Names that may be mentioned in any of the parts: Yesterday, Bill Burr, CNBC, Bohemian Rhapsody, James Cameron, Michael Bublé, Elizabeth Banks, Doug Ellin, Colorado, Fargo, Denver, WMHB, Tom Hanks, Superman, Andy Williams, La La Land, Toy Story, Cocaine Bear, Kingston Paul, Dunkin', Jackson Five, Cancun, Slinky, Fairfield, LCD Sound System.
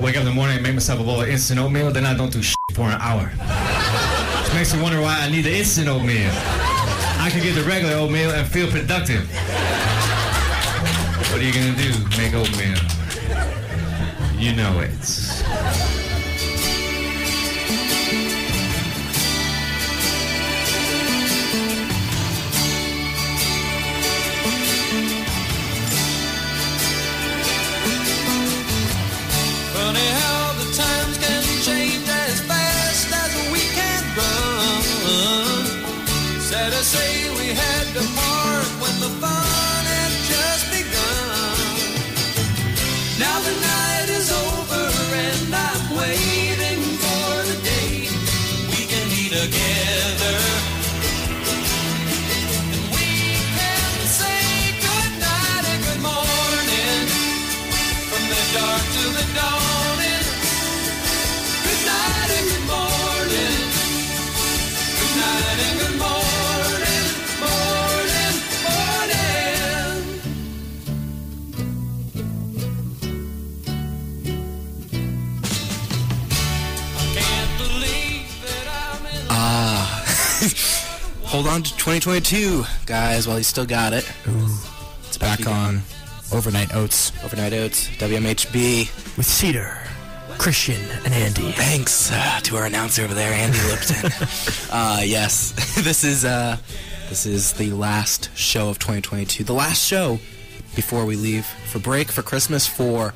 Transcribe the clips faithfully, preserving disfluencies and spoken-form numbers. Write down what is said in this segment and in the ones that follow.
I wake up in the morning, I make myself a bowl of instant oatmeal, then I don't do shit for an hour. Which makes me wonder why I need the instant oatmeal. I can get the regular oatmeal and feel productive. What are you gonna do? Make oatmeal. You know it. Say we had to part when the fun had just begun. Now the night is over and I'm waiting for the day we can be together and we can say good night and good morning from the dark to the dawning. Good night and good morning. Good night and good morning. Hold on to twenty twenty-two, guys, while you still got it. Ooh. It's back on Overnight Oats. Overnight Oats, W M H B. With Cedar, Christian, and Andy. Thanks uh, to our announcer over there, Andy Lipton. uh, yes, this is uh, this is the last show of twenty twenty-two. The last show before we leave for break, for Christmas, for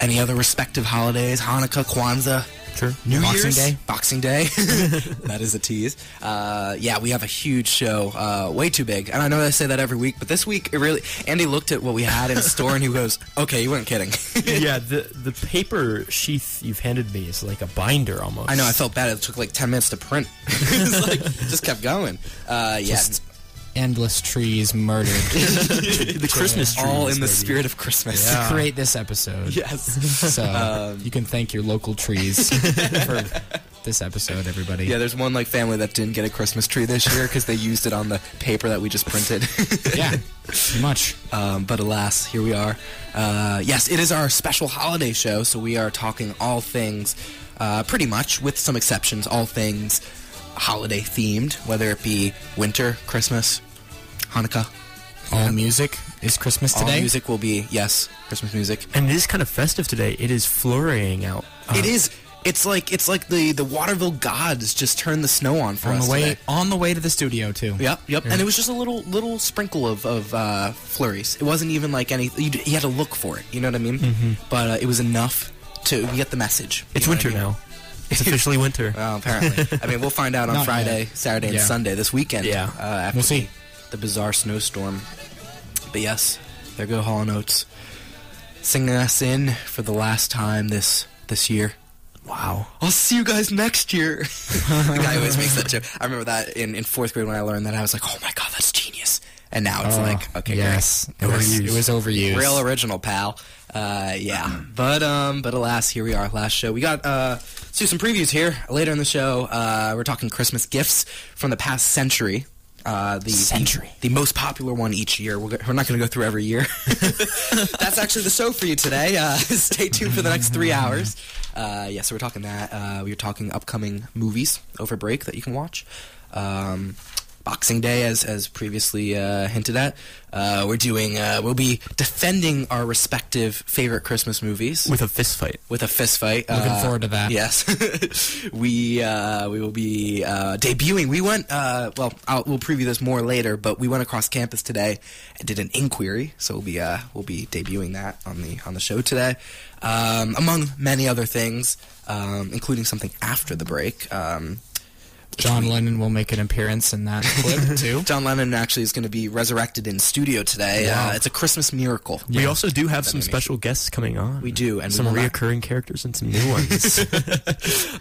any other respective holidays, Hanukkah, Kwanzaa. Sure. New Boxing Year's? Day. Boxing Day. That is a tease. Uh, yeah, we have a huge show. Uh, way too big. And I know I say that every week, but this week, it really... Andy looked at what we had in store and he goes, okay, you weren't kidding. Yeah, the the paper sheath you've handed me is like a binder almost. I know, I felt bad. It took like ten minutes to print. It's like, just kept going. Uh, yeah. Just endless trees murdered. The Christmas tree. All in the spirit of Christmas. Yeah. To create this episode. Yes. So um, you can thank your local trees for this episode, everybody. Yeah, there's one like family that didn't get a Christmas tree this year because they used it on the paper that we just printed. Yeah, pretty much. Um, but alas, here we are. Uh, yes, it is our special holiday show, so we are talking all things, uh, pretty much, with some exceptions, all things holiday themed, whether it be winter, Christmas, Hanukkah. All music is Christmas today. All music will be, yes, Christmas music. And it is kind of festive today. It is flurrying out. Uh, it is. It's like it's like the, the Waterville gods just turned the snow on for on us the way, today. On the way to the studio, too. Yep, yep. Yeah. And it was just a little little sprinkle of, of uh, flurries. It wasn't even like any... You, you had to look for it, you know what I mean? Mm-hmm. But uh, it was enough to get the message. It's winter I mean? now. It's officially winter. Well, apparently. I mean, we'll find out on Friday, yet. Saturday, and yeah. Sunday this weekend. Yeah. Uh, after we'll see. The, the bizarre snowstorm. But yes, there go Hall and Oates singing us in for the last time this this year. Wow. I'll see you guys next year. The guy always makes that joke. I remember that in, in fourth grade when I learned that. I was like, oh, my God, that's genius. And now it's oh, like, okay, yes, great. It was, it was overused. Real original, pal. Uh, yeah. But um, but alas, here we are, last show. We got, uh, let's do some previews here. Later in the show, uh, we're talking Christmas gifts from the past century. Uh, the, century. The, the most popular one each year. We're, we're not going to go through every year. That's actually the show for you today. Uh, stay tuned for the next three hours. Uh, yeah, so we're talking that. Uh, we were talking upcoming movies over break that you can watch. Um... Boxing Day, as as previously uh, hinted at, uh, we're doing. Uh, we'll be defending our respective favorite Christmas movies with a fist fight. With a fist fight. Looking uh, forward to that. Yes, we uh, we will be uh, debuting. We went. Uh, well, I'll, we'll preview this more later. But we went across campus today and did an inquiry. So we'll be uh, we'll be debuting that on the on the show today, um, among many other things, um, including something after the break. Um, John Lennon will make an appearance in that clip, too. John Lennon actually is going to be resurrected in studio today. Wow. Uh, it's a Christmas miracle. Yeah. We also do have some animation. Special guests coming on. We do. And some reoccurring not... characters and some new ones.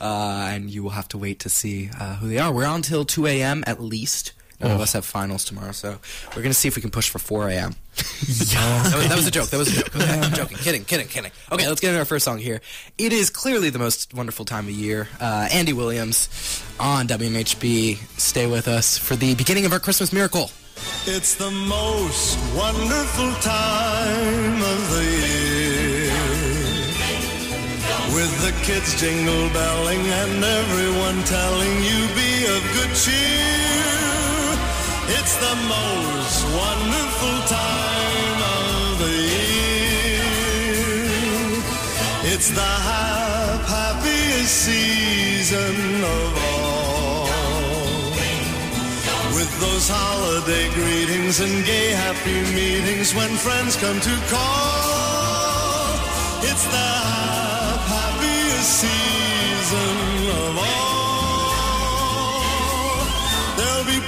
uh, and you will have to wait to see uh, who they are. We're on until two a m at least. None oh. of us have finals tomorrow, so we're going to see if we can push for four a m that, was, that was a joke. That was a joke. Okay, I'm joking. Kidding, kidding, kidding. Okay, let's get into our first song here. It is clearly the most wonderful time of year. Uh, Andy Williams on W M H B. Stay with us for the beginning of our Christmas miracle. It's the most wonderful time of the year. With the kids jingle belling and everyone telling you be of good cheer. It's the most wonderful time of the year. It's the hap- happiest season of all. With those holiday greetings and gay happy meetings when friends come to call. It's the hap- happiest season of all. There'll be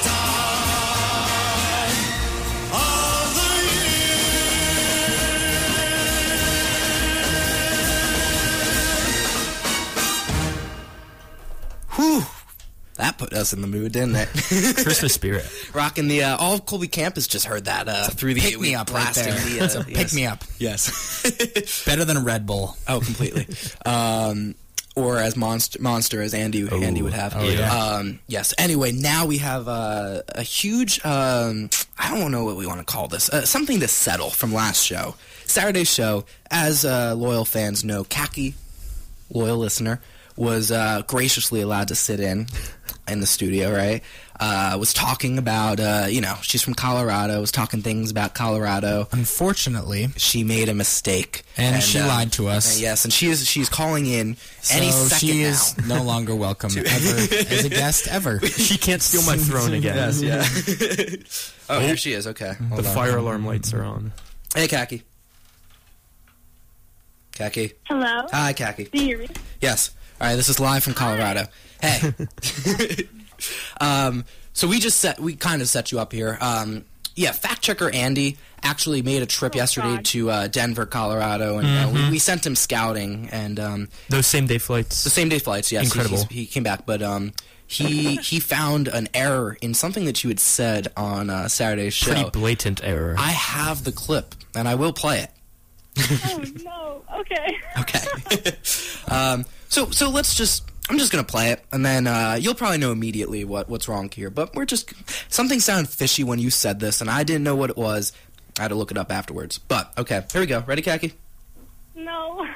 time of the year. Whew, that put us in the mood, didn't it? Christmas spirit. Rocking the, uh, all of Colby campus just heard that. Uh, through the pick-me-up right there. The, uh, it's a yes. pick-me-up. Yes. Better than a Red Bull. Oh, completely. um, or as monster, monster as Andy, oh. Andy would have. Oh, yeah. Um, yes. Anyway, now we have uh, a huge, um, I don't know what we want to call this, uh, something to settle from last show. Saturday's show, as uh, loyal fans know, Khaki, loyal listener, was uh, graciously allowed to sit in in the studio, right? Uh, was talking about, uh, you know, she's from Colorado, was talking things about Colorado. Unfortunately. She made a mistake. And, and she uh, lied to us. Uh, yes, and she is she's calling in so any second she is now. No longer welcome to ever as a guest ever. She can't steal my throne again. Yes, yeah. Oh, here she is, okay. Hold the on. Fire alarm lights are on. Hey, Khaki. Khaki. Hello? Hi, Khaki. Do you hear me? Yes. All right, this is live from Colorado. Hey. um, so we just set, we kind of set you up here. Um, yeah, fact checker Andy actually made a trip oh, yesterday God. to uh, Denver, Colorado, and mm-hmm. uh, we, we sent him scouting. And um, those same day flights. The same day flights, yes. Incredible. He, he came back, but um, he he found an error in something that you had said on uh, Saturday's show. Pretty blatant error. I have the clip, and I will play it. Oh no! Okay. Okay. um. So so let's just I'm just gonna play it and then uh, you'll probably know immediately what, what's wrong here. But we're just something sounded fishy when you said this and I didn't know what it was. I had to look it up afterwards. But okay, here we go. Ready, Khaki? No.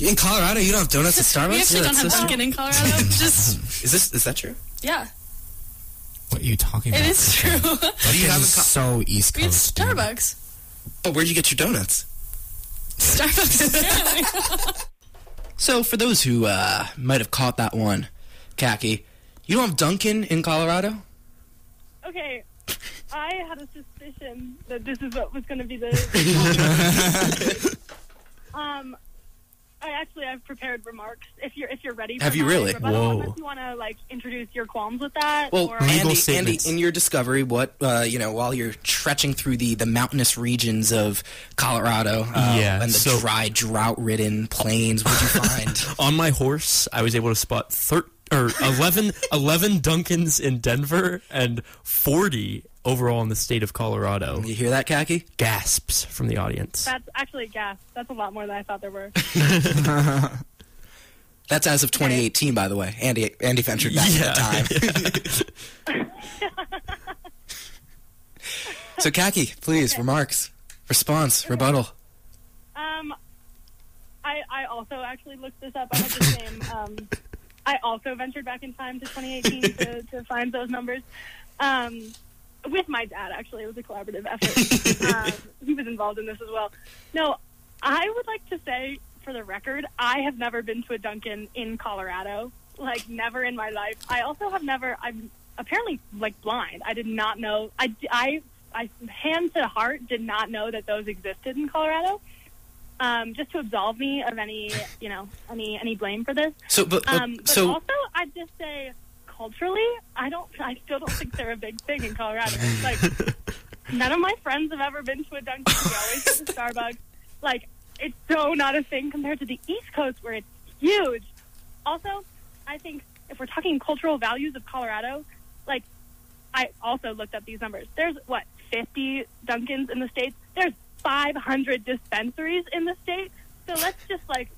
In Colorado, you don't have donuts at Starbucks. We actually yeah, don't have Dunkin' in Colorado. Just is this is that true? Yeah. What are you talking about? It is true. What do you have? So East Coast. We have Starbucks. Oh, where'd you get your donuts? Starbucks. So, for those who uh, might have caught that one, Khaki, you don't have Dunkin' in Colorado? Okay, I had a suspicion that this is what was going to be the... um, I actually I've prepared remarks. If you're if you're ready, for have you mine, really? Whoa! Unless you want to like introduce your qualms with that. Well, or Andy, Andy, in your discovery, what uh, you know, while you're trekking through the, the mountainous regions of Colorado, uh, yeah, and the so, dry, drought-ridden plains, what did you find? On my horse, I was able to spot thirteen or eleven, eleven Dunkins in Denver and forty overall in the state of Colorado. You hear that, Khaki? Gasps from the audience. That's actually gasps. That's a lot more than I thought there were. That's as of twenty eighteen, by the way. Andy Andy ventured back yeah, that time. Yeah. So, Khaki, please, okay. remarks, response, okay. rebuttal. Um, I I also actually looked this up. I had the same. Um, I also ventured back in time to twenty eighteen to, to find those numbers. Um, with my dad, actually. It was a collaborative effort. um, he was involved in this as well. No, I would like to say, for the record, I have never been to a Dunkin' in Colorado. Like, never in my life. I also have never, I'm apparently, like, blind. I did not know, I, I, I hand to heart, did not know that those existed in Colorado. Um, just to absolve me of any, you know, any, any blame for this. So, but, but, um, but so, also, I'd just say, culturally, I don't, I still don't think they're a big thing in Colorado. Like, none of my friends have ever been to a Dunkin'. They always go to Starbucks. Like, it's so not a thing compared to the East Coast where it's huge. Also, I think if we're talking cultural values of Colorado, like, I also looked up these numbers. There's, what, fifty Dunkins in the state? There's five hundred dispensaries in the state. So let's just, like,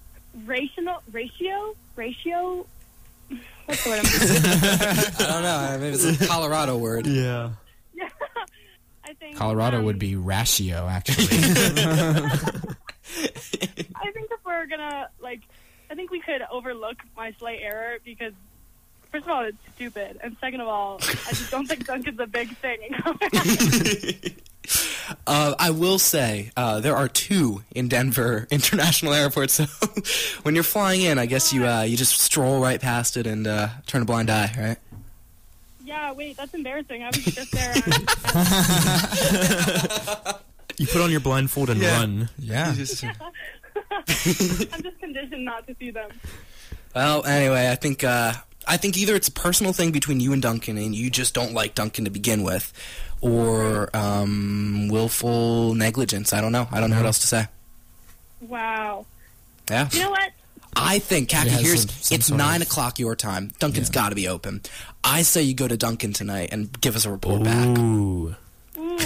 rational, ratio, ratio, what's the word I'm using? I don't know. Maybe it's a Colorado word. Yeah. Yeah. I think Colorado um, would be ratio, actually. I think if we're gonna, like, I think we could overlook my slight error because, first of all, it's stupid, and second of all, I just don't think Dunkin's a big thing. uh, I will say, uh, there are two in Denver International Airport, so when you're flying in, I guess you uh, you just stroll right past it and uh, turn a blind eye, right? Yeah, wait, that's embarrassing. I was just there. Um, You put on your blindfold and yeah. run. Yeah. Just, yeah. I'm just conditioned not to see them. Well, anyway, I think uh, I think either it's a personal thing between you and Dunkin', and you just don't like Dunkin' to begin with, or um, willful negligence. I don't know. I don't know what else to say. Wow. Yeah. You know what? I think, Khaki, here's, some, some it's nine o'clock your time. Dunkin's yeah. got to be open. I say you go to Dunkin' tonight and give us a report Ooh. back. Ooh. Ooh,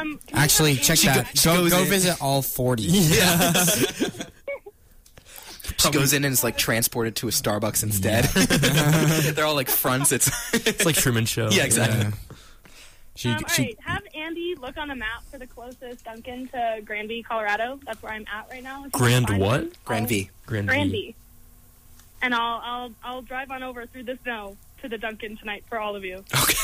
um, Actually, check that. Go, go visit all forty. Yeah. She goes in and is like transported to a Starbucks instead. Yeah. They're all like fronts. It's it's like Truman Show. Yeah, exactly. Yeah. She, um, all she, right, have Andy look on the map for the closest Dunkin' to Grandview, Colorado. That's where I'm at right now. Grand what? Grandview. Grandview. And I'll I'll I'll drive on over through the snow to the Dunkin' tonight for all of you. Okay.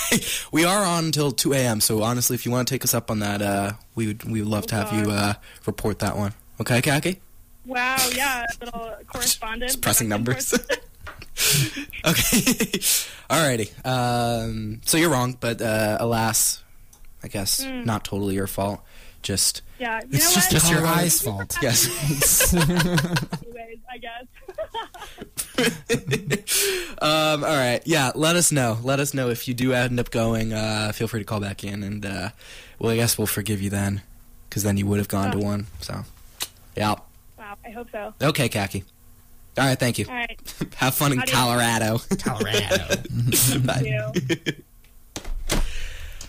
We are on until two a m, so honestly, if you want to take us up on that, uh, we would we would love oh, to have God. you uh, report that one. Okay, Khaki? Wow, yeah, a little correspondence. Just pressing numbers. Okay. Alrighty. Um, so you're wrong, but uh, alas, I guess mm. not totally your fault. Just yeah, you know it's just, just your eyes' fault. Yes. Anyways, I guess. um, all right. Yeah. Let us know. Let us know if you do end up going. Uh, feel free to call back in, and uh, well, I guess we'll forgive you then, because then you would have gone oh. to one. So, yeah. Wow. I hope so. Okay, Khaki. All right. Thank you. All right. Have fun in How Colorado. Colorado. Bye. Thank you.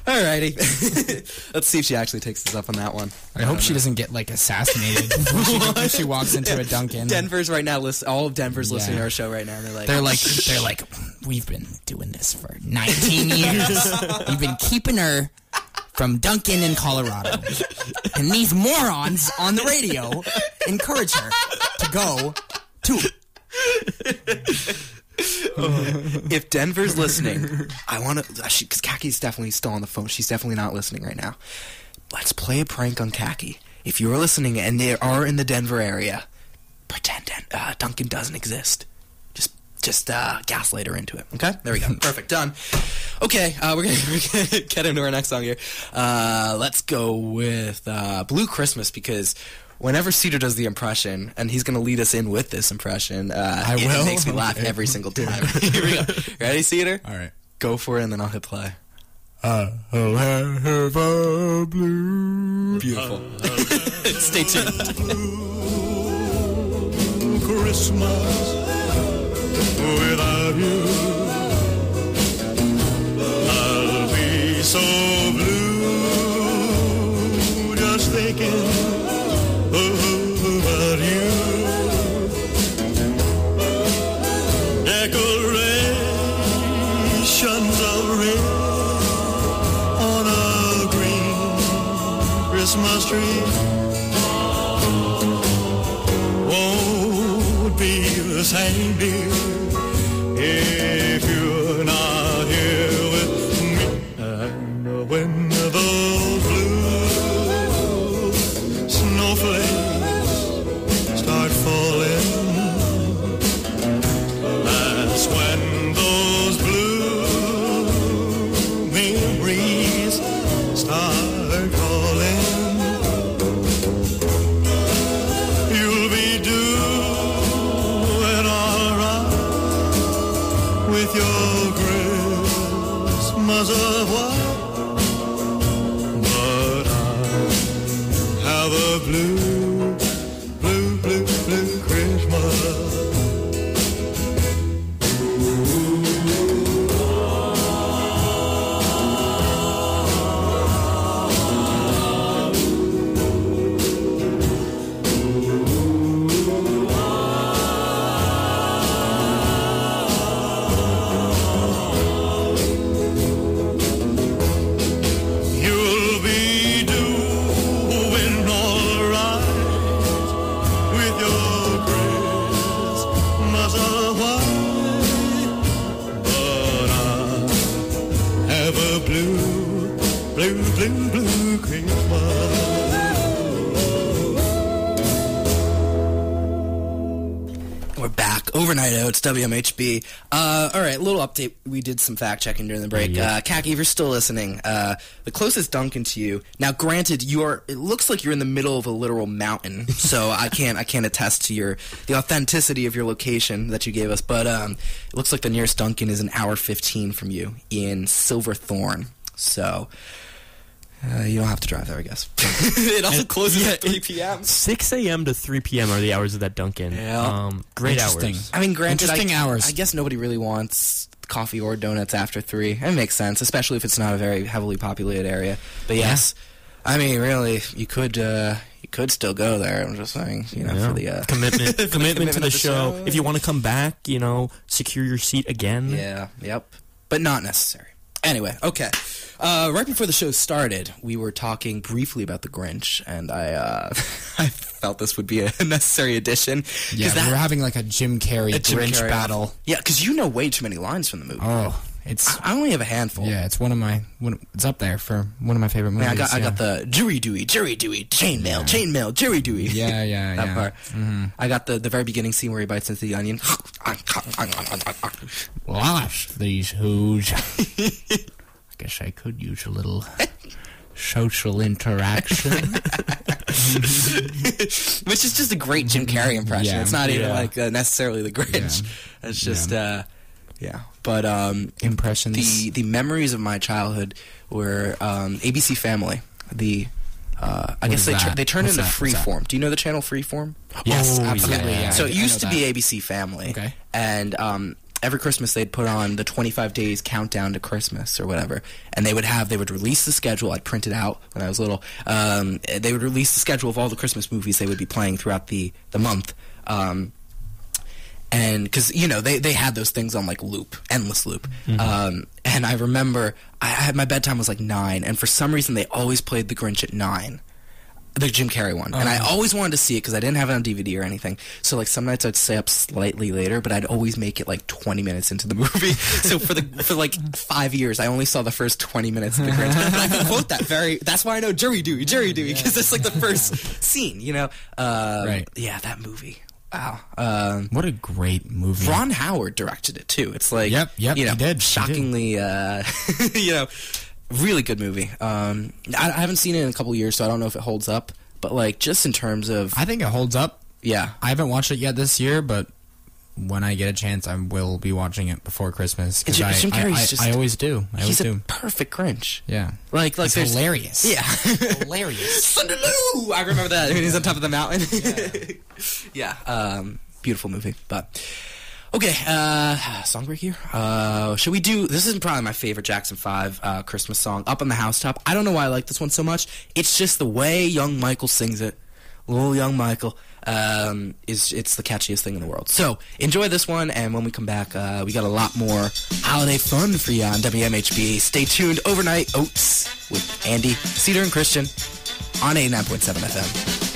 Alrighty. Let's see if she actually takes us up on that one. I, I hope she know. doesn't get, like, assassinated when she, she walks into yeah. a Dunkin'. Denver's right now, list, all of Denver's yeah. listening to our show right now. And they're like, they're like, they're like, we've been doing this for nineteen years. We've been keeping her from Dunkin' in Colorado. And these morons on the radio encourage her to go to... Oh. If Denver's listening, I want to, because Khaki's definitely still on the phone. She's definitely not listening right now. Let's play a prank on Khaki. If you're listening and they are in the Denver area, pretend uh, Dunkin' doesn't exist. Just just uh, gaslight her into it. Okay? There we go. Perfect. Done. Okay. Uh, we're going to get into our next song here. Uh, let's go with uh, Blue Christmas, because whenever Cedar does the impression, and he's going to lead us in with this impression, uh, I it will. makes me laugh every single time. Here we go. Ready, Cedar? All right. Go for it, and then I'll hit play. I'll have a blue... Beautiful. Stay tuned. Blue Christmas without you. I'll be so blue just thinking about you. Decorations of red on a green Christmas tree won't be the same, dear, if you're not here with me. And when the blue snowflakes start falling, when those blue memories start calling, you'll be doing all right with your Christmas of white, but I have a blue, blue, blue, blue Christmas. Blue, blue, We're back. Overnight Oats, W M H B. Uh, all right, little update. We did some fact-checking during the break. Yeah. Uh, Khaki, if you're still listening, uh, the closest Dunkin to you... Now, granted, you are. It looks like you're in the middle of a literal mountain, so I can't I can't attest to your the authenticity of your location that you gave us, but um, it looks like the nearest Dunkin is an hour fifteen from you in Silverthorne, so... Uh, you don't have to drive there, I guess. It also and, closes yeah, at three p m six a m to three p m are the hours of that Dunkin. Yeah. Um, great hours. I mean, granted, Interesting I, hours. I guess nobody really wants coffee or donuts after three. It makes sense, especially if it's not a very heavily populated area. But yes, yeah. I mean, really, you could... Uh, could still go there. I'm just saying, you know, yeah. for the uh, commitment, the commitment to the, the show. show. If you want to come back, you know, secure your seat again. Yeah. Yep. But not necessary. Anyway, okay. Uh, right before the show started, we were talking briefly about the Grinch, and I uh, I felt this would be a necessary addition. Yeah, that, we were having like a Jim Carrey a Jim Grinch Carrey. battle. Yeah, because you know way too many lines from the movie. Oh, it's I, I only have a handful. Yeah, it's one of my one, it's up there for one of my favorite movies. Yeah, I got yeah. I got the Jerry Dewey, Jerry Dewey, chainmail, yeah. chainmail, Jerry Dewey. Yeah, yeah, that yeah. part. Mm-hmm. I got the the very beginning scene where he bites into the onion. Lost these who's. Guess I could use a little social interaction. Which is just a great Jim Carrey impression. Yeah, it's not yeah. even like uh, necessarily the Grinch. Yeah. It's just, yeah. Uh, yeah. But um, impressions. The the memories of my childhood were um, A B C Family. The uh, I what guess they tr they turned What's into that? Freeform. Do you know the channel Freeform? Yes, oh, absolutely. Yeah, yeah, so it used to that. be A B C Family. Okay, and. Um, Every Christmas they'd put on the twenty-five days countdown to Christmas or whatever, and they would have they would release the schedule. I'd print it out when I was little. Um, they would release the schedule of all the Christmas movies they would be playing throughout the the month, um, and because you know they they had those things on like loop, endless loop. Mm-hmm. um, and I remember I had my bedtime was like nine, and for some reason they always played The Grinch at nine. The Jim Carrey one. Oh. And I always wanted to see it because I didn't have it on D V D or anything. So, like, some nights I'd stay up slightly later, but I'd always make it, like, twenty minutes into the movie. So, for, the for like, five years, I only saw the first twenty minutes of The Grinch. But I can quote that very... That's why I know Jerry Dewey, Jerry Dewey, because that's, like, the first scene, you know? Um, right. Yeah, that movie. Wow. Um, what a great movie. Ron Howard directed it, too. It's like... Yep, yep, you know, he did. Shockingly, he did. Uh, you know... Really good movie. Um, I, I haven't seen it in a couple years, so I don't know if it holds up. But, like, just in terms of... I think it holds up. Yeah. I haven't watched it yet this year, but when I get a chance, I will be watching it before Christmas. Jim, I, Jim Carrey's I, I, just... I always do. I he's always do. a perfect Grinch. Yeah. Like, like it's there's... hilarious. Yeah. Hilarious. Thunderloo! I remember that. When he's on top of the mountain. Yeah. yeah. Um, beautiful movie, but... Okay, uh, song break here. Uh, should we do... This is probably my favorite Jackson five uh, Christmas song, Up on the Housetop. I don't know why I like this one so much. It's just the way young Michael sings it. Little young Michael. um, is it's the catchiest thing in the world. So enjoy this one, and when we come back, uh, we got a lot more holiday fun for you on W M H B. Stay tuned. Overnight Oats with Andy, Cedar, and Christian on eighty-nine point seven F M.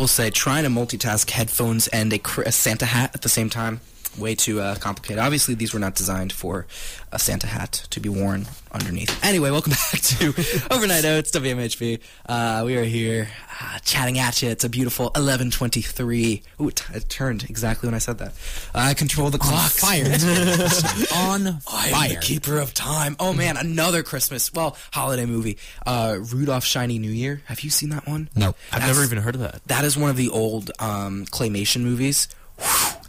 Will say trying to multitask headphones and a, a Santa hat at the same time, way too uh, complicated. Obviously, these were not designed for a Santa hat to be worn underneath. Anyway, welcome back to Overnight Oats, W M H B. Uh, we are here uh, chatting at you. It's a beautiful eleven twenty-three. Ooh, it, t it turned exactly when I said that. I uh, control the clock. Fire. On fire. I am the keeper of time. Oh, man, another Christmas, well, holiday movie. Uh, Rudolph Shiny New Year. Have you seen that one? No. I've That's, never even heard of that. That is one of the old um, claymation movies.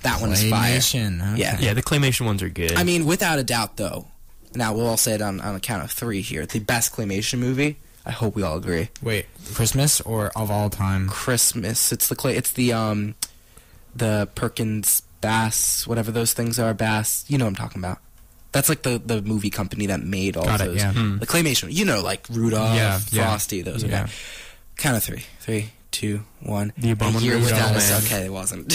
That one is fire. Okay. Yeah, yeah. The claymation ones are good. I mean, without a doubt, though. Now we'll all say it on, on a count of three here. The best claymation movie. I hope we all agree. Wait, Christmas or of all time? Christmas. It's the clay. It's the um, the Perkins Bass, whatever those things are. Bass. You know what I'm talking about. That's like the the movie company that made all Got those. It, yeah. mm. The claymation. You know, like Rudolph, yeah, Frosty. Yeah. Those are yeah. bad. Count of three. Three. Two, one. The a year without a Santa. Okay, it wasn't.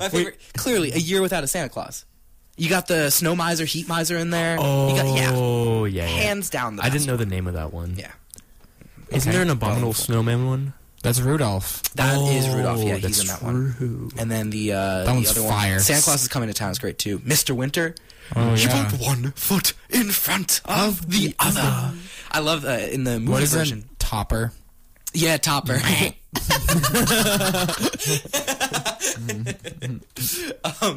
My favorite. Clearly, a year without a Santa Claus. You got the snow miser, heat miser in there. Oh, you got, yeah. yeah, yeah. Hands down. The I didn't know one. the name of that one. Yeah. Okay. Isn't there an abominable oh, snowman one? That's Rudolph. That oh, is Rudolph. Yeah, he's in that true. one. And then the uh, that one's the other fire. One. Santa Claus is coming to town is great too. Mister Winter. Oh, you yeah. put one foot in front of the other. other. I love uh, in the movie what is version. That? Topper. Yeah, Topper. um,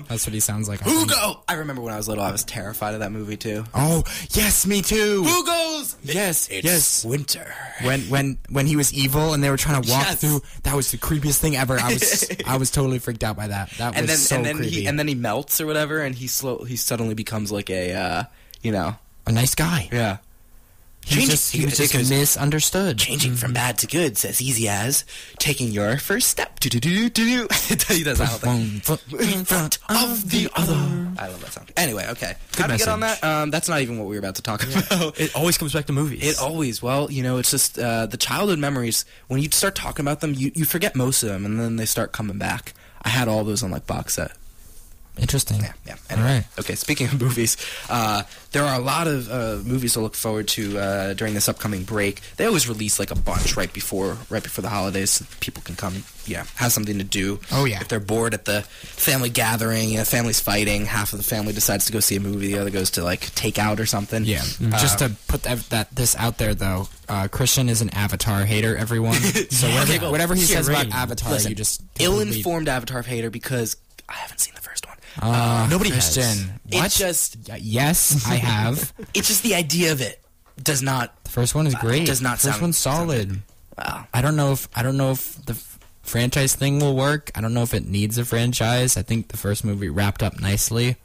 That's what he sounds like. Who goes? I remember when I was little, I was terrified of that movie, too. Oh, yes, me too. Who goes Yes, it's yes. winter. When when when he was evil and they were trying to walk yes. through, that was the creepiest thing ever. I was I was totally freaked out by that. That and was then, so and then creepy. He, and then he melts or whatever, and he slow he suddenly becomes like a uh, you know a nice guy. Yeah. He Change, just, he he, was just was, misunderstood. Changing from bad to good is as easy as taking your first step. Do do do do do. He does that whole thing. In front of the other. I love that song. Anyway, okay. Good How message. Did we get on that? Um, that's not even what we were about to talk yeah. about. It always comes back to movies. It always. Well, you know, it's just uh, the childhood memories. When you start talking about them, you, you forget most of them, and then they start coming back. I had all those on like box set. Interesting. Yeah. yeah. Anyway. All right. Okay. Speaking of movies, uh, there are a lot of uh, movies to look forward to uh, during this upcoming break. They always release like a bunch right before right before the holidays, so people can come. Yeah, have something to do. Oh yeah. If they're bored at the family gathering, you know, family's fighting. Half of the family decides to go see a movie. The other goes to like take out or something. Yeah. Mm-hmm. uh, Just to put that, that this out there though. Uh, Christian is an Avatar hater, everyone. So whatever, okay, well, whatever he says about Avatar, listen, you just ill-informed Avatar hater because I haven't seen the first one. Uh, Nobody Christian. Has. What? It's just... Yes, I have. It's just the idea of it does not... The first one is great. Uh, does not first sound... First one's solid. Sound wow. I don't know if I don't know if the f- franchise thing will work. I don't know if it needs a franchise. I think the first movie wrapped up nicely.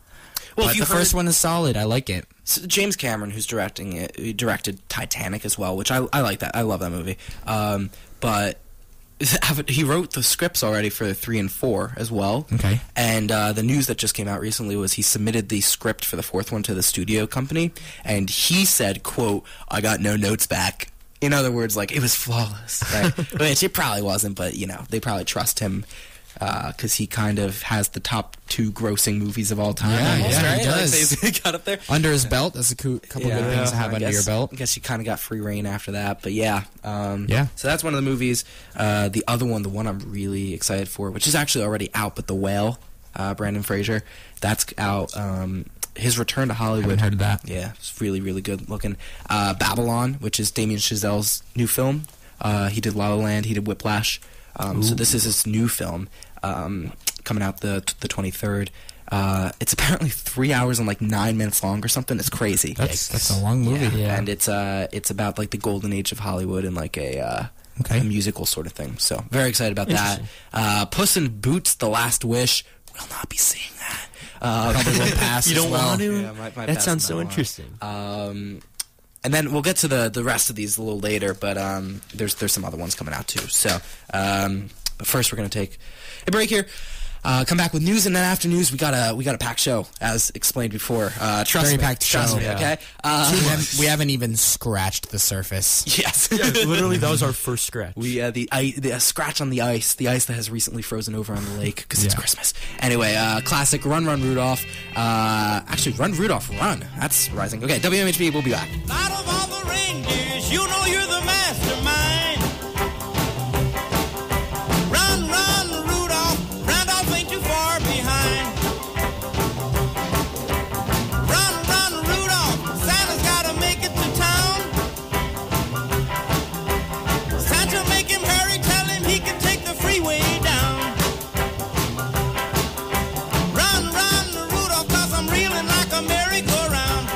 Well, but the heard, first one is solid. I like it. So James Cameron, who's directing it, he directed Titanic as well, which I, I like that. I love that movie. Um, but... He wrote the scripts already for three and four as well. Okay. And uh, the news that just came out recently was he submitted the script for the fourth one to the studio company, and he said, quote, "I got no notes back." In other words, like, it was flawless. Right? Which it probably wasn't, but, you know, they probably trust him because uh, he kind of has the top two grossing movies of all time. Yeah, almost, yeah right? He does. Like, they got up there. Under his belt, that's a coo- couple yeah, good things to have I under guess, your belt. I guess you kind of got free reign after that, but yeah. Um, yeah. So that's one of the movies. Uh, the other one, the one I'm really excited for, which is actually already out, but The Whale, uh, Brandon Fraser, that's out. Um, his return to Hollywood. Haven't heard of that. Yeah, it's really, really good looking. Uh, Babylon, which is Damien Chazelle's new film. Uh, he did La La Land, he did Whiplash. Um, so this is his new film um, coming out the the twenty-third. Uh, it's apparently three hours and like nine minutes long or something. It's crazy. That's, that's a long movie. Yeah. yeah. And it's uh it's about like the golden age of Hollywood and like a uh, okay. a musical sort of thing. So very excited about that. Uh, Puss in Boots: The Last Wish. We'll not be seeing that. Uh, Probably will pass. You don't well. want to. Yeah, might, might that sounds so interesting. Um, And then we'll get to the, the rest of these a little later, but um, there's there's some other ones coming out too. So, um, but first we're gonna take a break here. Uh, come back with news, and then after news we got a we got a packed show, as explained before. Uh, trust Very me, packed trust show. me. Yeah. Okay, uh, we, haven't, we haven't even scratched the surface. Yes, yeah, literally that was our first scratch. We uh, the I, the uh, scratch on the ice, the ice that has recently frozen over on the lake because yeah. it's Christmas. Anyway, uh, classic Run Run Rudolph. Uh, actually, Run Rudolph Run. That's rising. Okay, W M H B. We'll be back. Out of all the reindeers, you know you're the mastermind. Run, run. Rudolph, 'cause I'm reeling like a merry-go-round.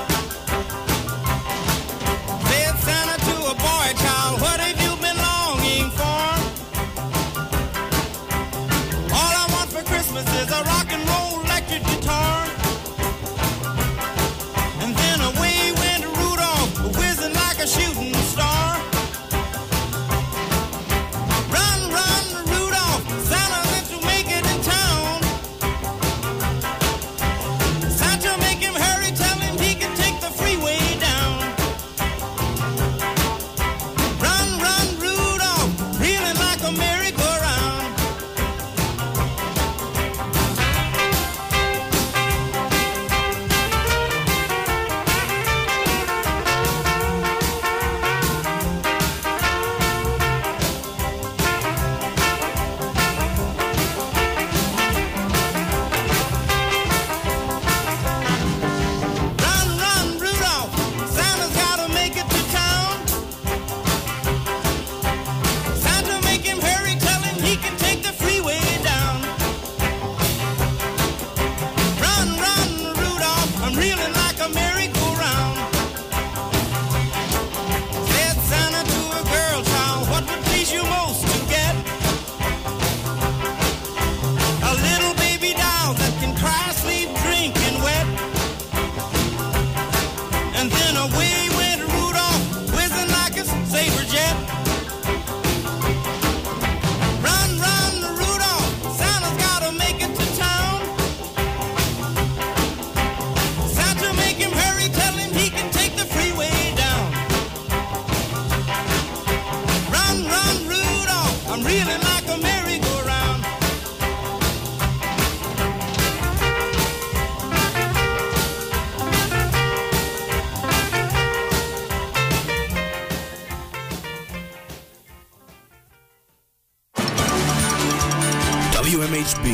W M H B,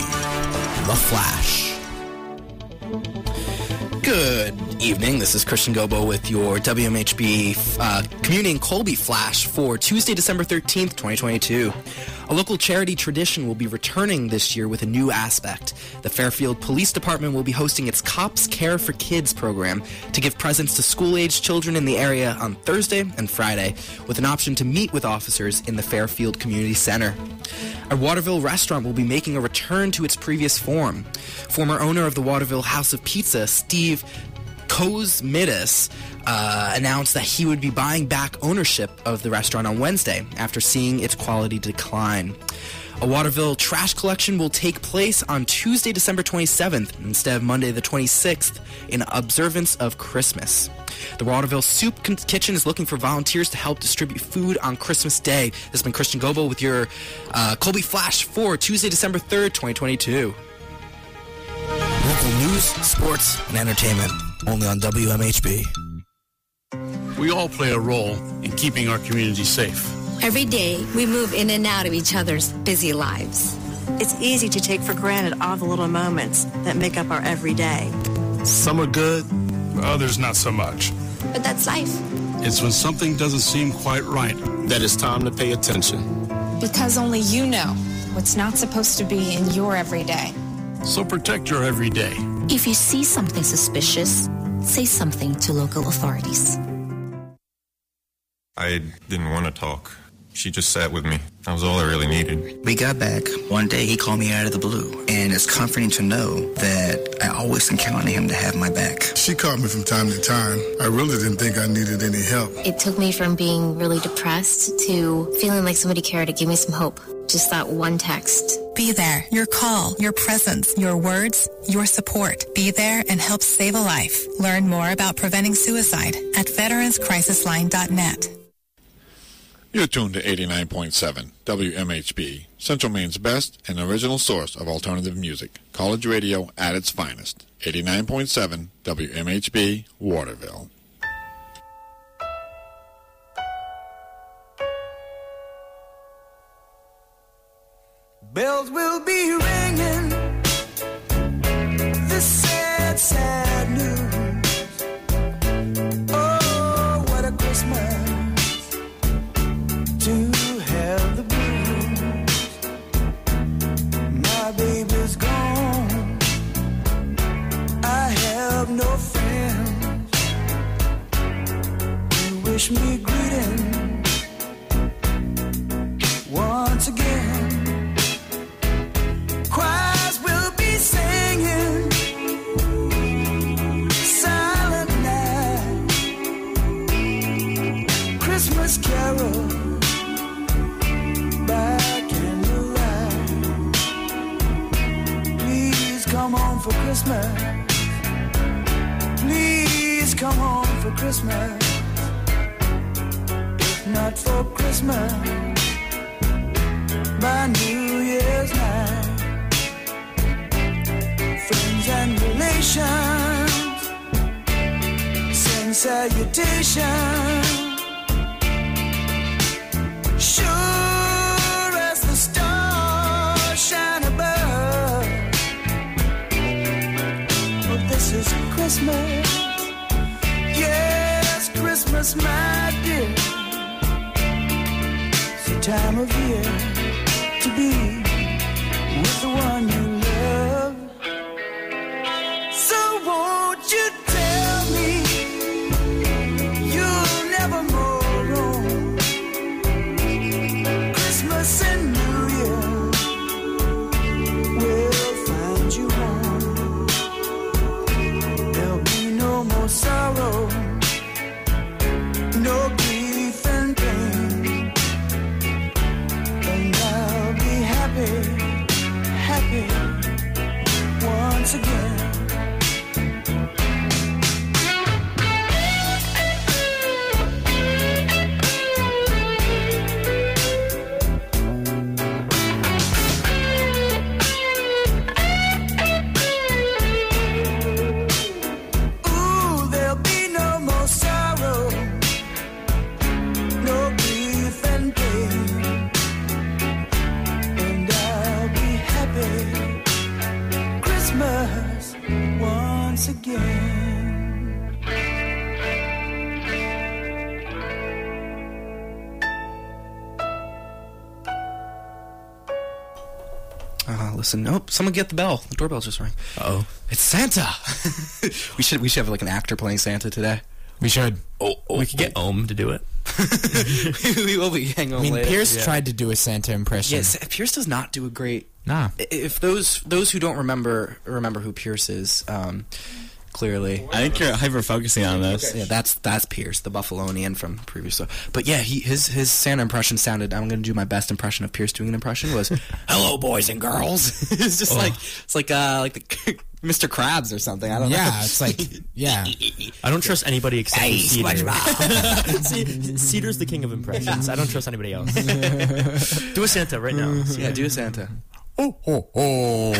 The Flash. Good evening. This is Christian Gobo with your W M H B uh, Community and Colby Flash for Tuesday, December thirteenth, twenty twenty-two. A local charity tradition will be returning this year with a new aspect. The Fairfield Police Department will be hosting its Cops Care for Kids program to give presents to school-aged children in the area on Thursday and Friday, with an option to meet with officers in the Fairfield Community Center. A Waterville restaurant will be making a return to its previous form. Former owner of the Waterville House of Pizza, Steve Kozmitis, uh, announced that he would be buying back ownership of the restaurant on Wednesday after seeing its quality decline. A Waterville trash collection will take place on Tuesday, December twenty-seventh, instead of Monday the twenty-sixth, in observance of Christmas. The Waterville Soup Kitchen is looking for volunteers to help distribute food on Christmas Day. This has been Christian Goebel with your uh, Colby Flash for Tuesday, December third, twenty twenty-two. Local news, sports, and entertainment, only on W M H B. We all play a role in keeping our community safe. Every day, we move in and out of each other's busy lives. It's easy to take for granted all the little moments that make up our everyday. Some are good, others not so much. But that's life. It's when something doesn't seem quite right that it's time to pay attention. Because only you know what's not supposed to be in your everyday. So protect your everyday. If you see something suspicious, say something to local authorities. I didn't want to talk. She just sat with me. That was all I really needed. We got back. One day he called me out of the blue, and it's comforting to know that I always can count on him to have my back. She called me from time to time. I really didn't think I needed any help. It took me from being really depressed to feeling like somebody cared to give me some hope. Just that one text. Be there. Your call, your presence, your words, your support. Be there and help save a life. Learn more about preventing suicide at veterans crisis line dot net. You're tuned to eighty-nine point seven W M H B, Central Maine's best and original source of alternative music. College radio at its finest. eighty-nine point seven W M H B, Waterville. Bells will be ringing, this sad, sad news. No friends who wish me greeting once again. Choirs will be singing Silent Night, Christmas Carol by candlelight. Please come home for Christmas. Please come home for Christmas. If not for Christmas, by New Year's night. Friends and relations send salutations. Sure as the stars shine above, but this is Christmas. Yes, Christmas, my dear. It's the time of year to be with the one you love. So won't you tell me you'll never more alone? Christmas and New Year will find you home. There'll be no more sorrow. Yeah. uh, listen. Oh, someone get the bell. The doorbell just rang. Uh-oh. It's Santa. we should we should have like an actor playing Santa today. We should. Oh, oh, we could get Ohm to do it. we will be hanging on I mean, later. Pierce yeah. tried to do a Santa impression. Yes, Pierce does not do a great... Nah. If those those who don't remember remember who Pierce is, um, clearly... I think you're hyper-focusing on this. Okay. Yeah, that's that's Pierce, the Buffalonian from previous show. But yeah, he, his, his Santa impression sounded... I'm going to do my best impression of Pierce doing an impression was, hello, boys and girls. it's just oh. like... It's like, uh, like the... Mister Krabs or something. I don't yeah, know. Yeah, it's like, yeah. I don't trust anybody except hey, Cedar. Cedar's the king of impressions. I don't trust anybody else. Do a Santa right now. Yeah, do a Santa. Oh, oh, oh.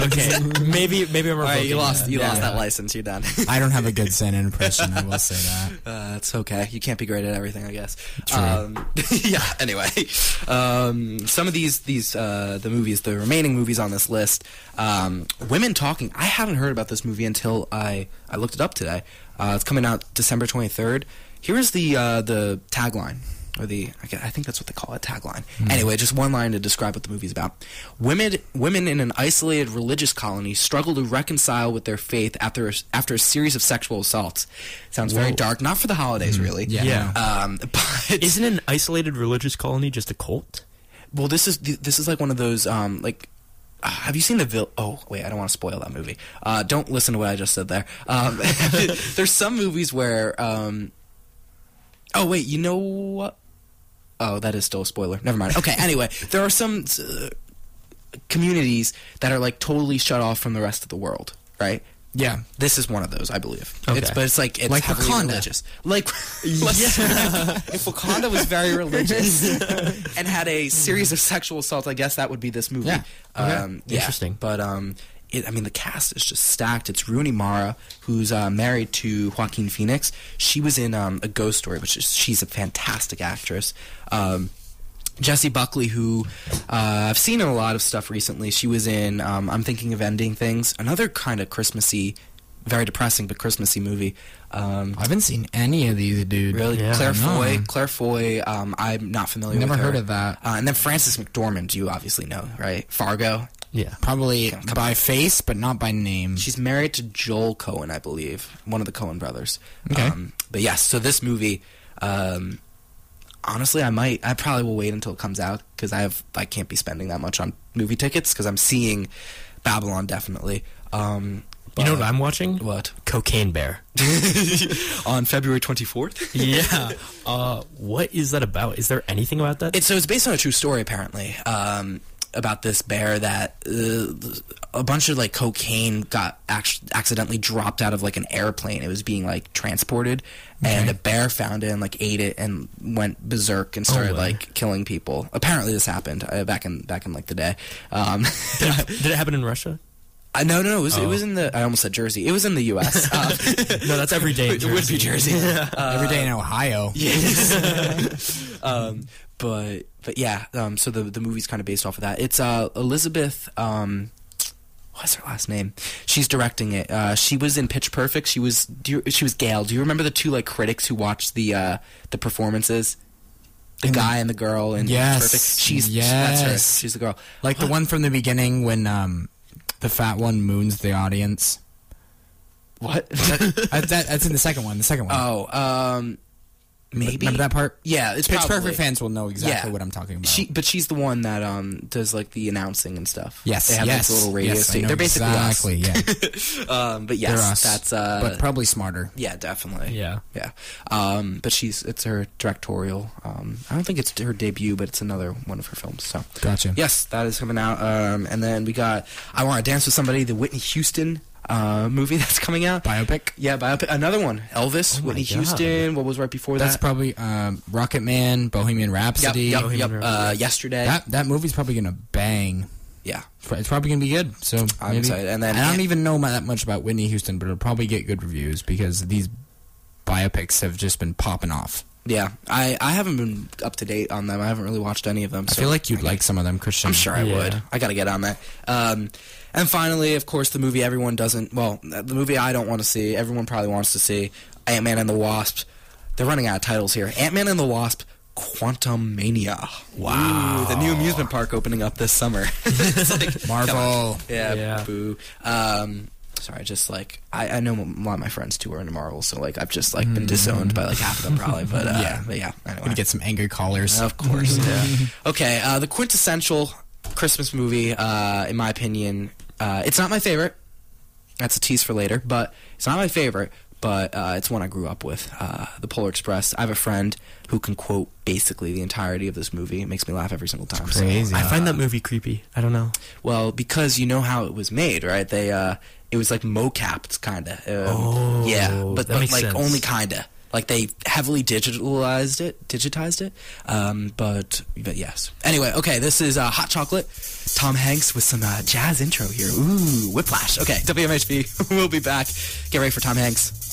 Okay, maybe, maybe I'm right, you lost, you yeah, lost yeah. that license. You're done. I don't have a good Santa impression. I will say that. Uh, it's okay. You can't be great at everything, I guess. True. Um, yeah. Anyway, um, some of these, these, uh, the movies, the remaining movies on this list, um, Women Talking. I haven't heard about this movie until I, I looked it up today. Uh, it's coming out December twenty-third. Here is the, uh, the tagline. Or the, I think that's what they call it, tagline. Mm. Anyway, just one line to describe what the movie's about. Women, women in an isolated religious colony struggle to reconcile with their faith after a, after a series of sexual assaults. Sounds Whoa. very dark. Not for the holidays, mm. really. Yeah. yeah. Um, but isn't an isolated religious colony just a cult? Well, this is this is like one of those um, like. Have you seen the Vil- Oh, wait, I don't want to spoil that movie. Uh, don't listen to what I just said there. Um, there's some movies where. Um, oh wait, you know what? Oh, that is still a spoiler. Never mind. Okay, anyway, there are some uh, communities that are, like, totally shut off from the rest of the world, right? Yeah. This is one of those, I believe. Okay. It's, but it's, like, it's like heavily Wakanda. religious. Like, yeah. If Wakanda was very religious and had a series of sexual assaults, I guess that would be this movie. Yeah. Um, okay. yeah. Interesting. But, um, it, I mean, the cast is just stacked. It's Rooney Mara, who's uh, married to Joaquin Phoenix. She was in um, A Ghost Story, which is, she's a fantastic actress. Um, Jessie Buckley, who uh, I've seen in a lot of stuff recently. She was in um, I'm Thinking of Ending Things, another kind of Christmassy, very depressing but Christmassy movie. Um, I haven't seen any of these, dude. Really? Yeah, Claire Foy. Claire Foy, um, I'm not familiar Never with her. Never heard of that. Uh, and then Frances McDormand, you obviously know, right? Fargo. Yeah, probably come, come by on. face, but not by name. She's married to Joel Coen, I believe, one of the Coen brothers. Okay, um, but yes. Yeah, so this movie, um, honestly, I might, I probably will wait until it comes out because I have, I can't be spending that much on movie tickets because I'm seeing Babylon definitely. Um, But, you know what I'm watching? What? Cocaine Bear. On February twenty-fourth? Yeah. Uh, what is that about? Is there anything about that? It's, so it's based on a true story, apparently, um, about this bear that uh, a bunch of, like, cocaine got act accidentally dropped out of, like, an airplane. It was being, like, transported, okay. and a bear found it and, like, ate it and went berserk and started, oh, like, killing people. Apparently this happened uh, back in, back in, like, the day. Um, did, it, did it happen in Russia? Uh, no, no, no. It was, oh. it was in the... I almost said Jersey. It was in the U S Uh, no, that's every day in Jersey. It would be Jersey. Yeah. Uh, every day in Ohio. Yes. um, but, but yeah, um, so the, the movie's kind of based off of that. It's uh, Elizabeth... Um, what's her last name? She's directing it. Uh, she was in Pitch Perfect. She was do you, she was Gail. Do you remember the two like critics who watched the uh, the performances? The and guy the, and the girl in yes, Pitch Perfect? She's, yes. She, that's her. She's the girl. Like what? The one from the beginning when... Um, the fat one moons the audience. What? that, that, that's in the second one. The second one. Oh, um, maybe. Remember that part? Yeah, it's Pitch probably. Perfect fans will know exactly yeah. what I'm talking about. She, but she's the one that um does like the announcing and stuff. Yes, they have yes, like, little radio yes, station. They're basically exactly. Us. Yeah. um, but yes, us, that's uh, but probably smarter. Yeah, definitely. Yeah, yeah. Um, but she's it's her directorial. Um, I don't think it's her debut, but it's another one of her films. So gotcha. Yes, that is coming out. Um, and then we got I Want to Dance with Somebody, the Whitney Houston. Uh, movie that's coming out. Biopic? Yeah, biopic. Another one. Elvis, oh Whitney God. Houston, what was right before that's that? That's probably um, Rocket Man, Bohemian Rhapsody. Yep, yep, Bohemian yep. Rhapsody. Uh, yesterday. That, that movie's probably going to bang. Yeah. It's probably going to be good. So I'm maybe. excited. And then, I don't and even know that much about Whitney Houston, but it'll probably get good reviews because these biopics have just been popping off. Yeah, I, I haven't been up to date on them. I haven't really watched any of them. So I feel like you'd like some of them, Christian. I'm sure I yeah. would. I got to get on that. Um, and finally, of course, the movie everyone doesn't... Well, the movie I don't want to see, everyone probably wants to see, Ant-Man and the Wasp. They're running out of titles here. Ant-Man and the Wasp, Quantum Mania. Wow. Ooh, the new amusement park opening up this summer. It's like, Marvel. Yeah, yeah, boo. Um, sorry, just like, I, I know a lot of my friends too are into Marvel, so like I've just like been disowned by like half of them probably, but, uh, yeah. but yeah, anyway. Gonna get some angry callers. Of course, yeah. Okay, uh, the quintessential Christmas movie, uh, in my opinion, uh, it's not my favorite. That's a tease for later, but it's not my favorite. But uh, it's one I grew up with, uh, The Polar Express. I have a friend who can quote basically the entirety of this movie. It makes me laugh every single time. It's crazy. So, uh, I find that movie creepy. I don't know. Well, because you know how it was made, right? They uh, it was like mo-capped, kind of. Um, oh, yeah, but, but like sense. Only kind of. Like they heavily digitalized it, digitized it. Um, but but yes. Anyway, okay. This is uh, Hot Chocolate. Tom Hanks with some uh, jazz intro here. Ooh, Whiplash. Okay, W M H B. We'll be back. Get ready for Tom Hanks.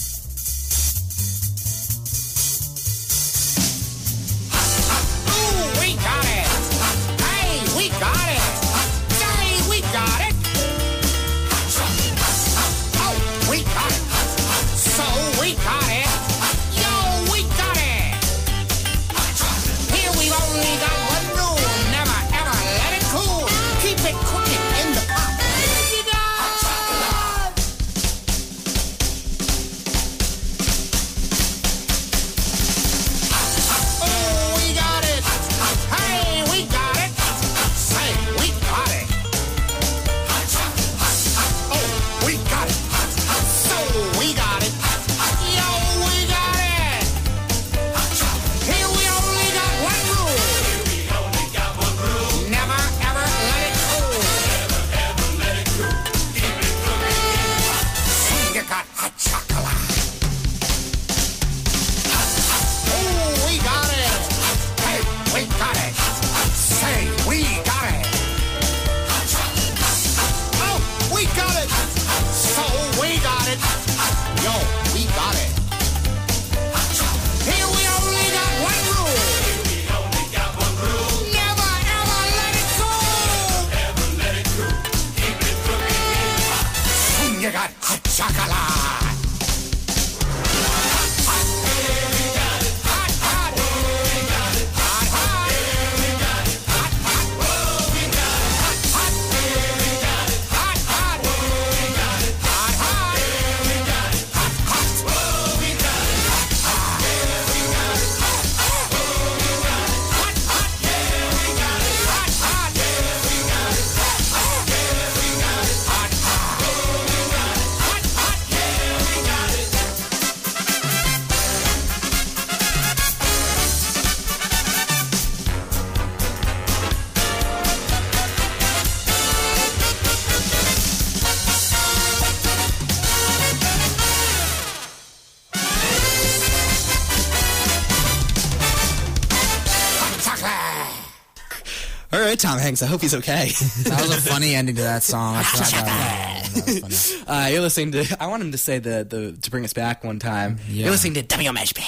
Tom Hanks, I hope he's okay. That was a funny ending to that song. I forgot that. That was funny. Uh, you're listening to. I want him to say the the to bring us back one time. Yeah. You're listening to W M H B.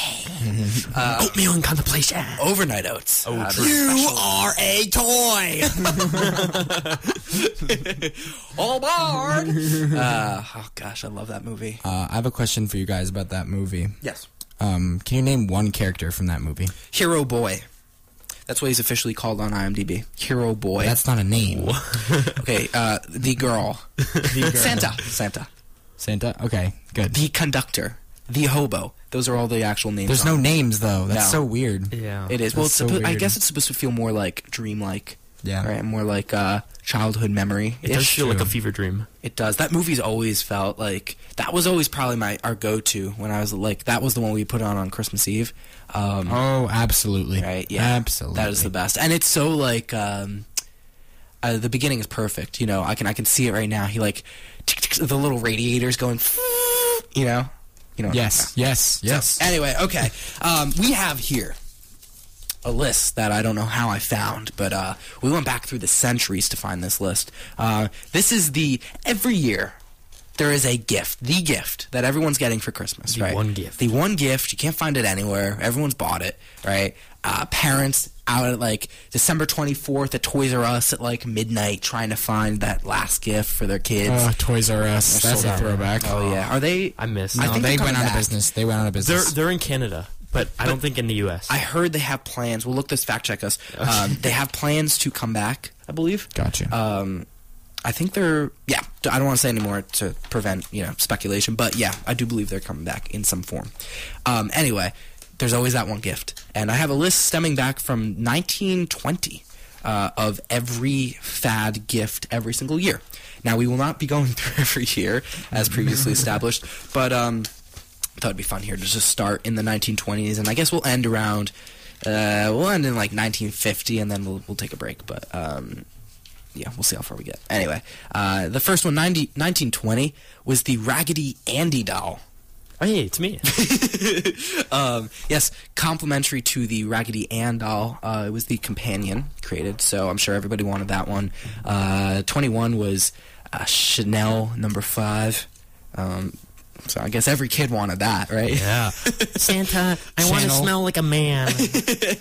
uh, Oatmeal and contemplation. Overnight oats. Oh, uh, you are a toy. All barred. Uh, oh gosh, I love that movie. Uh, I have a question for you guys about that movie. Yes. Um, can you name one character from that movie? Hero Boy. That's what he's officially called on I M D B. Hero Boy. That's not a name. Okay, uh, the girl. The girl. Santa. Santa. Santa? Okay, good. The conductor. The hobo. Those are all the actual names. There's no names, though. That's no. so weird. Yeah. It is. That's well, it's so weird. I guess it's supposed to feel more like dreamlike. Yeah. Right? More like uh, childhood memory. It does feel True. like a fever dream. It does. That movie's always felt like... That was always probably my our go-to when I was like... That was the one we put on on Christmas Eve. Um, oh, absolutely. Right, yeah. Absolutely. That is the best. And it's so like... Um, uh, the beginning is perfect. You know, I can I can see it right now. He like... Tick, tick, the little radiators going... You know? You know. Yes, yes, yes. So, anyway, okay. Um, we have here... a list that I don't know how I found, but uh, we went back through the centuries to find this list. Uh, this is the, every year, there is a gift, the gift that everyone's getting for Christmas, the right? The one gift. The one gift. You can't find it anywhere. Everyone's bought it, right? Uh, parents out at like December twenty-fourth at Toys R Us at like midnight trying to find that last gift for their kids. Oh, Toys R Us. They're That's a throwback. Oh, yeah. Are they? I missed. No, I think they went out of business. They went out of business. They're, they're in Canada. But, but I don't think in the U S I heard they have plans. We'll look this, fact check us. Um, they have plans to come back, I believe. Gotcha. Um, I think they're, yeah, I don't want to say anymore to prevent, you know, speculation. But, yeah, I do believe they're coming back in some form. Um, anyway, there's always that one gift. And I have a list stemming back from nineteen twenty uh, of every fad gift every single year. Now, we will not be going through every year, as previously established, but um, I thought it'd be fun here to just start in the nineteen twenties, and I guess we'll end around, uh, we'll end in like nineteen fifty, and then we'll we'll take a break, but um, yeah, we'll see how far we get. Anyway, uh, the first one, nineteen twenty, was the Raggedy Andy doll. Hey, it's me. um, yes, complimentary to the Raggedy Ann doll. Uh, it was the companion created, so I'm sure everybody wanted that one. Uh, twenty-one was uh, Chanel number five. Um, so I guess every kid wanted that, right? Yeah. Santa, I want to smell like a man.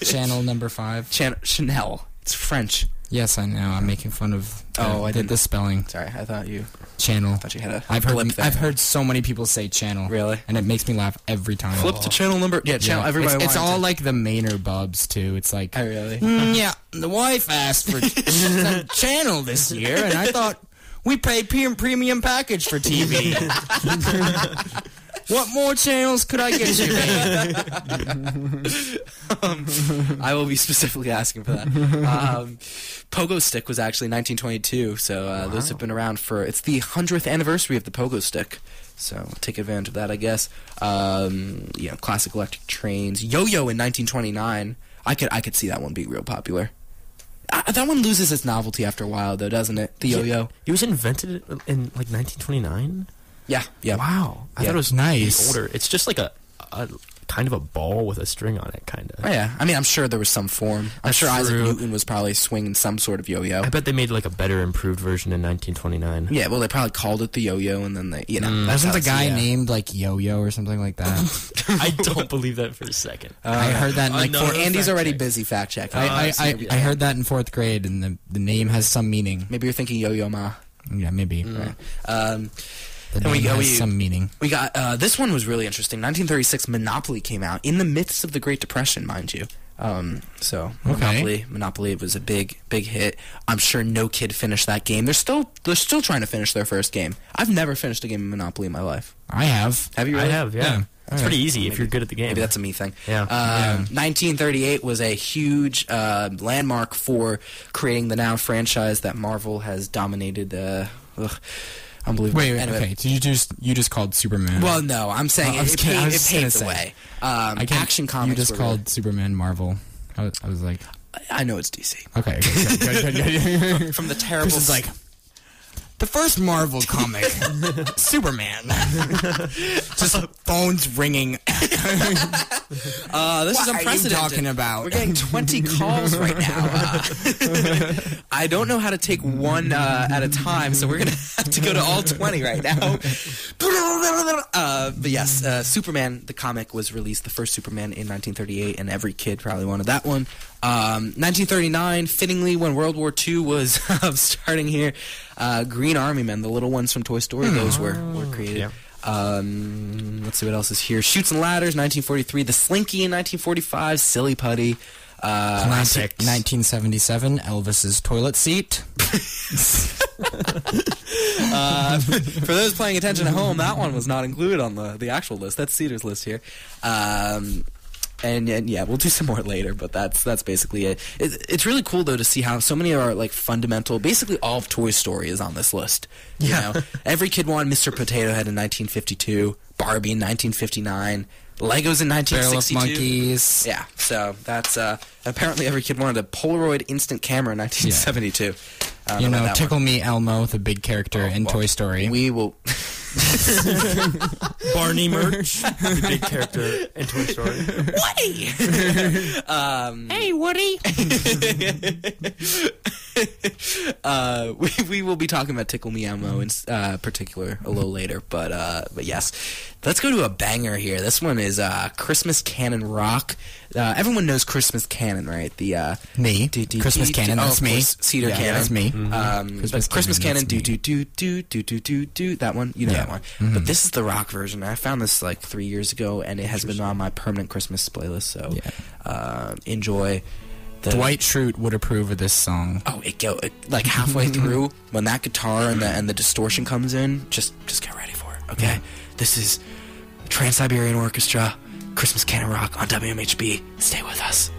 Chanel number five. Chan- Chanel. It's French. Yes, I know. I'm making fun of the, oh, I the, the spelling. Sorry, I thought you... Channel. I thought you had a I've heard, flip there. I've heard so many people say channel. Really? And it makes me laugh every time. Flip to channel number... Yeah, channel. Yeah. Everybody It's, it's all to. Like the Mainer Bubs, too. It's like... Oh, really? Mm, yeah, the wife asked for some channel this year, and I thought, we pay premium package for T V. What more channels could I get you, man? um, I will be specifically asking for that. Um, Pogo Stick was actually nineteen twenty-two, so uh, wow. Those have been around for... It's the one hundredth anniversary of the Pogo Stick, so take advantage of that, I guess. Um, you know, classic electric trains. Yo-Yo in nineteen twenty-nine. I could I could see that one being real popular. I, that one loses its novelty after a while, though, doesn't it? The Yo-Yo. It was invented in, like, nineteen twenty-nine? Yeah, yeah. Wow. I yeah. thought it was nice. Older. It's just like a, a kind of a ball with a string on it, kind of. Oh, yeah. I mean, I'm sure there was some form. I'm That's sure true. Isaac Newton was probably swinging some sort of yo-yo. I bet they made like a better improved version in nineteen twenty-nine. Yeah, well, they probably called it the yo-yo, and then they, you know. Mm. Wasn't the guy yeah. named like Yo-Yo or something like that? I don't believe that for a second. Uh, I heard that in like fourth grade. Andy's already check. busy fact check. Uh, I, I, I, I, I heard that in fourth grade, and the, the name has some meaning. Maybe you're thinking Yo-Yo Ma. Yeah, maybe. Mm. Right. Um... And we got some meaning. We got uh, this one was really interesting. nineteen thirty-six, Monopoly came out in the midst of the Great Depression, mind you. Um, so okay. Monopoly, Monopoly it was a big, big hit. I'm sure no kid finished that game. They're still, they're still trying to finish their first game. I've never finished a game of Monopoly in my life. I have. Have you? Really? I have. Yeah. yeah. It's okay. Pretty easy maybe, if you're good at the game. Maybe that's a me thing. Yeah. Um, yeah. nineteen thirty-eight was a huge uh, landmark for creating the now franchise that Marvel has dominated. Uh, ugh. Unbelievable. Wait, wait anyway. Okay. Did you just you just called Superman? Well, no, I'm saying oh, it, it, kidding, paid, it paved the way. Um, Action Comics. You just called really... Superman Marvel. I was, I was like, I know it's D C. Okay. okay good, good, good. From the terrible. This is like the first Marvel comic, Superman. Just phones ringing. uh, this what is unprecedented. What are you talking about? We're getting twenty calls right now. Uh, I don't know how to take one uh, at a time, so we're going to have to go to all twenty right now. Uh, but yes, uh, Superman, the comic, was released, the first Superman in nineteen thirty-eight, and every kid probably wanted that one. Um, nineteen thirty-nine, fittingly, when World War Two was starting here, uh, Green Army Men, the little ones from Toy Story, mm. those were, were created. Yeah. Um, let's see what else is here. Chutes and Ladders, nineteen forty-three. The Slinky in nineteen forty-five. Silly Putty. Uh, Classics. nineteen seventy-seven. Elvis's Toilet Seat. uh, for those paying attention at home, that one was not included on the, the actual list. That's Cedar's list here. Um... And, and yeah, we'll do some more later, but that's that's basically it. it. It's really cool though to see how so many of our like fundamental, basically all of Toy Story is on this list. You yeah. know, every kid wanted Mister Potato Head in nineteen fifty-two, Barbie in nineteen fifty-nine, Legos in nineteen sixty-two. Barrel of Monkeys. Yeah, so that's uh, apparently every kid wanted a Polaroid instant camera in nineteen seventy-two. Yeah. You know, know Tickle one. Me Elmo, the big character oh, in well, Toy Story. We will. Barney merch, the big character in Toy Story. Woody. um, hey, Woody. uh, we, we will be talking about Tickle Me Elmo in uh, particular a little later, but uh, but yes, let's go to a banger here. This one is uh, Christmas Canon Rock. Uh, everyone knows Christmas Canon, right? The uh, me do, do, Christmas do, Canon, do, that's oh, me. Cedar yeah, Canon, that's me. Mm-hmm. um, Christmas, Christmas Canon, do do do do do do do do that one. You know yeah. that one. Mm-hmm. But this is the rock version. I found this like three years ago, and it has been on my permanent Christmas playlist. So yeah. uh, enjoy. The, Dwight Schrute would approve of this song. Oh, it go it, like halfway through when that guitar and the and the distortion comes in. Just just get ready for it, okay? Yeah. This is Trans Siberian Orchestra, Christmas Canon Rock on W M H B. Stay with us.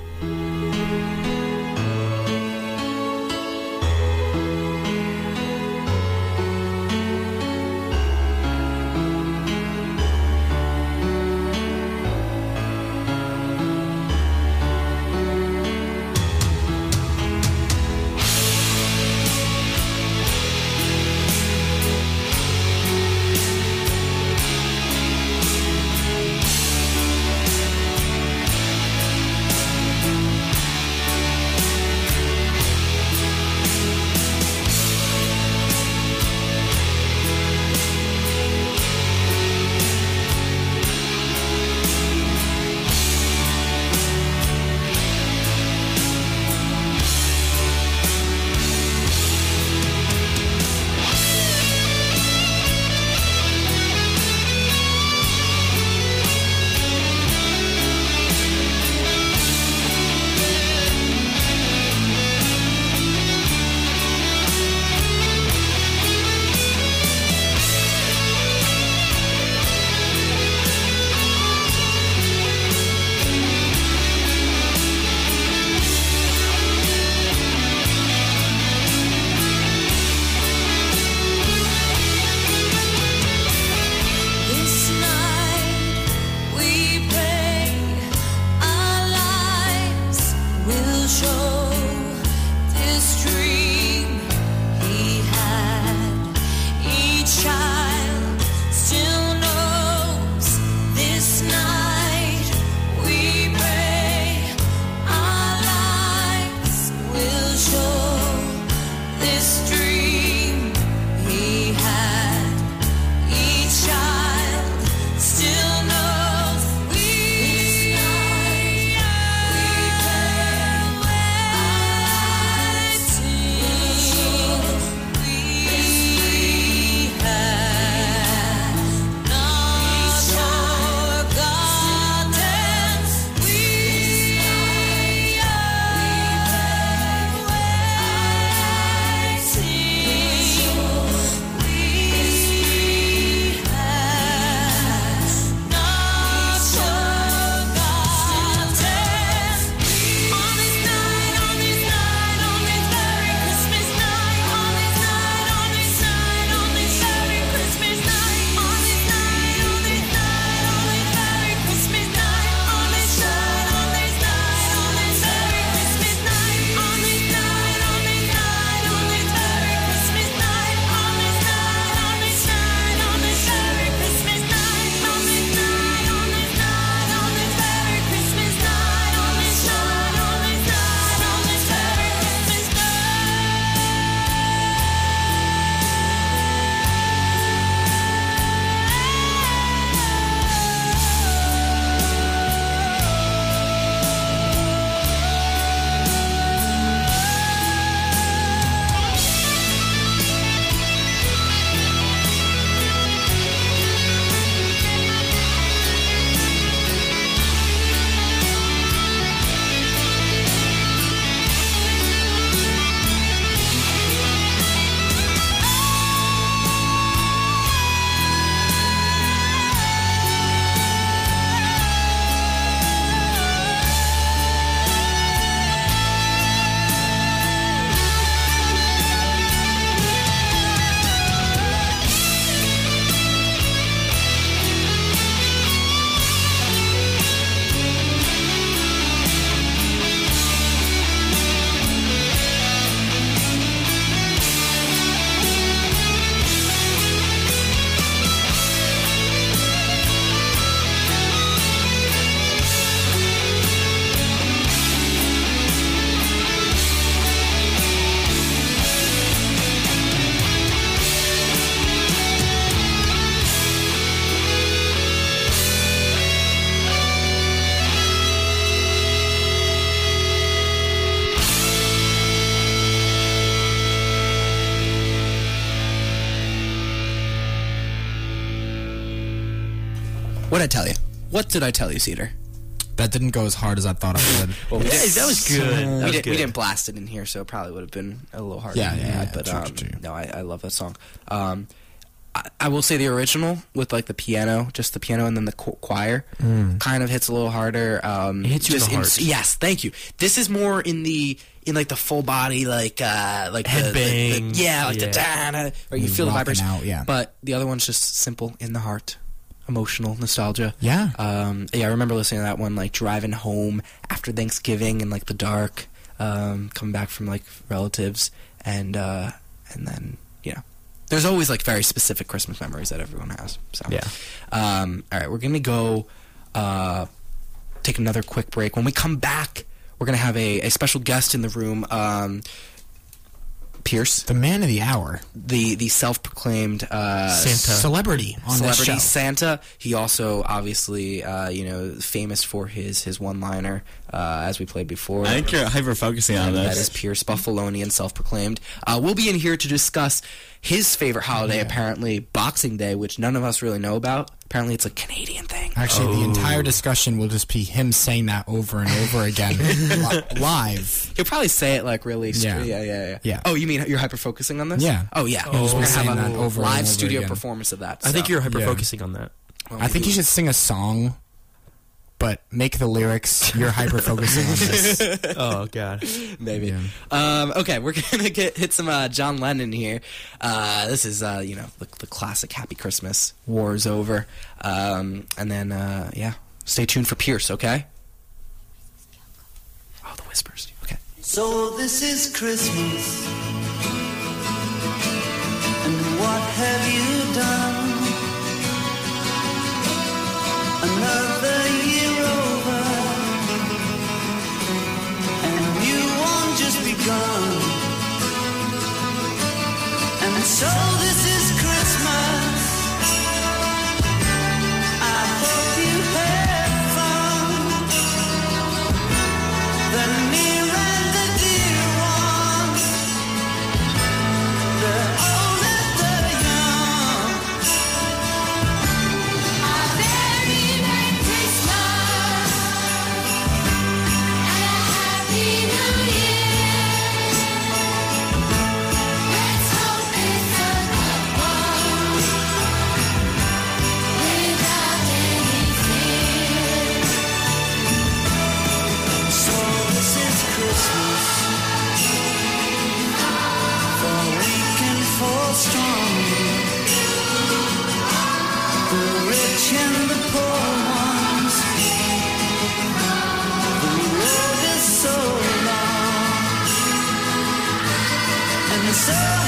What did I tell you? What did I tell you, Cedar? That didn't go as hard as I thought I would. Well, we yeah, that was good. That we, was did, good. We didn't blast it in here, so it probably would have been a little harder. Yeah, yeah, yeah. But true, um, true. no, I, I love that song. Um, I, I will say the original with like the piano, just the piano, and then the choir, mm. kind of hits a little harder. Um, it hits you just in the heart. In, yes, thank you. This is more in the in like the full body, like uh, like head the, bang. The, the, yeah, like yeah. the da, da, or you, you feel the vibration. Out, yeah. But the other one's just simple in the heart. Emotional nostalgia. Yeah. Um, yeah, I remember listening to that one, like, driving home after Thanksgiving in, like, the dark, um, coming back from, like, relatives, and uh, and then, you know. There's always, like, very specific Christmas memories that everyone has. So. Yeah. Um, all right, we're going to go uh, take another quick break. When we come back, we're going to have a, a special guest in the room, um, Pierce, the man of the hour, the the self-proclaimed uh, Santa celebrity on celebrity this show. Santa. He also obviously, uh, you know, famous for his his one-liner, uh, as we played before. I think you're hyper-focusing on this. That is Pierce, Buffalonian, self-proclaimed. Uh, we'll be in here to discuss his favorite holiday, yeah. apparently Boxing Day, which none of us really know about. Apparently, it's a Canadian thing. Actually, oh. the entire discussion will just be him saying that over and over again, li- live. He'll probably say it like really. Yeah. yeah, yeah, yeah. Yeah. Oh, you mean you're hyper focusing on this? Yeah. Oh, yeah. Oh. We're gonna have a over live over studio again. Performance of that. So. I think you're hyper focusing yeah. on that. Well, I think you should sing a song, but make the lyrics you're hyper focusing on this. Oh God, maybe. Yeah. Um, okay, we're gonna get hit some uh, John Lennon here. Uh, this is uh, you know the, the classic "Happy Christmas." War is over, um, and then uh, yeah, stay tuned for Pierce. Okay. Oh, the whispers. Okay. So this is Christmas, and what have you done? Another year over, and a new one just begun. And so this is Christmas. I hope you had fun. The near and the dear one, the old and the young. I Merry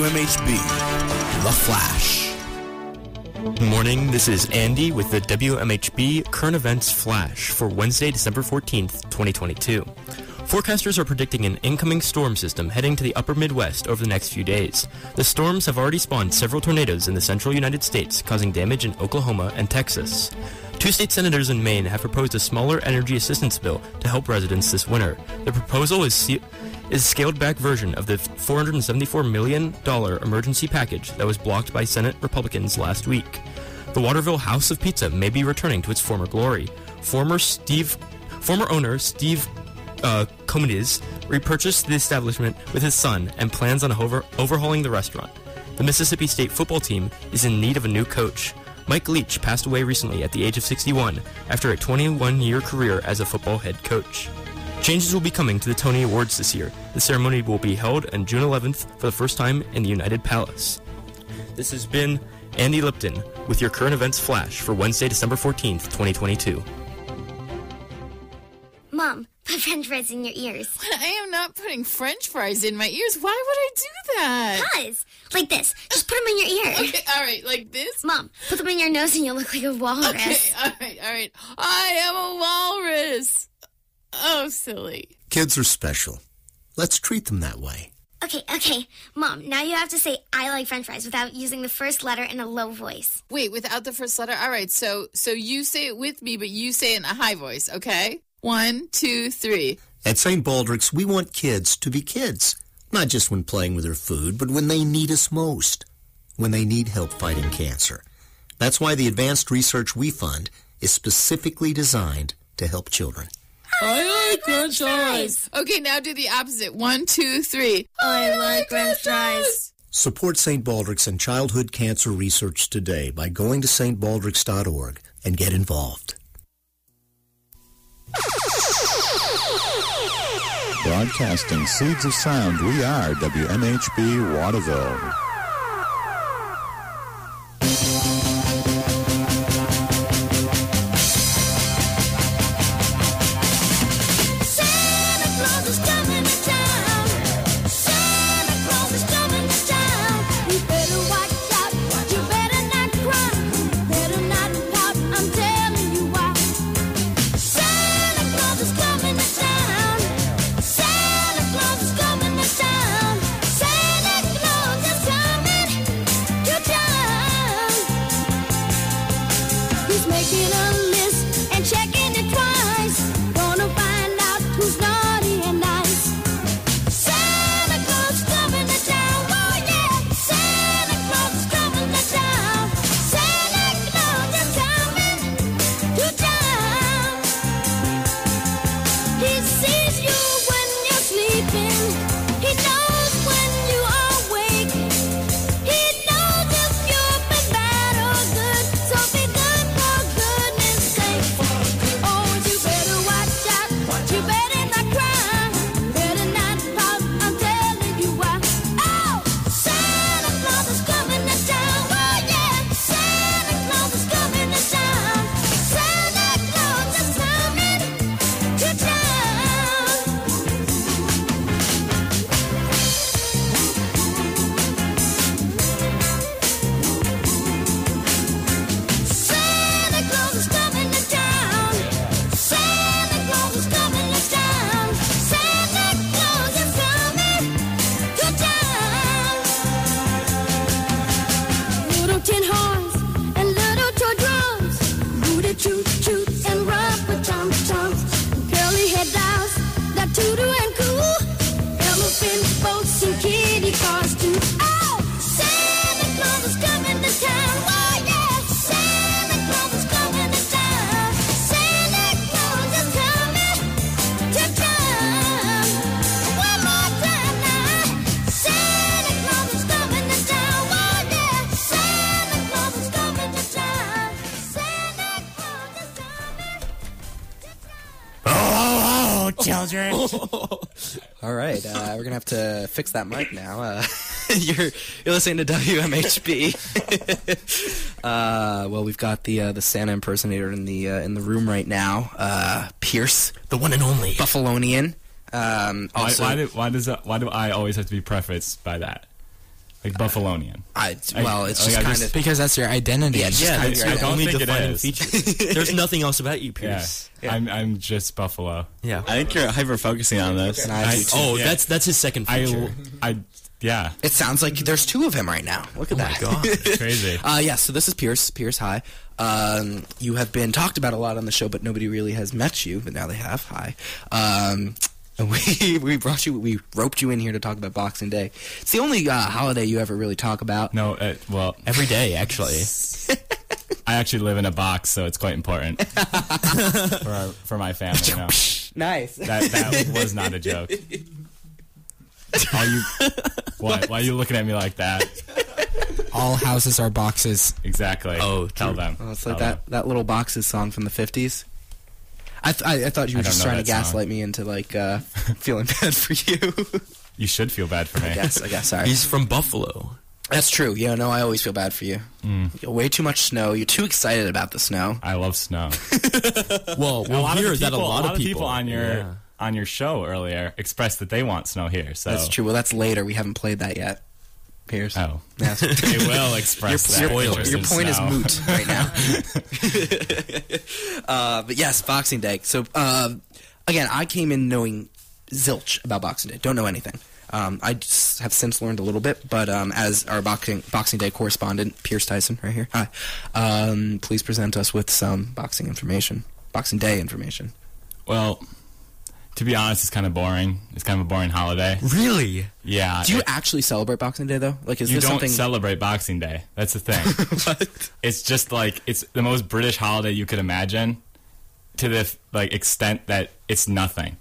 W M H B, The Flash. Good morning, this is Andy with the W M H B Current Events Flash for Wednesday, December fourteenth, twenty twenty-two. Forecasters are predicting an incoming storm system heading to the upper Midwest over the next few days. The storms have already spawned several tornadoes in the central United States, causing damage in Oklahoma and Texas. Two state senators in Maine have proposed a smaller energy assistance bill to help residents this winter. The proposal is se- is a scaled-back version of the four hundred seventy-four million dollars emergency package that was blocked by Senate Republicans last week. The Waterville House of Pizza may be returning to its former glory. Former Steve, former owner Steve uh, Comides repurchased the establishment with his son and plans on over- overhauling the restaurant. The Mississippi State football team is in need of a new coach. Mike Leach passed away recently at the age of sixty-one after a twenty-one-year career as a football head coach. Changes will be coming to the Tony Awards this year. The ceremony will be held on June eleventh for the first time in the United Palace. This has been Andy Lipton with your Current Events Flash for Wednesday, December fourteenth, twenty twenty-two. Mom, put French fries in your ears. But I am not putting French fries in my ears. Why would I do that? Because, like this. Just put them in your ear. Okay, all right, like this? Mom, put them in your nose and you'll look like a walrus. Okay, all right, all right. I am a walrus. Oh, silly. Kids are special. Let's treat them that way. Okay, okay. Mom, now you have to say I like French fries without using the first letter in a low voice. Wait, without the first letter? All right, so so you say it with me, but you say it in a high voice, okay? One, two, three. At Saint Baldrick's, we want kids to be kids. Not just when playing with their food, but when they need us most. When they need help fighting cancer. That's why the advanced research we fund is specifically designed to help children. I like French fries. Okay, now do the opposite. One, two, three. I like French fries. Support Saint Baldrick's and childhood cancer research today by going to s t baldrick's dot org and get involved. Broadcasting Seeds of Sound, we are W M H B Waterville. Children. All right, uh, we're gonna have to fix that mic now. Uh, you're you're listening to W M H B. uh, well, we've got the uh, the Santa impersonator in the uh, in the room right now. Uh, Pierce, the one and only Buffalonian. Um, also, why, why, do, why does that, why do I always have to be prefaced by that? Like Buffalonian. I, well, it's I, just like kind just, of... Because that's your identity. Yeah, it's yeah, just kind I, of your I don't think defining feature. There's nothing else about you, Pierce. Yeah. Yeah. I'm I'm just Buffalo. Yeah. I think you're hyper-focusing on this. I, oh, yeah. that's that's his second feature. I, I, yeah. It sounds like there's two of him right now. Look at oh that. Oh, my God. It's crazy. Uh, yeah, so this is Pierce. Pierce, hi. Um, you have been talked about a lot on the show, but nobody really has met you, but now they have. Hi. Um... We we brought you we roped you in here to talk about Boxing Day. It's the only uh, holiday you ever really talk about. No, uh, well, every day actually. I actually live in a box, so it's quite important for our, for my family. No. Nice. That that was not a joke. Are you what? what? Why are you looking at me like that? All houses are boxes. Exactly. Oh, tell them. Well, it's like tell that them. that little boxes song from the fifties. I, th I thought you were just trying to gaslight me into, like, uh, feeling bad for you. You should feel bad for me. I guess, I guess, sorry. He's from Buffalo. That's true. Yeah, no, I always feel bad for you. Mm. Way too much snow. You're too excited about the snow. I love snow. Well, we'll hear that a lot of people, lot of people on your... Yeah. on your show earlier expressed that they want snow here, so... That's true. Well, that's later. We haven't played that yet. Pierce. Oh. Yeah. They will express your, that. Your, your, your point is moot right now. uh, but yes, Boxing Day. So, uh, again, I came in knowing zilch about Boxing Day. Don't know anything. Um, I just have since learned a little bit, but um, as our Boxing, Boxing Day correspondent, Pierce Tyson, right here, hi, um, please present us with some boxing information, Boxing Day information. Well... To be honest, it's kind of boring. It's kind of a boring holiday. Really? Yeah. Do you it, actually celebrate Boxing Day, though? Like, is you this don't something... celebrate Boxing Day. That's the thing. What? It's just, like, it's the most British holiday you could imagine to the, like, extent that it's nothing.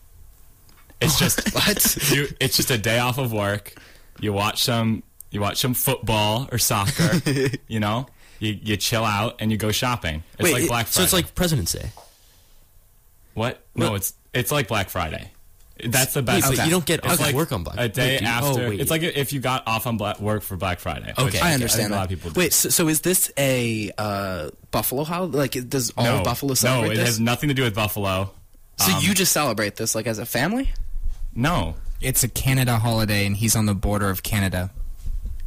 It's just... What? You, it's just a day off of work. You watch some, you watch some football or soccer, you know? You, you chill out, and you go shopping. It's Wait, like Black Friday. So it's like President's Day. What? No, what? it's... It's like Black Friday. That's the best. Wait, but you don't get off like work on Black Friday. A day wait, you, after. Oh, it's like if you got off on black, work for Black Friday. Okay, which I understand. I that. A lot of people do. Wait, so, so is this a uh, Buffalo holiday? Like, does all no, of Buffalo celebrate this? No, it this? has nothing to do with Buffalo. So um, you just celebrate this, like, as a family? No. It's a Canada holiday, and he's on the border of Canada.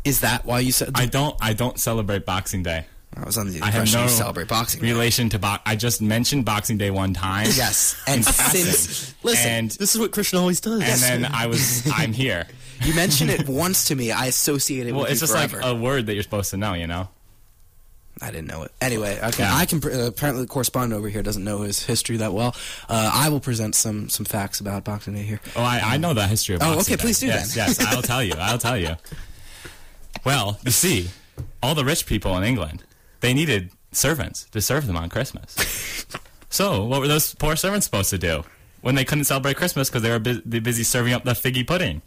Is that why you said... I don't, I don't celebrate Boxing Day. I was on the impression no you celebrate Boxing Day. Relation to box. I just mentioned Boxing Day one time. Yes, and since listen, and, this is what Christian always does. And yes. then I was, I'm here. You mentioned it once to me. I associate it well, with you forever. Well, it's just like a word that you're supposed to know, you know. I didn't know it. Anyway, okay. Yeah. I can uh, apparently the correspondent over here doesn't know his history that well. Uh, I will present some some facts about Boxing Day here. Oh, I, um, I know the history of Boxing Day. Oh, okay, Day. please do yes, that. Yes, I'll tell you. I'll tell you. Well, you see, all the rich people in England. They needed servants to serve them on Christmas. So what were those poor servants supposed to do when they couldn't celebrate Christmas because they were bu busy serving up the figgy pudding?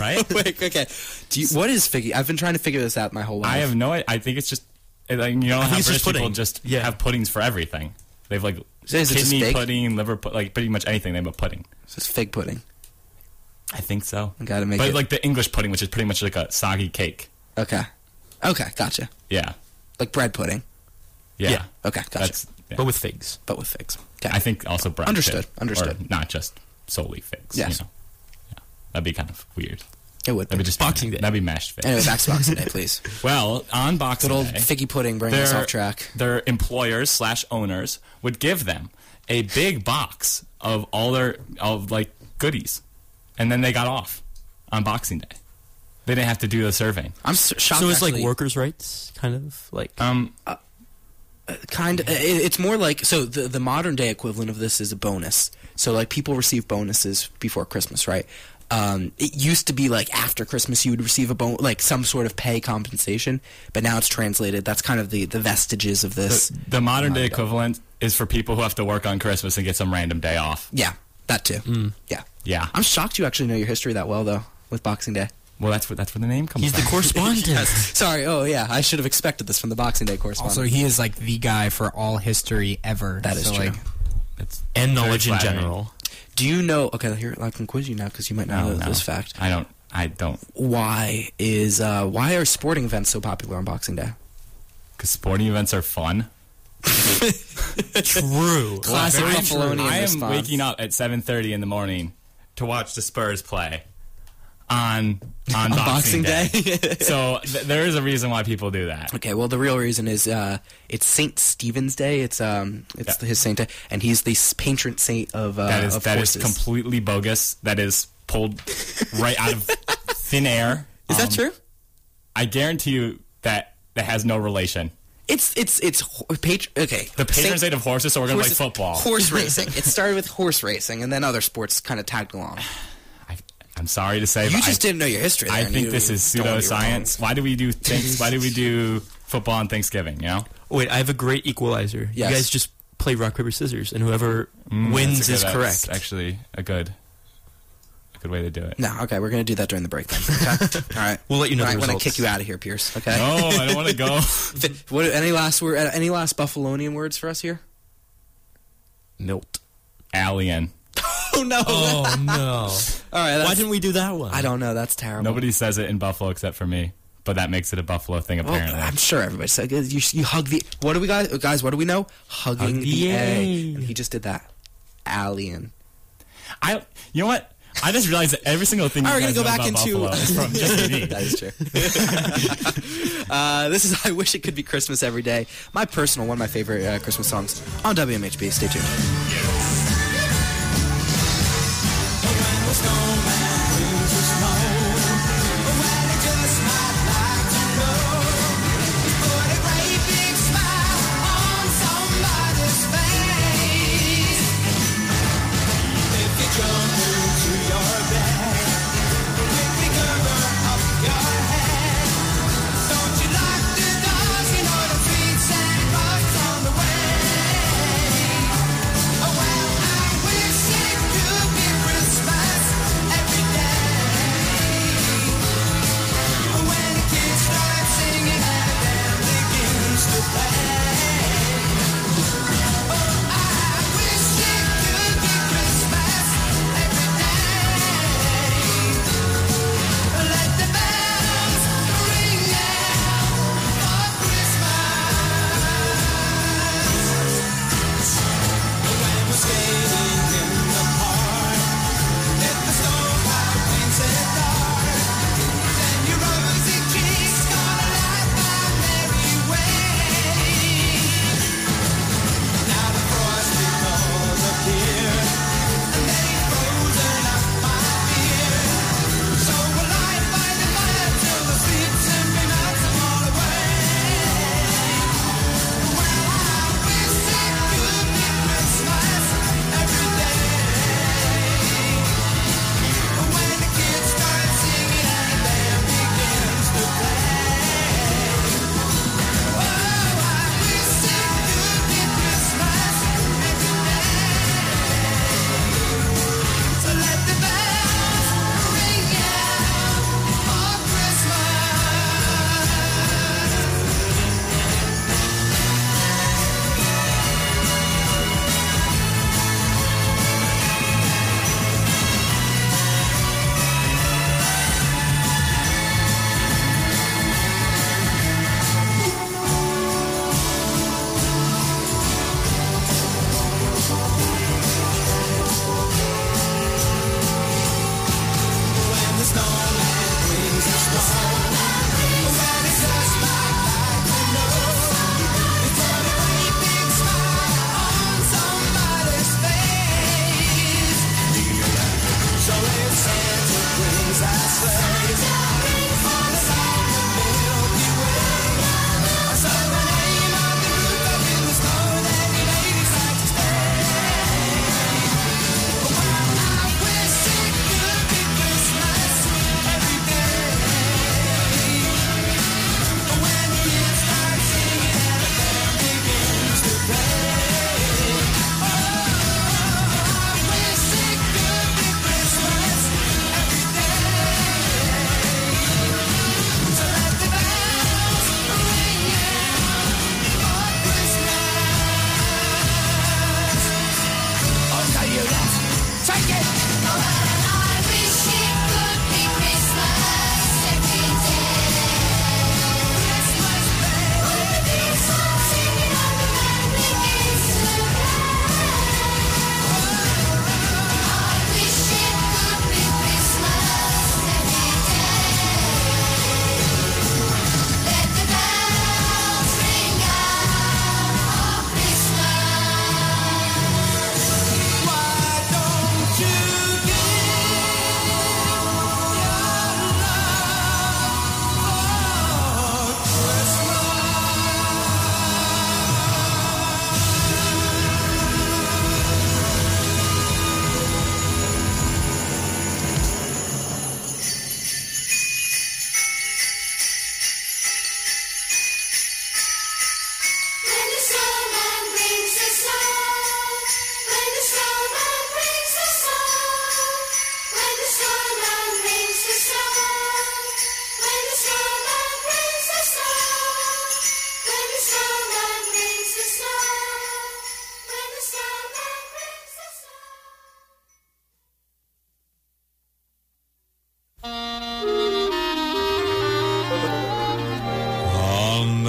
Right? Wait, okay. Do you, what is figgy? I've been trying to figure this out my whole life. I have no idea. I think it's just, like, you know how British just people just yeah. have puddings for everything. They have, like, so kidney pudding, liver pudding, like, pretty much anything they have a pudding. So it's fig pudding. I think so. I gotta make but, it. But, like, the English pudding, which is pretty much like a soggy cake. Okay. Okay, gotcha. Yeah. Like bread pudding? Yeah. yeah. Okay, gotcha. Yeah. But with figs. But with figs. Okay. I think also brown Understood, fig, understood. Or not just solely figs. Yes. You know? Yeah. That'd be kind of weird. It would be. That'd be just Boxing Day. That'd be mashed figs. Anyway, back to Boxing Day, please. Well, on Boxing Day... Good old Day, figgy pudding bringing us off track. Their employers slash owners would give them a big box of all their, of like, goodies. And then they got off on Boxing Day. They didn't have to do the surveying. I'm shocked. So it's actually, like workers' rights, kind of like. Um, uh, kind of. It, it's more like so. The the modern day equivalent of this is a bonus. So like people receive bonuses before Christmas, right? Um, it used to be like after Christmas you would receive a bon like some sort of pay compensation, but now it's translated. That's kind of the the vestiges of this. The, the modern day equivalent is for people who have to work on Christmas and get some random day off. Yeah, that too. Mm. Yeah, yeah. I'm shocked you actually know your history that well though with Boxing Day. Well, that's where, that's where the name comes from. He's the correspondent. Yes. Sorry. Oh, yeah. I should have expected this from the Boxing Day correspondent. Also, he is, like, the guy for all history ever. That is so, true. Like, it's and knowledge in general. Do you know... Okay, here, I can quiz you now because you might not no, know no. this fact. I don't. I don't. Why is... Uh, why are sporting events so popular on Boxing Day? Because sporting events are fun. True. Classic well, Buffalonian response. I am waking up at seven thirty in the morning to watch the Spurs play. on on, on Boxing, Boxing Day. Day? So th there is a reason why people do that. Okay, well, the real reason is uh, it's Saint Stephen's Day. It's um, it's yeah. his saint day, and he's the patron saint of uh, that is of that horses. Is completely bogus. That is pulled right out of thin air. Is um, that true? I guarantee you that that has no relation. It's it's it's patron. Okay, the patron saint of horses. So we're gonna horses, play football, horse racing. It started with horse racing, and then other sports kind of tagged along. I, I'm sorry to say, you but just I, didn't know your history. I think you, this is pseudoscience. Why do we do things? Why do we do football on Thanksgiving? You know. Wait, I have a great equalizer. Yes. You guys just play rock paper scissors, and whoever mm, wins good, is correct. Actually, a good. Good way to do it. No, okay, we're going to do that during the break then. Okay? All right. We'll let you know right, the results. I want to kick you out of here, Pierce, okay? No, I don't want to go. What, any last word, any last Buffalonian words for us here? Milt. Alien. Oh, no. Oh, no. All right. Why didn't we do that one? I don't know. That's terrible. Nobody says it in Buffalo except for me, but that makes it a Buffalo thing, apparently. Well, I'm sure everybody said it. You, you hug the... What do we guys... Guys, what do we know? Hugging Hug the egg. And he just did that. Alien. I... You know what? I just realized that every single thing you guys know about Buffalo is from just me. That is true. uh, this is I Wish It Could Be Christmas Every Day. My personal, one of my favorite uh, Christmas songs on W M H B. Stay tuned. Away.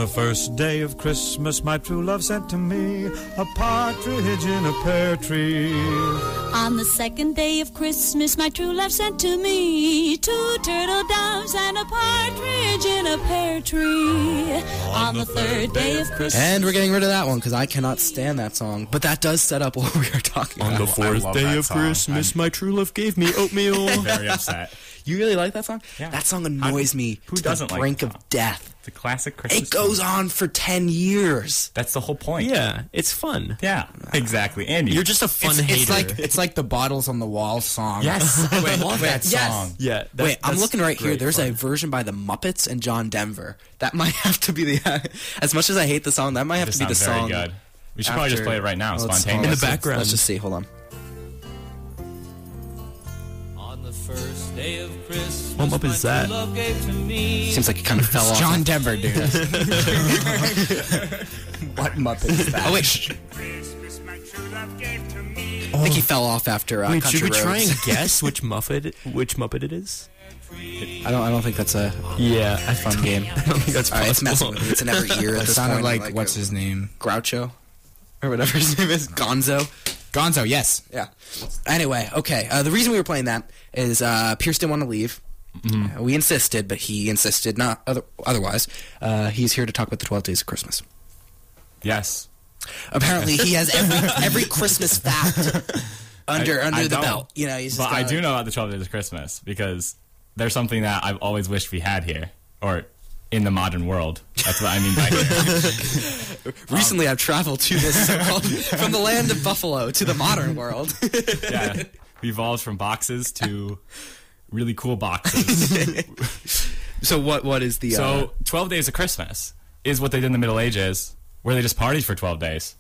first day of Christmas, my true love sent to me a partridge in a pear tree. On the second day of Christmas, my true love sent to me two turtle doves and a partridge in a pear tree. On, On the, the third day, day of Christmas... And we're getting rid of that one because I cannot stand that song. But that does set up what we are talking about. On the fourth day of song. Christmas, I'm... my true love gave me oatmeal. I'm very upset. You really like that song? Yeah. That song annoys I'm, me who to doesn't the brink like of death. It's a classic Christmas It goes movie. on for ten years. That's the whole point. Yeah, it's fun. Yeah, exactly. And you're just a fun it's, hater. It's like, it's like the Bottles on the Wall song. Yes. Wait, I love that yes. song. Yeah, that's, Wait, that's I'm looking right here. There's fun. a version by the Muppets and John Denver. That might have to be the... As much as I hate the song, that might have this to be the song. Very good. We should after, probably just play it right now, well, spontaneously. In the background. Let's just see. Hold on. First day of Christmas, what up is that? Seems like it kind of fell off. John Denver, dude. What Muppet is that? Oh, wait. Christmas, my true love gave to me. Oh. I think he fell off after uh, wait, Country Roads. Should we Roads. try and guess which Muppet, which Muppet it is? I don't. I don't think that's a yeah a fun game. I don't think that's possible. Right, it's messing with me. It's in every year. It sounded like, like what's a, his name? Groucho, or whatever his name is. Gonzo. Gonzo, yes. Yeah. Anyway, okay. Uh, the reason we were playing that is uh, Pierce didn't want to leave. Mm-hmm. Uh, we insisted, but he insisted not other otherwise. Uh, he's here to talk about the twelve days of Christmas. Yes. Apparently, he has every every Christmas fact under I, under I the belt. You know, he's just but I like, do know about the twelve days of Christmas because there's something that I've always wished we had here, or in the modern world. That's what I mean by here. Recently, um, I've traveled to this so-called from the land of Buffalo to the modern world. Yeah, we evolved from boxes to really cool boxes. So what? What is the... So uh, twelve Days of Christmas is what they did in the Middle Ages, where they just partied for twelve days.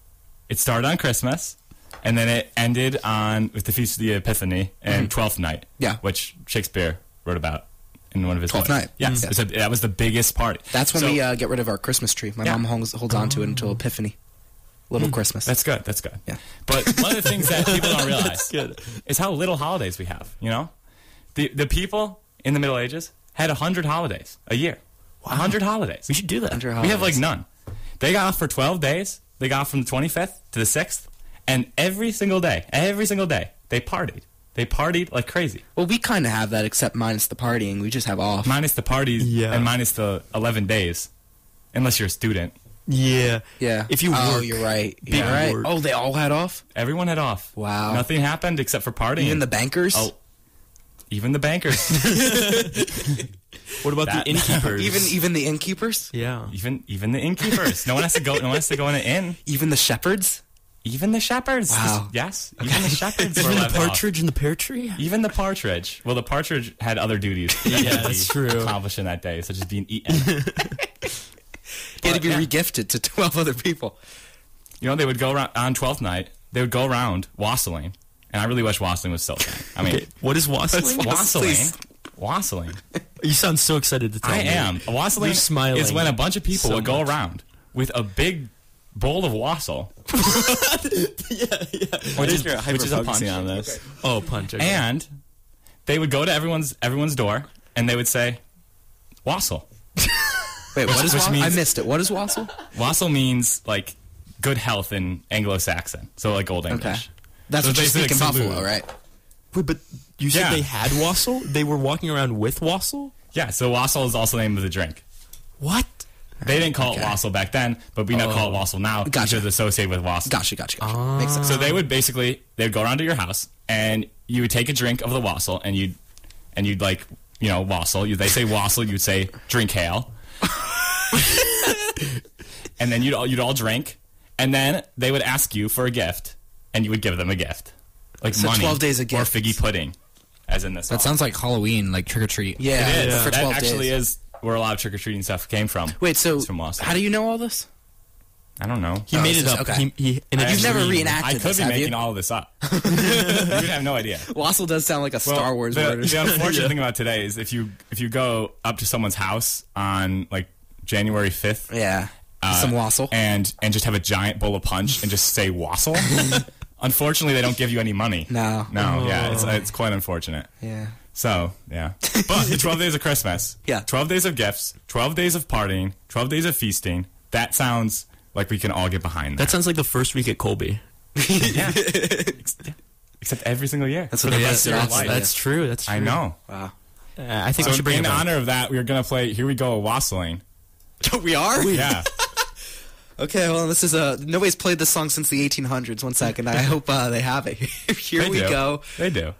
It started on Christmas, and then it ended on with the Feast of the Epiphany and mm-hmm. twelfth night, yeah, which Shakespeare wrote about. In one of his twelfth night. Yes. Mm-hmm. It's a, that was the biggest party. That's when so, we uh, get rid of our Christmas tree. My yeah. mom holds, holds on to it until Epiphany. Little mm. Christmas. That's good. That's good. Yeah. But one of the things that people don't realize is how little holidays we have, you know? The the people in the Middle Ages had one hundred holidays a year. Wow. one hundred holidays. We should do that. We have like none. They got off for twelve days. They got off from the twenty-fifth to the sixth. And every single day, every single day, they partied. They partied like crazy. Well, we kind of have that, except minus the partying. We just have off. Minus the parties yeah. and minus the eleven days, unless you're a student. Yeah. Yeah. If you work. Oh, you're right. You're right. Work. Oh, they all had off? Everyone had off. Wow. Nothing happened except for partying. Even the bankers? Oh, even the bankers. What about that, the innkeepers? Even even the innkeepers? Yeah. Even even the innkeepers. No one has to go. No one has to go in an inn. Even the shepherds? Even the shepherds. Wow. This, yes. Okay. Even the shepherds. Even the partridge off. and the pear tree? Even the partridge. Well, the partridge had other duties. Yeah, that's true. Accomplished in that day, such as being eaten. He had to be yeah. regifted to twelve other people. You know, they would go around on twelfth night, they would go around wassailing. And I really wish wassailing was still a thing. I mean, okay. What is wassailing? Wassailing. Please. Wassailing. You sound so excited to tell I me. I am. Wassailing is when a bunch of people so would go much. around with a big bowl of wassail. yeah, yeah. Which is, which is a punch on this. Okay. Oh, punch. Okay. And they would go to everyone's everyone's door and they would say, wassail. Wait, what is wassail? I missed it. What is wassail? Wassail means like good health in Anglo-Saxon. So like old English. Okay. That's so what they speak in Buffalo, right? Wait, but you said yeah. they had wassail? They were walking around with wassail? Yeah, so wassail is also the name of the drink. What? They didn't call okay. it wassail back then, but we oh. now call it wassail now. Gotcha. Because it's associated with wassail. Gotcha, gotcha, gotcha. Uh, Makes sense. So they would basically, they would go around to your house, and you would take a drink of the wassail, and you'd, and you'd like, you know, wassail. You, they say wassail, you'd say drink hail. And then you'd all, you'd all drink, and then they would ask you for a gift, and you would give them a gift. Like so money twelve days a gift. Or figgy pudding, as in this That song. Sounds like Halloween, like trick-or-treat. Yeah, it is. Yeah. For twelve that actually days. is... where a lot of trick-or-treating stuff came from. Wait, so from how do you know all this? I don't know. He oh, made it just, up. Okay. He, he, and I, you've never reenacted I could this, be making you? all of this up. You would have no idea. Wassail does sound like a well, Star Wars the, word. The unfortunate yeah. thing about today is if you if you go up to someone's house on, like, January fifth... Yeah, uh, some wassail. And, and just have a giant bowl of punch and just say wassail... Unfortunately, they don't give you any money. No. No, oh. yeah, it's, it's quite unfortunate. Yeah. So, yeah. But the twelve days of Christmas. Yeah. twelve days of gifts, twelve days of partying, twelve days of feasting, that sounds like we can all get behind that. That sounds like the first week at Colby. Yeah. Except every single year. That's what the rest of our life. That's true. That's true. I know. Wow. Uh, I think so we should bring in it honor of that. We are gonna play. Here we go, wassailing. We are. Yeah. Okay. Well, this is a nobody's played this song since the eighteen hundreds. One second. I hope uh, they have it. Here they we do. go. They do.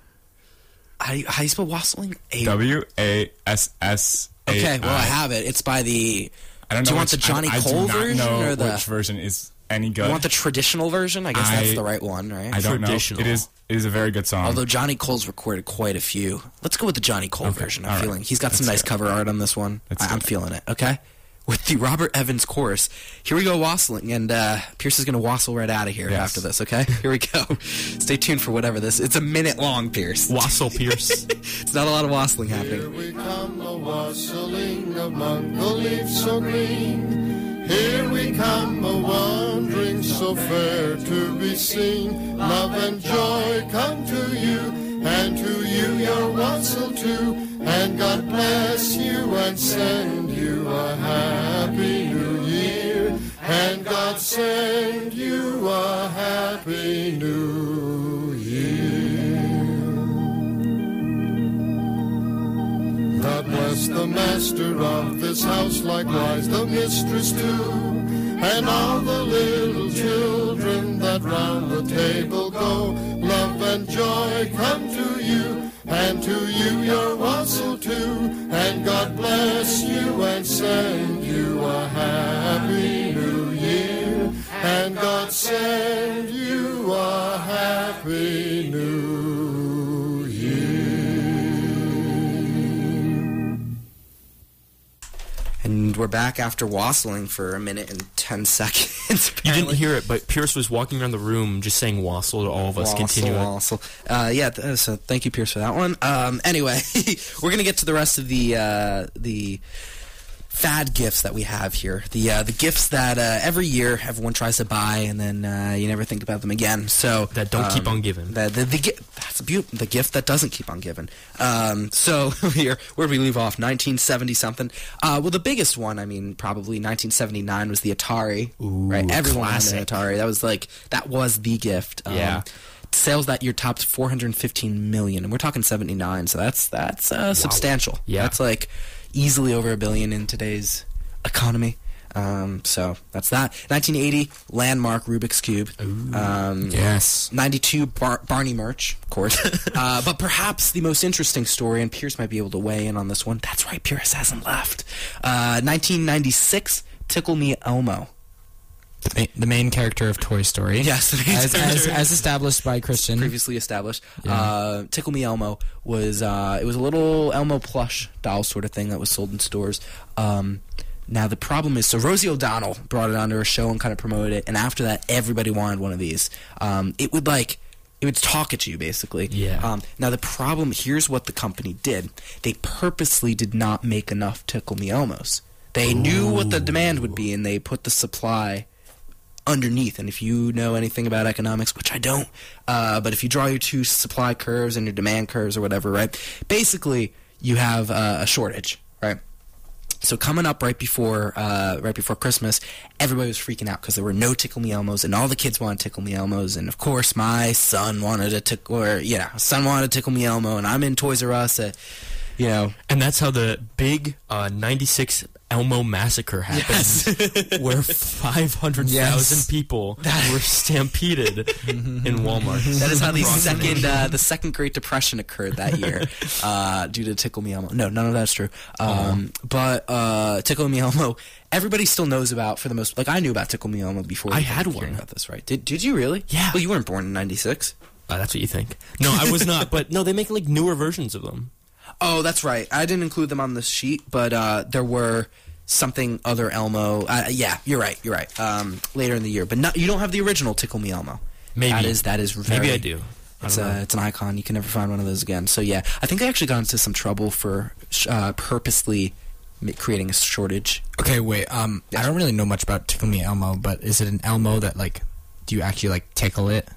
How do you, how do you spell wassailing? W a s s. -A -I. Okay. Well, I have it. It's by the. I don't know. Do you want which, the Johnny I, Cole I do not version know or the which version is any good? You want the traditional version? I guess I, that's the right one, right? I don't know. It is. It is a very good song. Although Johnny Cole's recorded quite a few. Let's go with the Johnny Cole okay. version, I'm All feeling. Right. He's got Let's some nice cover art on this one. Let's I'm feeling it, okay? With the Robert Evans chorus. Here we go wassailing, and uh, Pierce is going to wassail right out of here yes. after this, okay? Here we go. Stay tuned for whatever this is. It's a minute long, Pierce. Wassail, Pierce. It's not a lot of wassailing happening. Here we come a-wassailing among the leaves so green. Here we come a-wandering, so fair to be seen. Love and joy come to you, and to you your wassail too. And God bless you and send you a happy new year. And God send you a happy new year. God bless the master of this house, likewise the mistress too. And all the little children that round the table go. Love and joy come to you, and to you your wassail too. And God bless you and send you a happy new year. And God send you a happy new year. And we're back after wassailing for a minute and ten seconds. You didn't hear it, but Pierce was walking around the room just saying wassail to all of us. Wassail, continue wassail. Uh, yeah, th so thank you, Pierce, for that one. Um, anyway, we're going to get to the rest of the uh, the fad gifts that we have here. The uh, the gifts that uh, every year everyone tries to buy, and then uh, you never think about them again. So that don't um, keep on giving. The, the, the, the, that's a beautiful, the gift that doesn't keep on giving. Um, so here, where did we leave off? nineteen seventy something. Uh, well, the biggest one, I mean, probably nineteen seventy-nine was the Atari. Ooh, right? Everyone classic. Had an Atari. That was like that was the gift. Um, yeah. Sales that year topped four hundred fifteen million, and we're talking seventy-nine. So that's that's uh, wow. substantial. Yeah. That's like. Easily over a billion in today's economy. Um, so that's that. nineteen eighty, landmark Rubik's Cube. Ooh, um, yes. ninety-two, Bar Barney merch, of course. uh, but perhaps the most interesting story, and Pierce might be able to weigh in on this one. That's right, Pierce hasn't left. Uh, nineteen ninety-six, Tickle Me Elmo. The main, the main character of Toy Story. Yes, the main as, as, as established by Christian. Previously established. Yeah. Uh, Tickle Me Elmo was, uh, it was a little Elmo plush doll sort of thing that was sold in stores. Um, now, the problem is, so Rosie O'Donnell brought it onto her show and kind of promoted it, and after that, everybody wanted one of these. Um, it would, like, it would talk at you, basically. Yeah. Um, now, the problem, here's what the company did. They purposely did not make enough Tickle Me Elmos. They Ooh. Knew what the demand would be, and they put the supply underneath. And if you know anything about economics, which I don't, uh, but if you draw your two supply curves and your demand curves or whatever, right, basically you have uh, a shortage, right? So coming up right before uh, right before Christmas, everybody was freaking out because there were no Tickle Me Elmos, and all the kids wanted Tickle Me Elmos, and of course my son wanted a tickle, or you know, son wanted a Tickle Me Elmo, and I'm in Toys R Us, uh, you know, and that's how the big uh, ninety-six. Elmo massacre happened, yes. where five hundred thousand yes. people were stampeded in Walmart. That is how the second uh, the second Great Depression occurred that year, uh, due to Tickle Me Elmo. No, none of that's true. Um, uh-huh. But uh, Tickle Me Elmo, everybody still knows about for the most. Like I knew about Tickle Me Elmo before. I had one about this, right? Did Did you really? Yeah. Well, you weren't born in ninety-six. Uh, that's what you think. No, I was not. But no, they make like newer versions of them. Oh, that's right. I didn't include them on this sheet, but uh, there were something other Elmo. Uh, yeah, you're right. You're right. Um, later in the year, but not, you don't have the original Tickle Me Elmo. Maybe that is that is very, maybe I do. I it's a, it's an icon. You can never find one of those again. So yeah, I think I actually got into some trouble for uh, purposely creating a shortage. Okay, wait. Um, yes. I don't really know much about Tickle Me Elmo, but is it an Elmo that like do you actually like tickle it?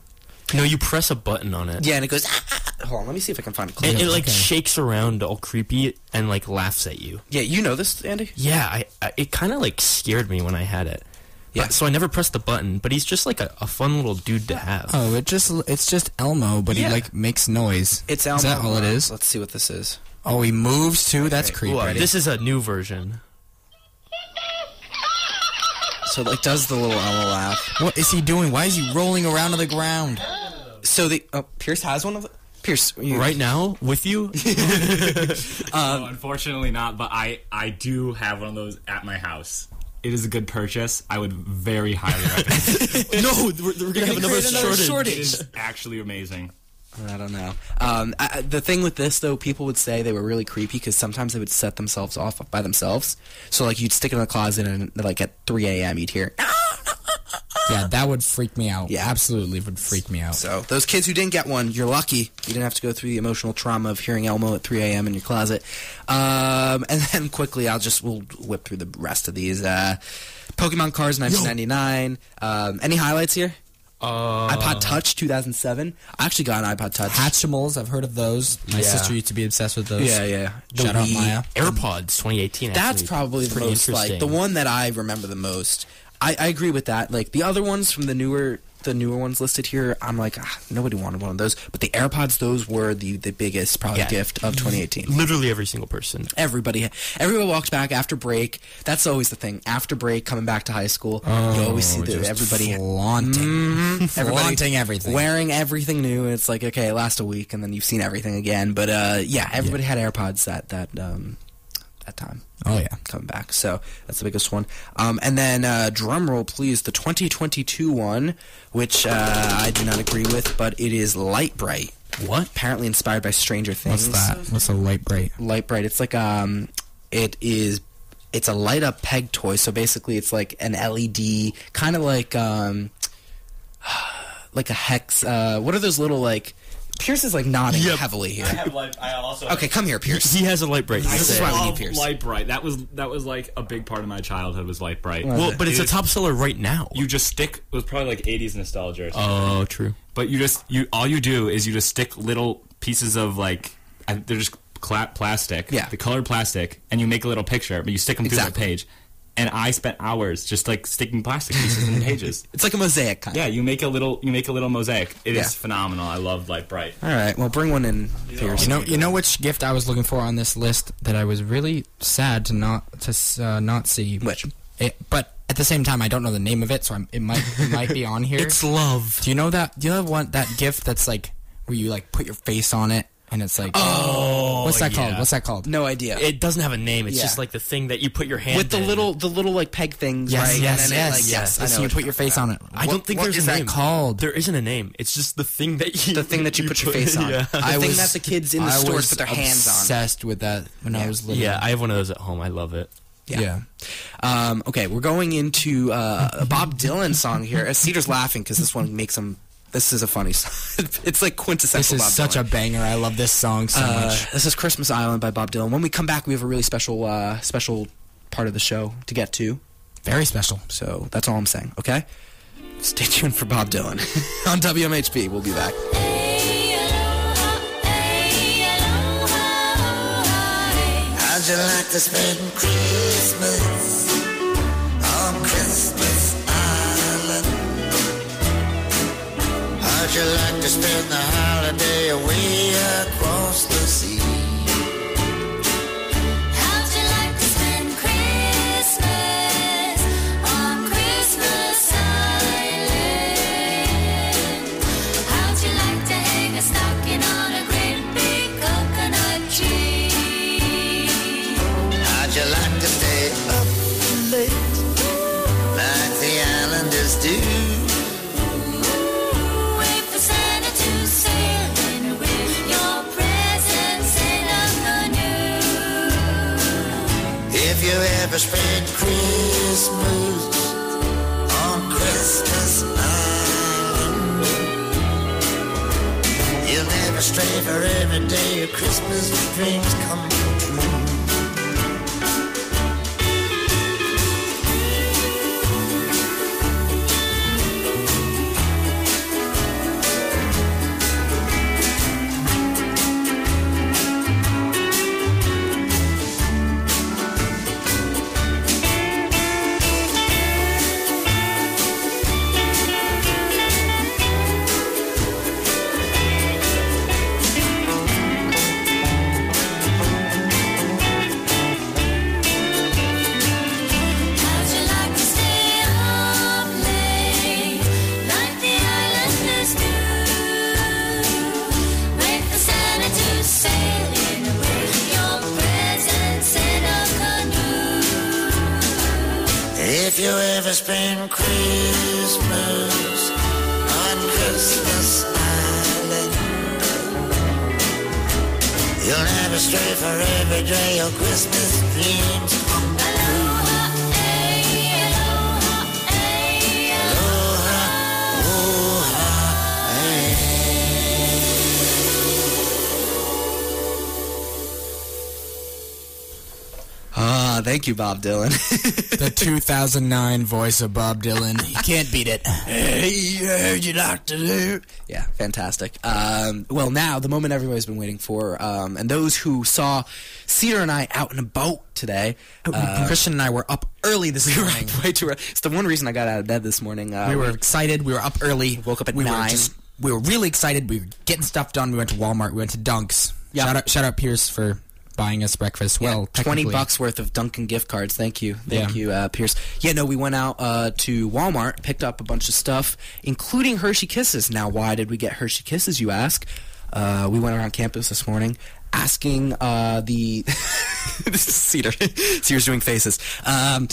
No, you press a button on it. Yeah, and it goes. Ah, ah, Hold on, let me see if I can find a clip. It, it like okay. shakes around all creepy and like laughs at you. Yeah, you know this, Andy? Yeah, I, I it kind of like scared me when I had it. Yeah. But, so I never pressed the button, but he's just like a, a fun little dude to have. Oh, it just it's just Elmo, but yeah. he like makes noise. It's Elmo. Is that all it is? Let's see what this is. Oh, he moves too? Okay. That's creepy. Well, this is a new version. So like does the little Elmo laugh. What is he doing? Why is he rolling around on the ground? So the oh, Pierce has one of the Pierce, you... right now with you? um, no, unfortunately not, but I, I do have one of those at my house. It is a good purchase. I would very highly recommend it. No, we're, we're going to have another, another shortage. shortage. It is actually amazing. I don't know. Um, I, the thing with this, though, people would say they were really creepy because sometimes they would set themselves off by themselves. So, like, you'd stick it in the closet and, like, at three a m you'd hear... Yeah, that would freak me out. Yeah, absolutely would freak me out. So those kids who didn't get one, you're lucky. You didn't have to go through the emotional trauma of hearing Elmo at three a m in your closet. Um, and then quickly, I'll just we'll whip through the rest of these. Uh, Pokemon Cards nineteen ninety-nine. Um, any highlights here? Uh, iPod Touch two thousand seven. I actually got an iPod Touch. Hatchimals, I've heard of those. My yeah. sister used to be obsessed with those. Yeah, yeah. Shout out Maya. AirPods twenty eighteen. Actually. That's probably the most like the one that I remember the most. I, I agree with that. Like the other ones from the newer, the newer ones listed here, I'm like, ah, nobody wanted one of those. But the AirPods, those were the, the biggest probably yeah. gift of twenty eighteen. Literally every single person. Everybody, everyone walked back after break. That's always the thing. After break, coming back to high school, oh, you always see the, everybody flaunting, mm, everybody flaunting everything, wearing everything new. It's like okay, last a week, and then you've seen everything again. But uh, yeah, everybody yeah. had AirPods that that. Um, That time. Oh, yeah. Coming back. So that's the biggest one. Um, and then, uh, drum roll, please, the twenty twenty-two one, which uh, I do not agree with, but it is Light Bright. What? Apparently inspired by Stranger Things. What's that? What's a Light Bright? Light Bright. It's like, um, it is, it's a light up peg toy. So basically, it's like an L E D, kind of like, um, like a hex. Uh, what are those little, like, Pierce is like nodding yep. heavily here. I have light, I also okay, have come here, Pierce. He has a Light Bright. I this is why we need Pierce. Light Bright. That was that was like a big part of my childhood was Light Bright. Well, well but it's, it's a top seller right now. You just stick it was probably like eighties nostalgia or something. Oh, true. But you just you all you do is you just stick little pieces of like they're just plastic, yeah. the colored plastic, and you make a little picture, but you stick them exactly. through the page. And I spent hours just like sticking plastic pieces in pages. It's like a mosaic kind. Yeah, you make a little, you make a little mosaic. It yeah. is phenomenal. I love Light Bright. All right, well, bring one in. Here. You know, you know which gift I was looking for on this list that I was really sad to not to uh, not see. Which, it, but at the same time, I don't know the name of it, so I'm, it might it might be on here. It's love. Do you know that? Do you have one that gift that's like where you like put your face on it? And it's like, oh, what's that yeah. called? What's that called? No idea. It doesn't have a name. It's yeah. just like the thing that you put your hand with the in. little, the little like peg things. Yes, right? yes, and yes, like, yes, yes. And so you put your face about. on it. I what, don't think what there's is a name that called. There isn't a name. It's just the thing that you, the thing that you, you put, put your face on. Yeah. The I thing was, that the kids in the I stores put their hands on. Obsessed with that when yeah. I was little. Yeah, I have one of those at home. I love it. Yeah. yeah. Um, okay, we're going into uh, a Bob Dylan song here. Cedar's laughing because this one makes him. This is a funny song. It's like quintessential Bob Dylan. This is such a banger. I love this song so uh, much. This is Christmas Island by Bob Dylan. When we come back, we have a really special uh, special part of the show to get to. Very special. So that's all I'm saying, okay? Stay tuned for Bob Dylan on W M H B. We'll be back. How'd you like to spend Christmas on Christmas? How'd you like to spend the holiday away across the sea? How'd you like to spend Christmas on Christmas Island? How'd you like to hang a stocking on a great big coconut tree? How'd you like to stay up late like the islanders do? You ever spend Christmas on Christmas Island? You'll never stray for every day your Christmas dreams come true. If you ever spend Christmas on Christmas Island, you'll never stray for every day your Christmas dreams come true. Aloha, ay, aloha, ay, aloha, aloha, ay. Ah, thank you, Bob Dylan. The two thousand nine voice of Bob Dylan. You can't beat it. Hey, I heard you knocked it out. Yeah, fantastic. Um, well, now, the moment everybody's been waiting for, um, and those who saw Cedar and I out and about today. Uh, Christian and I were up early this we morning. Were up way too early. It's the one reason I got out of bed this morning. Uh, we were we, excited. We were up early. We woke up at we nine. Were just, we were really excited. We were getting stuff done. We went to Walmart. We went to Dunk's. Yep. Shout out, shout out Pierce for... buying us breakfast. Yeah, well, twenty bucks worth of Dunkin gift cards. Thank you, thank yeah. you, uh, Pierce. Yeah, no, we went out uh, to Walmart, picked up a bunch of stuff, including Hershey Kisses. Now, why did we get Hershey Kisses? You ask. Uh, we went around campus this morning asking uh, the this is Cedar. Cedar's doing faces. Um,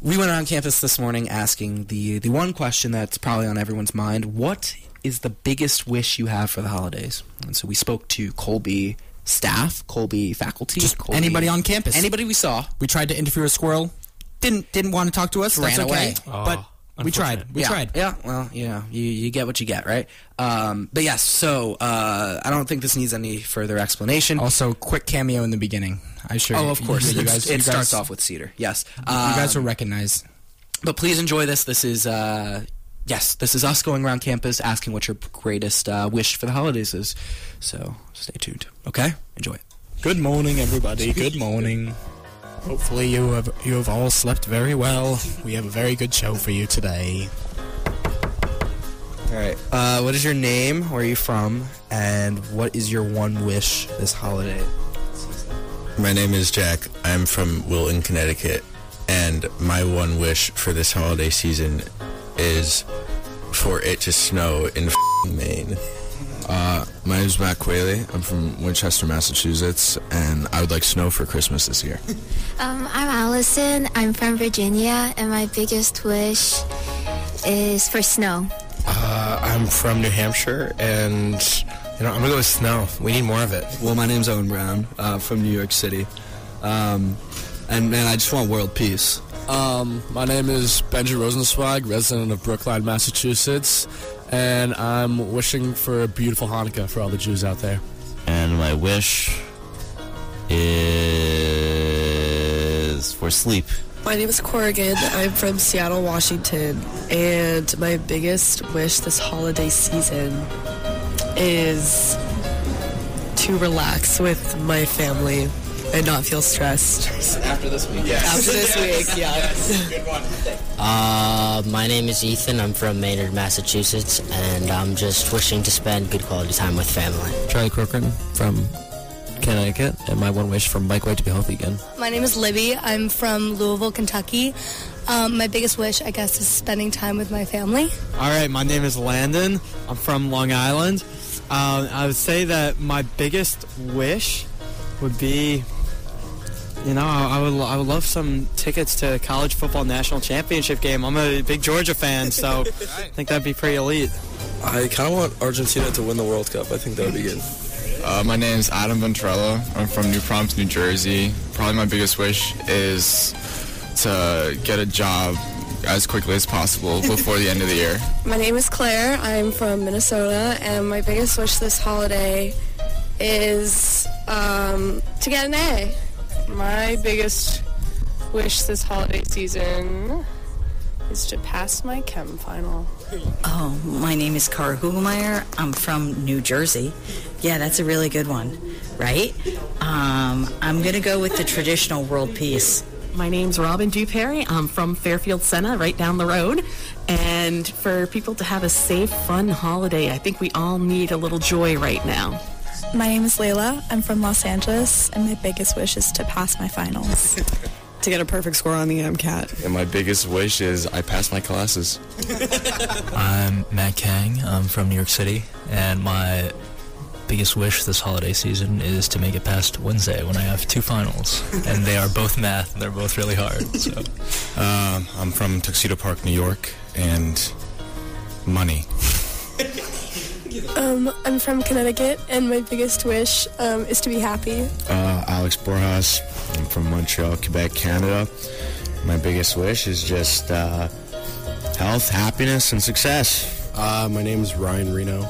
we went around campus this morning asking the the one question that's probably on everyone's mind: what is the biggest wish you have for the holidays? And so we spoke to Colby. Staff, Colby faculty, just Colby, anybody on campus, anybody we saw. We tried to interview a squirrel. Didn't didn't want to talk to us. Ran That's okay. away. Oh, but we tried. We yeah. tried. Yeah. Well, you know, you you get what you get, right? Um, but yes. Yeah, so uh, I don't think this needs any further explanation. Also, quick cameo in the beginning. I sure. Oh, of course. You guys, it you guys, starts off with Cedar. Yes. Um, you guys will recognize. But please enjoy this. This is. Uh, Yes, this is us going around campus asking what your greatest uh, wish for the holidays is. So stay tuned, okay? Enjoy it. Good morning, everybody. Good morning. Hopefully you have you have all slept very well. We have a very good show for you today. All right. Uh, what is your name? Where are you from? And what is your one wish this holiday season? My name is Jack. I'm from Wilton, Connecticut. And my one wish for this holiday season is for it to snow in f***ing Maine. Uh, my name is Matt Quayle. I'm from Winchester, Massachusetts, and I would like snow for Christmas this year. Um, I'm Allison. I'm from Virginia, and my biggest wish is for snow. Uh, I'm from New Hampshire, and you know I'm going to go with snow. We need more of it. Well, my name's Owen Brown uh, from New York City, um, and man, I just want world peace. Um, my name is Benji Rosenzweig, resident of Brookline, Massachusetts, and I'm wishing for a beautiful Hanukkah for all the Jews out there. And my wish is for sleep. My name is Corrigan. I'm from Seattle, Washington, and my biggest wish this holiday season is to relax with my family. And not feel stressed. After this week, yes. After this yes. week, yeah. Yes. Good one. Uh, my name is Ethan. I'm from Maynard, Massachusetts, and I'm just wishing to spend good quality time with family. Charlie Corcoran from Connecticut, and my one wish from Mike White to be healthy again. My name is Libby. I'm from Louisville, Kentucky. Um, my biggest wish, I guess, is spending time with my family. All right, my name is Landon. I'm from Long Island. Um, I would say that my biggest wish would be... You know, I would I would love some tickets to college football national championship game. I'm a big Georgia fan, so I think that'd be pretty elite. I kind of want Argentina to win the World Cup. I think that would be good. Uh, my name's Adam Ventrella. I'm from New Proms, New Jersey. Probably my biggest wish is to get a job as quickly as possible before the end of the year. My name is Claire. I'm from Minnesota, and my biggest wish this holiday is um, to get an A. My biggest wish this holiday season is to pass my chem final. Oh, my name is Cara Hugelmeier. I'm from New Jersey. Yeah, that's a really good one, right? Um, I'm going to go with the traditional world peace. My name's Robin DuPerry. I'm from Fairfield, Senna, right down the road. And for people to have a safe, fun holiday, I think we all need a little joy right now. My name is Layla. I'm from Los Angeles, and my biggest wish is to pass my finals. To get a perfect score on the MCAT. And my biggest wish is I pass my classes. I'm Matt Kang. I'm from New York City, and my biggest wish this holiday season is to make it past Wednesday when I have two finals, and they are both math, and they're both really hard. So, uh, I'm from Tuxedo Park, New York, and money. Um, I'm from Connecticut, and my biggest wish um, is to be happy. Uh, Alex Borjas. I'm from Montreal, Quebec, Canada. My biggest wish is just uh, health, happiness, and success. Uh, my name is Ryan Reno,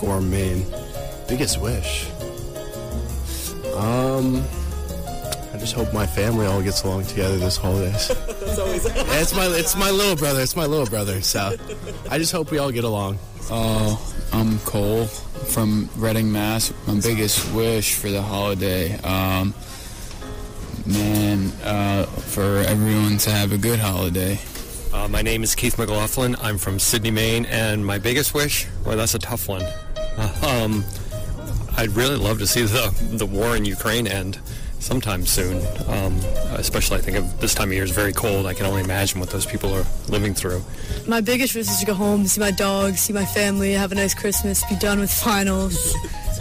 Gorham, Maine. Biggest wish? Um, I just hope my family all gets along together this holidays. That's always yeah, it's my it's my little brother. It's my little brother. So I just hope we all get along. Oh. Uh, I'm Cole from Reading, Mass. My biggest wish for the holiday, um, man, uh, for everyone to have a good holiday. Uh, my name is Keith McLaughlin. I'm from Sydney, Maine, and my biggest wish, well, that's a tough one. Um, I'd really love to see the the war in Ukraine end sometime soon. Um, especially, I think of this time of year is very cold. I can only imagine what those people are living through. My biggest wish is to go home, see my dog, see my family, have a nice Christmas, be done with finals.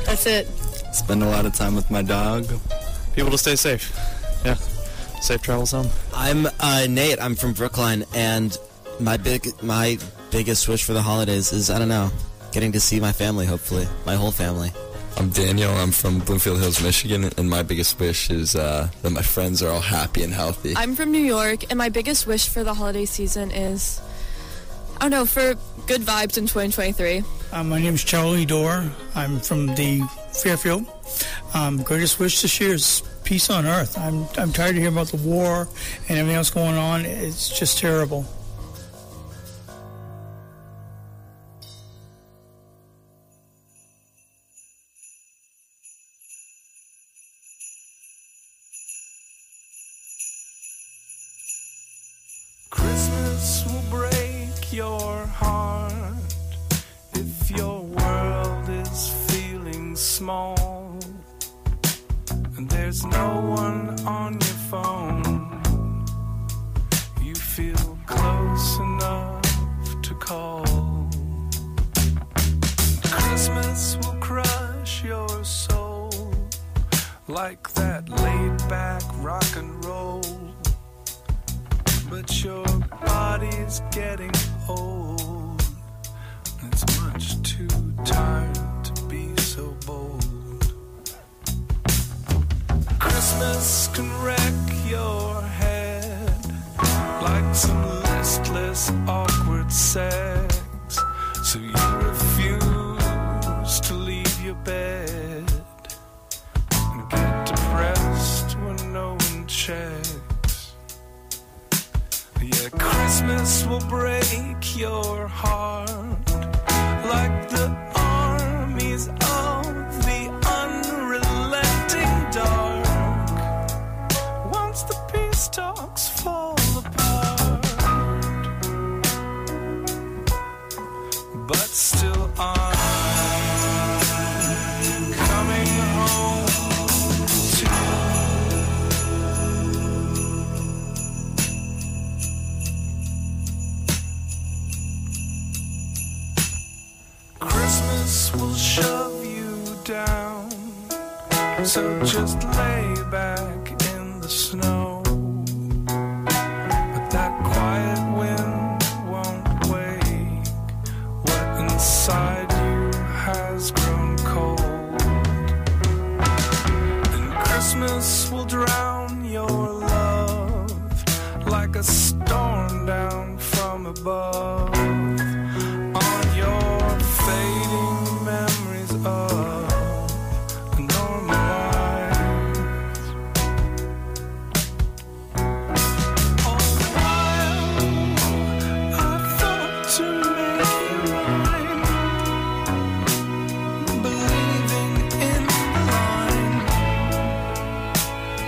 That's it. Spend a lot of time with my dog. People to stay safe. Yeah. Safe travels home. I'm uh, Nate. I'm from Brookline, and my big, my biggest wish for the holidays is, I don't know, getting to see my family, hopefully. My whole family. I'm Daniel. I'm from Bloomfield Hills, Michigan, and my biggest wish is uh, that my friends are all happy and healthy. I'm from New York, and my biggest wish for the holiday season is, I don't know, for good vibes in twenty twenty-three. Um, my name is Charlie Dorr. I'm from the Fairfield. Um, greatest wish this year is peace on earth. I'm I'm tired of hearing about the war and everything else going on. It's just terrible. Christmas will break your heart if your world is feeling small and there's no one on your phone. You feel close enough to call. Christmas will crush your soul like that laid-back rock and roll. But your body's getting old. It's much too tired to be so bold. Christmas can wreck your head like some listless, awkward sex. So you refuse to leave your bed and get depressed when no one checks. Yeah, Christmas will break your heart like the armies of the unrelenting dark. Once the peace talks fall apart, but still I'm coming home. Christmas will shove you down, so just lay back in the snow. But that quiet wind won't wake what inside you has grown cold. And Christmas will drown your love like a storm down from above on your fading memories of a normal life. Oh, while I thought to make you mine, believing in the line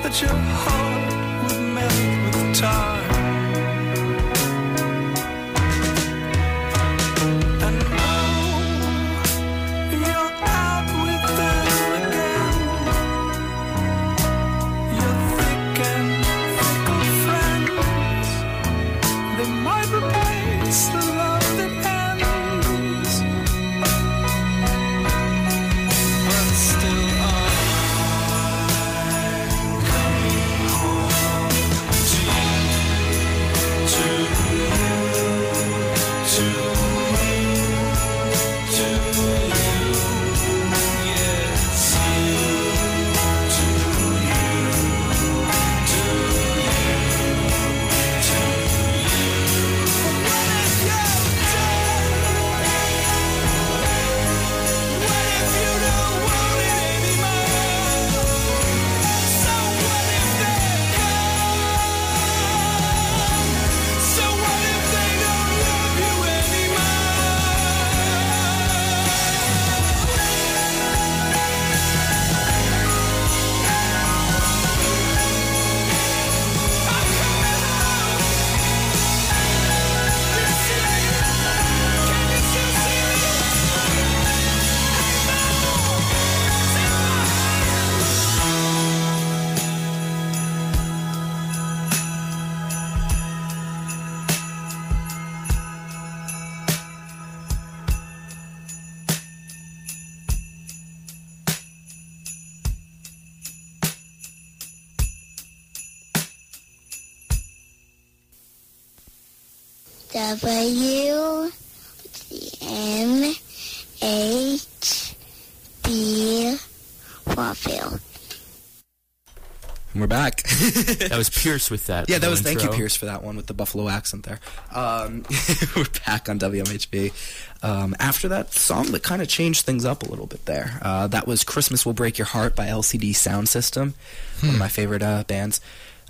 that your heart would melt with time. W M H B Waterville. And we're back. That was Pierce with that. Yeah, that was intro. Thank you, Pierce, for that one with the Buffalo accent there. Um, we're back on W M H B. Um, after that song that kind of changed things up a little bit there. Uh, that was Christmas Will Break Your Heart by L C D Sound System. Hmm. One of my favorite uh, bands.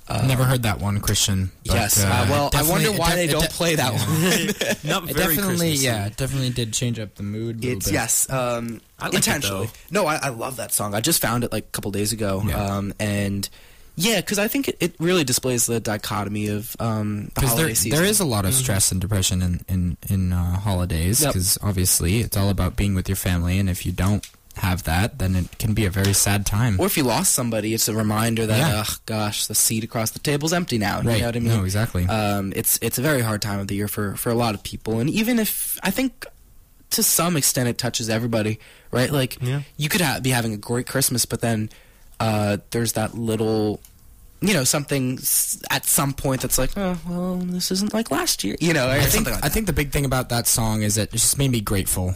Uh, Never heard that one, Christian. But, yes. Uh, uh, well, I wonder why they don't play that one. Not very Christmassy. Yeah, it definitely did change up the mood a little it's, bit. Yes. Um, I like intentionally. It, no, I, I love that song. I just found it like a couple days ago. Yeah. Um, and... Yeah, because I think it, it really displays the dichotomy of um, the holiday there, season. There is a lot of stress and depression in, in, in uh, holidays because yep. obviously it's all about being with your family, and if you don't have that, then it can be a very sad time. Or if you lost somebody, it's a reminder that, yeah. oh, gosh, the seat across the table's empty now. Right. You know what I mean? No, exactly. Um, it's, it's a very hard time of the year for, for a lot of people, and even if I think... to some extent it touches everybody, right? Like, yeah. you could ha- be having a great Christmas, but then... Uh, there's that little, you know, something s- at some point that's like, oh, well, this isn't like last year, you know. I think like I think the big thing about that song is that it just made me grateful,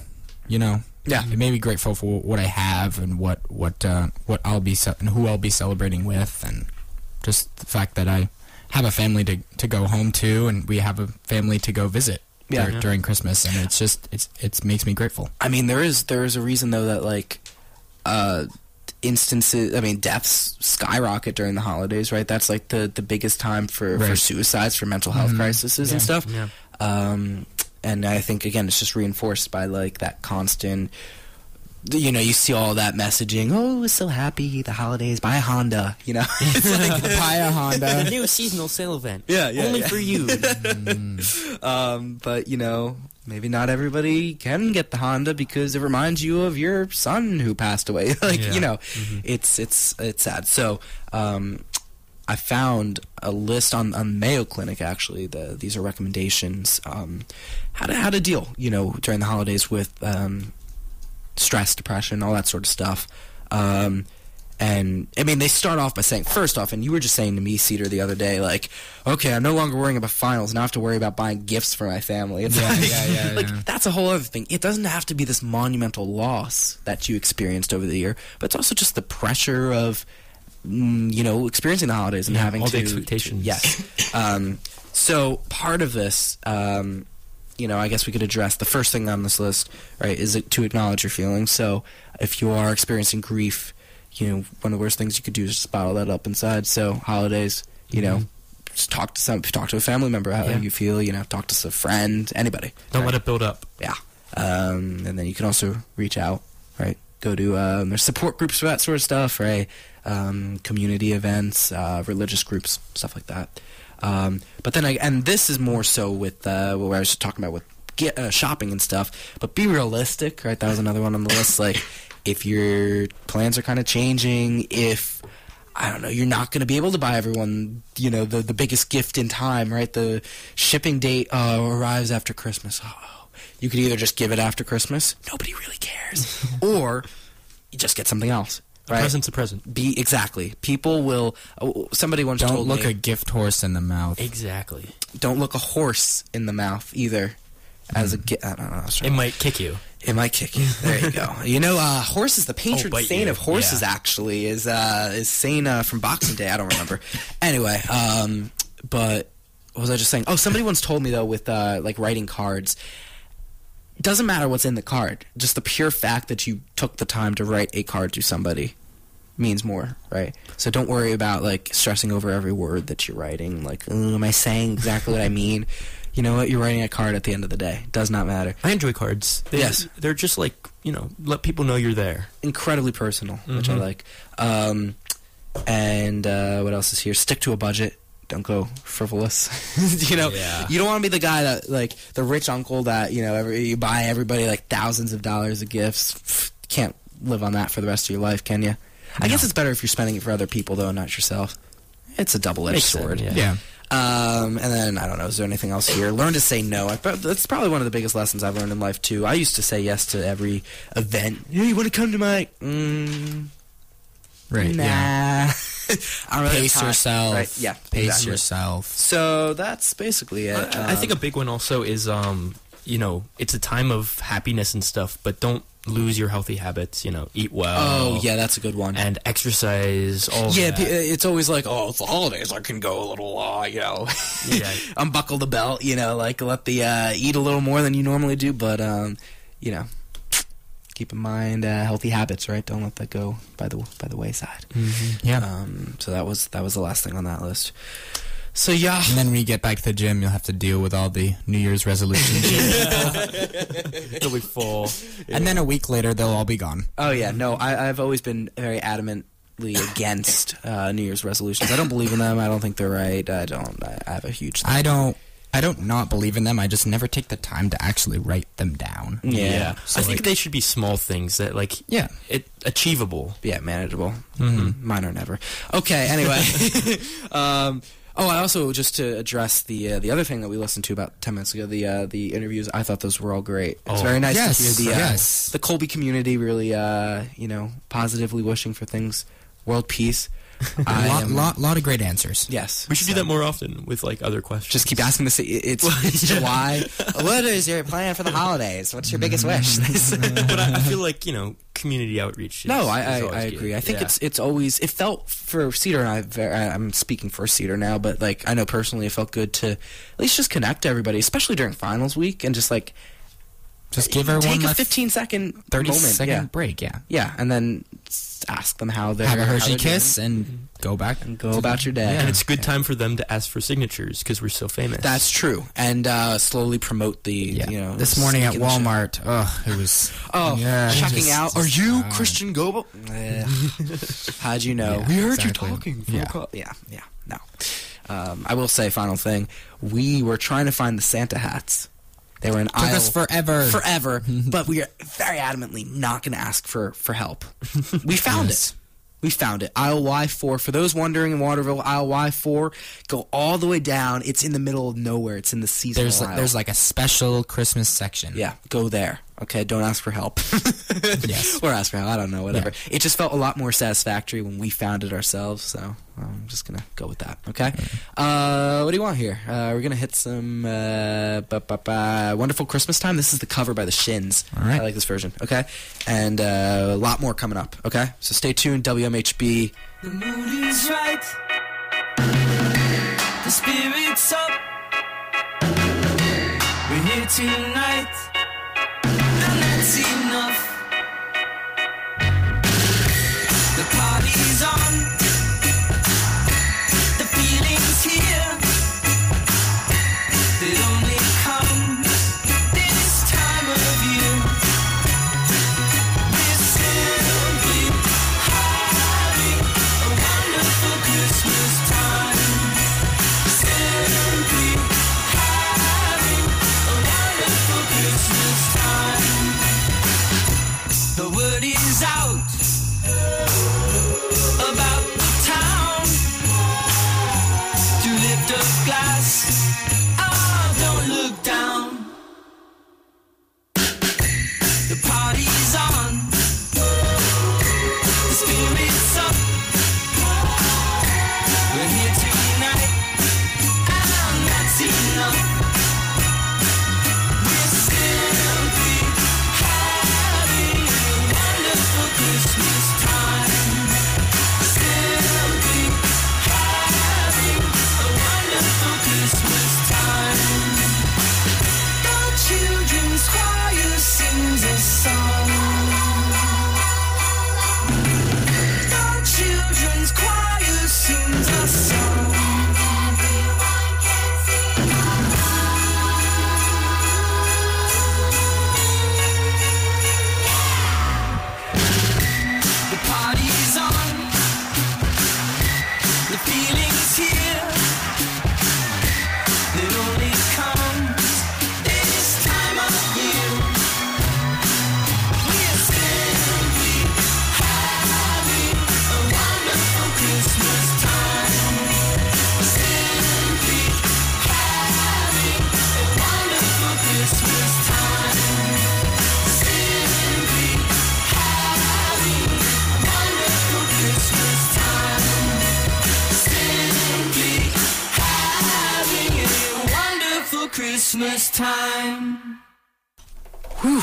you know. Yeah, it made me grateful for what I have and what what uh, what I'll be ce- and who I'll be celebrating with, and just the fact that I have a family to to go home to, and we have a family to go visit. Yeah. Or, yeah. during Christmas, and it's just it's it makes me grateful. I mean, there is there is a reason though that like. Uh, Instances, I mean, deaths skyrocket during the holidays, right? That's like the, the biggest time for, right. for suicides, for mental health mm-hmm. crises yeah. and stuff. Yeah. Um, and I think, again, it's just reinforced by like that constant, you know, you see all that messaging. Oh, we're so happy, the holidays, buy a Honda, you know? It's like, buy a Honda. The new seasonal sale event. Yeah, yeah. Only yeah. for you. mm. um, but, you know. Maybe not everybody can get the Honda because it reminds you of your son who passed away. like, yeah. you know, mm-hmm. it's it's it's sad. So um, I found a list on, on Mayo Clinic, actually. The, these are recommendations. Um, how to how to deal, you know, during the holidays with um, stress, depression, all that sort of stuff. Um, and, I mean, they start off by saying, first off, and you were just saying to me, Cedar, the other day, like, okay, I'm no longer worrying about finals. Now I have to worry about buying gifts for my family. It's yeah, like, yeah, yeah, like yeah. that's a whole other thing. It doesn't have to be this monumental loss that you experienced over the year, but it's also just the pressure of, you know, experiencing the holidays and yeah, having all to... all the expectations. To, yes. um, so part of this, um, you know, I guess we could address the first thing on this list, right, is to acknowledge your feelings. So if you are experiencing grief... you know, one of the worst things you could do is just bottle that up inside. So holidays, you mm-hmm. know, just talk to some, talk to a family member how yeah. you feel. You know, talk to a friend, anybody. Don't right? let it build up. Yeah, um, and then you can also reach out, right? Go to um, there's support groups for that sort of stuff, right? Um, community events, uh, religious groups, stuff like that. Um, but then, I, and this is more so with uh, what I was just talking about with get, uh, shopping and stuff. But be realistic, right? That was another one on the list, like. If your plans are kind of changing, if, I don't know, you're not going to be able to buy everyone, you know, the, the biggest gift in time, right? The shipping date uh, arrives after Christmas. Oh, you could either just give it after Christmas. Nobody really cares. Or you just get something else. Right? A present's a present. Be exactly. People will. Oh, somebody once don't told me. Don't look a gift horse in the mouth. Exactly. Don't look a horse in the mouth either. As a, I don't know, I it might kick you. It might kick you. There you go. You know, uh, horses. The patron oh, saint you. of horses yeah. actually is uh, is Saint uh, from Boxing Day. I don't remember. Anyway, um, but what was I just saying? Oh, somebody once told me though, with uh, like writing cards, it doesn't matter what's in the card. Just the pure fact that you took the time to write a card to somebody means more, right? So don't worry about like stressing over every word that you're writing. Like, am I saying exactly what I mean? You know what? You're writing a card at the end of the day. It does not matter. I enjoy cards. They, yes. They're just like, you know, let people know you're there. Incredibly personal, mm-hmm. which I like. Um, and uh, what else is here? Stick to a budget. Don't go frivolous. you know, yeah. you don't want to be the guy that, like, the rich uncle that, you know, every, you buy everybody, like, thousands of dollars of gifts. Can't live on that for the rest of your life, can you? No. I guess it's better if you're spending it for other people, though, and not yourself. It's a double-edged Makes sword. Sense, yeah. yeah. Um, and then, I don't know, is there anything else here? Learn to say no. I, that's probably one of the biggest lessons I've learned in life, too. I used to say yes to every event. Hey, you want to come to my... Mm, right, nah. Yeah. I don't Pace time. yourself. Right? Yeah. Pace exactly. yourself. So that's basically it. I, I um, think a big one also is, um, you know, it's a time of happiness and stuff, but don't lose your healthy habits, you know, eat well. Oh, yeah, that's a good one. And exercise, all yeah, that. Yeah, it's always like, oh, it's the holidays, I can go a little, uh, you know, yeah. unbuckle the belt, you know, like let the, uh, eat a little more than you normally do, but, um, you know, keep in mind uh, healthy habits, right? Don't let that go by the by the wayside. Mm-hmm. Yeah. Um, so that was that was the last thing on that list. So yeah. And then when you get back to the gym, you'll have to deal with all the New Year's resolutions. It'll be full. Yeah. And then a week later, they'll all be gone. Oh yeah. No, I, I've always been very adamantly against uh, New Year's resolutions. I don't believe in them. I don't think they're right. I don't. I, I have a huge. Thing. I don't. I don't not believe in them. I just never take the time to actually write them down. Yeah. yeah. So I think like, they should be small things that, like, yeah, it, achievable. Yeah, manageable. Mm-hmm. Mine are never. Okay, anyway. um, oh, I also, just to address the uh, the other thing that we listened to about ten minutes ago, the uh, the interviews, I thought those were all great. It's oh. very nice yes. to hear the, uh, yes. the Colby community really, uh, you know, positively wishing for things, world peace. A lot, lot, lot of great answers. Yes. We should so. do that more often with, like, other questions. Just keep asking this. It's, well, it's yeah. July. What is your plan for the holidays? What's your biggest wish? But I, I feel like, you know, community outreach is, No, I, I, I agree. Good. I think yeah. it's it's always... It felt for Cedar, and I, I'm speaking for Cedar now, but, like, I know personally it felt good to at least just connect to everybody, especially during finals week, and just, like... Just give everyone take a fifteen second, thirty second yeah. break, yeah, yeah, and then ask them how they're. Have a Hershey kiss doing. And go back and go about your day. Yeah. And it's a good yeah. time for them to ask for signatures because we're so famous. That's true, and uh, slowly promote the. Yeah. You know, this morning at Walmart, oh, it was oh yeah, checking just, out. Just, Are you uh, Christian Goebel? How'd you know? Yeah, we heard exactly. you talking. Yeah. Call. yeah, yeah, no. Um, I will say, final thing, we were trying to find the Santa hats. They were in Took aisle us forever. Forever. But we are very adamantly not going to ask for, for help. We found yes. it. We found it. Aisle Y four. For those wondering in Waterville, aisle Y four, go all the way down. It's in the middle of nowhere. It's in the seasonal there's aisle. Like, there's like a special Christmas section. Yeah. Go there. Okay? Don't ask for help. yes. Or ask for help. I don't know. Whatever. Yeah. It just felt a lot more satisfactory when we found it ourselves. So I'm just going to go with that. Okay? Mm-hmm. Uh, what do you want here? Uh, we're going to hit some uh, ba -ba -ba Wonderful Christmas Time. This is the cover by the Shins. All right. I like this version. Okay? And uh, a lot more coming up. Okay? So stay tuned. W M H B. The mood is right. The spirit's up. We're here tonight. And that's enough. The party's on. The feeling's here. It only comes this time of year. We're simply having a wonderful Christmas time. Simply having a wonderful Christmas time. Christmas time. Whew.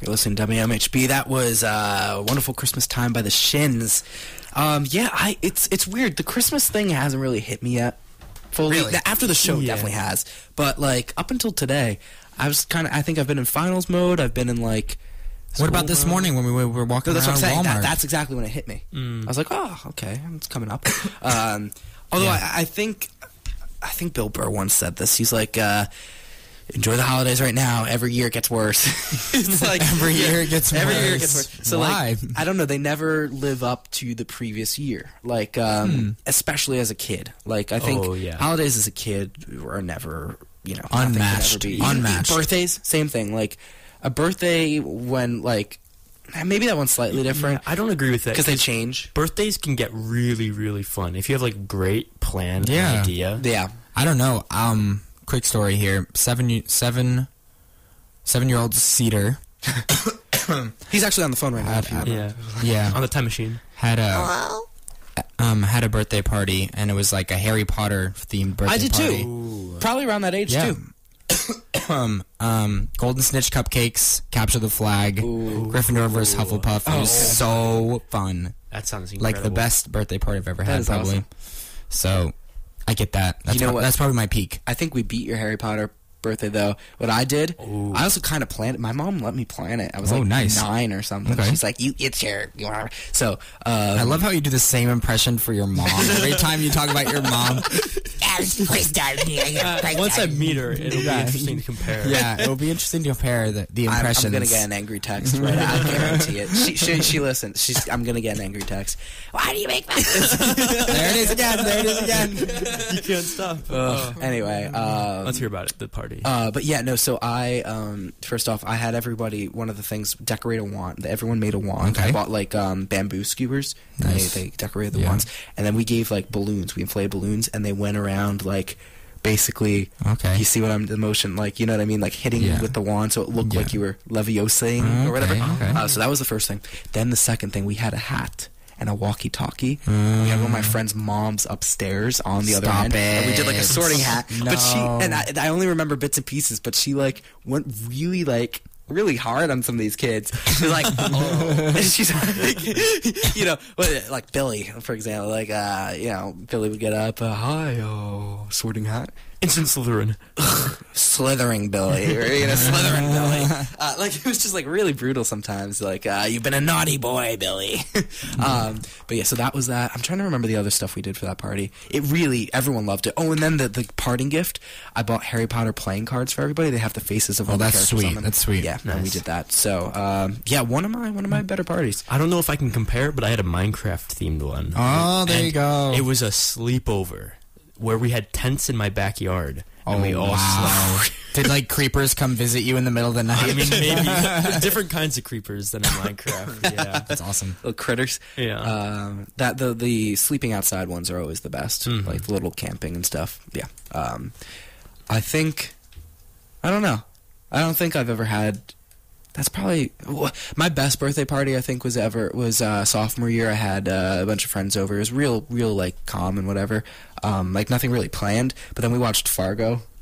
You're listening to W M H B. That was uh, Wonderful Christmas Time by the Shins. Um, yeah, I it's it's weird. The Christmas thing hasn't really hit me yet. Fully. Really? The, after the show, yeah. Definitely has. But, like, up until today, I was kind of, I think I've been in finals mode. I've been in, like, what about this mode. Morning when we were walking no, that's around what I'm saying. Walmart? That, that's exactly when it hit me. Mm. I was like, oh, okay, it's coming up. um, although yeah. I, I think I think Bill Burr once said this. He's like, uh, enjoy the holidays right now. Every year it gets worse. It's like every year it gets worse. Every year it gets worse. So Why? like, I don't know. They never live up to the previous year. Like, um, hmm. especially as a kid. Like, I think oh, yeah. holidays as a kid were never, you know, unmatched. Be. Unmatched. Birthdays, same thing. Like, a birthday when, like, maybe that one's slightly different. Yeah, I don't agree with that. Because they change. Birthdays can get really, really fun if you have, like, great planned yeah. idea. Yeah. I don't know. Um, quick story here. Seven, seven, seven-year-old Cedar. He's actually on the phone right now. Had, yeah. yeah. On the time machine. Had a... Hello? Um, had a birthday party, and it was, like, a Harry Potter-themed birthday party. I did, party. too. Ooh. Probably around that age, yeah. too. um, um, Golden Snitch cupcakes, Capture the Flag, Ooh. Gryffindor versus Hufflepuff. Oh. It was so fun. That sounds incredible. Like the best birthday party I've ever that had, probably. Awesome. So, I get that. That's, you know, pro- that's probably my peak. I think we beat your Harry Potter birthday, though. What I did, Ooh. I also kind of planned it. My mom let me plan it. I was oh, like nice. nine or something. Okay. She's like, you, it's your... So, um, I love how you do the same impression for your mom. Every time you talk about your mom... uh, once I meet her, it'll be interesting to compare. Yeah, it'll be interesting to compare the, the impressions. I'm, I'm going to get an angry text right now. I guarantee it. She, she, she listens. She's, I'm going to get an angry text. Why do you make that? There it is again. There it is again. You can't stop. Uh, anyway. Um, Let's hear about it, the party. Uh, but yeah, no, so I, um, first off, I had everybody, one of the things, decorate a wand. Everyone made a wand. Okay. I bought, like, um, bamboo skewers. Nice. They, they decorated the yeah. wands. And then we gave, like, balloons. We inflated balloons, and they went around. Like, basically, okay. you see what I'm the motion, like, you know what I mean, like hitting yeah. with the wand, so it looked yeah. like you were leviosaing okay, or whatever. Okay. Uh, so that was the first thing. Then the second thing, we had a hat and a walkie-talkie. Mm. We had one of my friend's moms upstairs on the Stop other end. It. And we did like a sorting hat, no. but she and I, I only remember bits and pieces. But she like went really like. really hard on some of these kids. She's like, oh. And she's like, you know, like Billy, for example. Like, uh, you know, Billy would get up, uh, hi, oh, sorting hat. Instant Slytherin. Slithering Billy. Or, you know, Slithering Billy. Uh, like, it was just, like, really brutal sometimes. Like, uh, you've been a naughty boy, Billy. um, but, yeah, so that was that. I'm trying to remember the other stuff we did for that party. It really, everyone loved it. Oh, and then the, the parting gift, I bought Harry Potter playing cards for everybody. They have the faces of all oh, the characters sweet. on them. That's sweet. That's sweet. Yeah, nice. And we did that. So, um, yeah, one of my one of my better parties. I don't know if I can compare, but I had a Minecraft-themed one. Oh, there and you go. It was a sleepover. Where we had tents in my backyard, and oh, we all wow. slept. Did, like, creepers come visit you in the middle of the night? I mean, maybe. Different kinds of creepers than in Minecraft, yeah. That's awesome. Little critters. Yeah. Um, that the, the sleeping outside ones are always the best, mm-hmm. like, little camping and stuff, yeah. Um, I think, I don't know. I don't think I've ever had... That's probably my best birthday party. I think was ever was uh, sophomore year. I had uh, a bunch of friends over. It was real, real like calm and whatever, um, like nothing really planned. But then we watched Fargo, oh,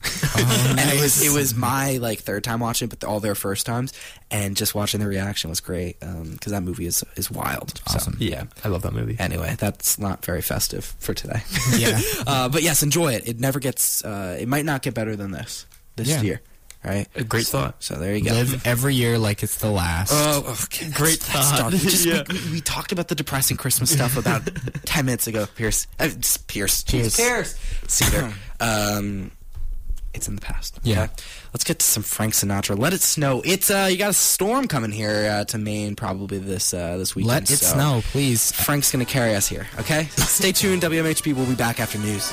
nice. and it was it was my like third time watching, but all their first times, and just watching the reaction was great because um, that movie is is wild. Awesome, so, yeah, I love that movie. Anyway, that's not very festive for today. yeah, uh, but yes, enjoy it. It never gets. Uh, it might not get better than this this yeah. year. Right, a great so, thought. So there you go. Live every year like it's the last. Oh, okay. That's, great that's thought. We, just, yeah. we, we, we talked about the depressing Christmas stuff about ten minutes ago. Pierce, uh, Pierce, Pierce, Pierce, Cedar. Um, it's in the past. Yeah. Okay. Let's get to some Frank Sinatra. Let it snow. It's uh, you got a storm coming here uh, to Maine probably this uh, this weekend. Let it so snow, please. Frank's gonna carry us here. Okay. Stay tuned. W M H B. We'll be back after news.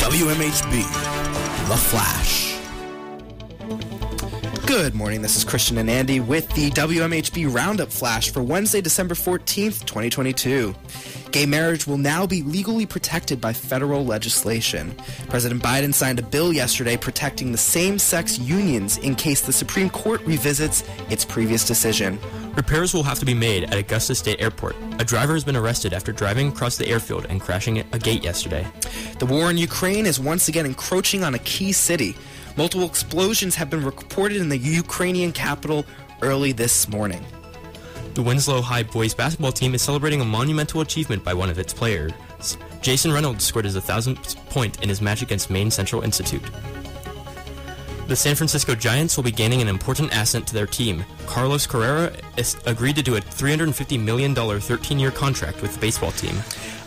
W M H B, The Flash. Good morning, this is Christian and Andy with the W M H B Roundup Flash for Wednesday, December fourteenth, twenty twenty-two. Gay marriage will now be legally protected by federal legislation. President Biden signed a bill yesterday protecting the same-sex unions in case the Supreme Court revisits its previous decision. Repairs will have to be made at Augusta State Airport. A driver has been arrested after driving across the airfield and crashing a gate yesterday. The war in Ukraine is once again encroaching on a key city. Multiple explosions have been reported in the Ukrainian capital early this morning. The Winslow High boys basketball team is celebrating a monumental achievement by one of its players. Jason Reynolds scored his one thousandth point in his match against Maine Central Institute. The San Francisco Giants will be gaining an important asset to their team. Carlos Carrera is agreed to do a three hundred fifty million dollars thirteen-year contract with the baseball team.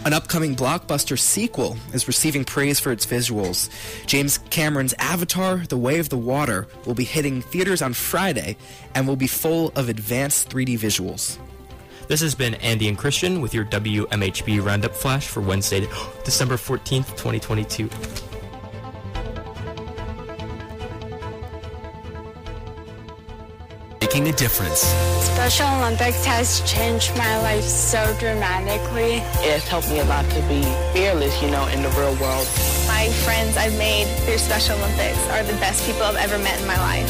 An upcoming blockbuster sequel is receiving praise for its visuals. James Cameron's Avatar, The Way of the Water, will be hitting theaters on Friday and will be full of advanced three D visuals. This has been Andy and Christian with your W M H B Roundup Flash for Wednesday, December fourteenth, twenty twenty-two. Making a difference. Special Olympics has changed my life so dramatically. It's helped me a lot to be fearless, you know, in the real world. My friends I've made through Special Olympics are the best people I've ever met in my life.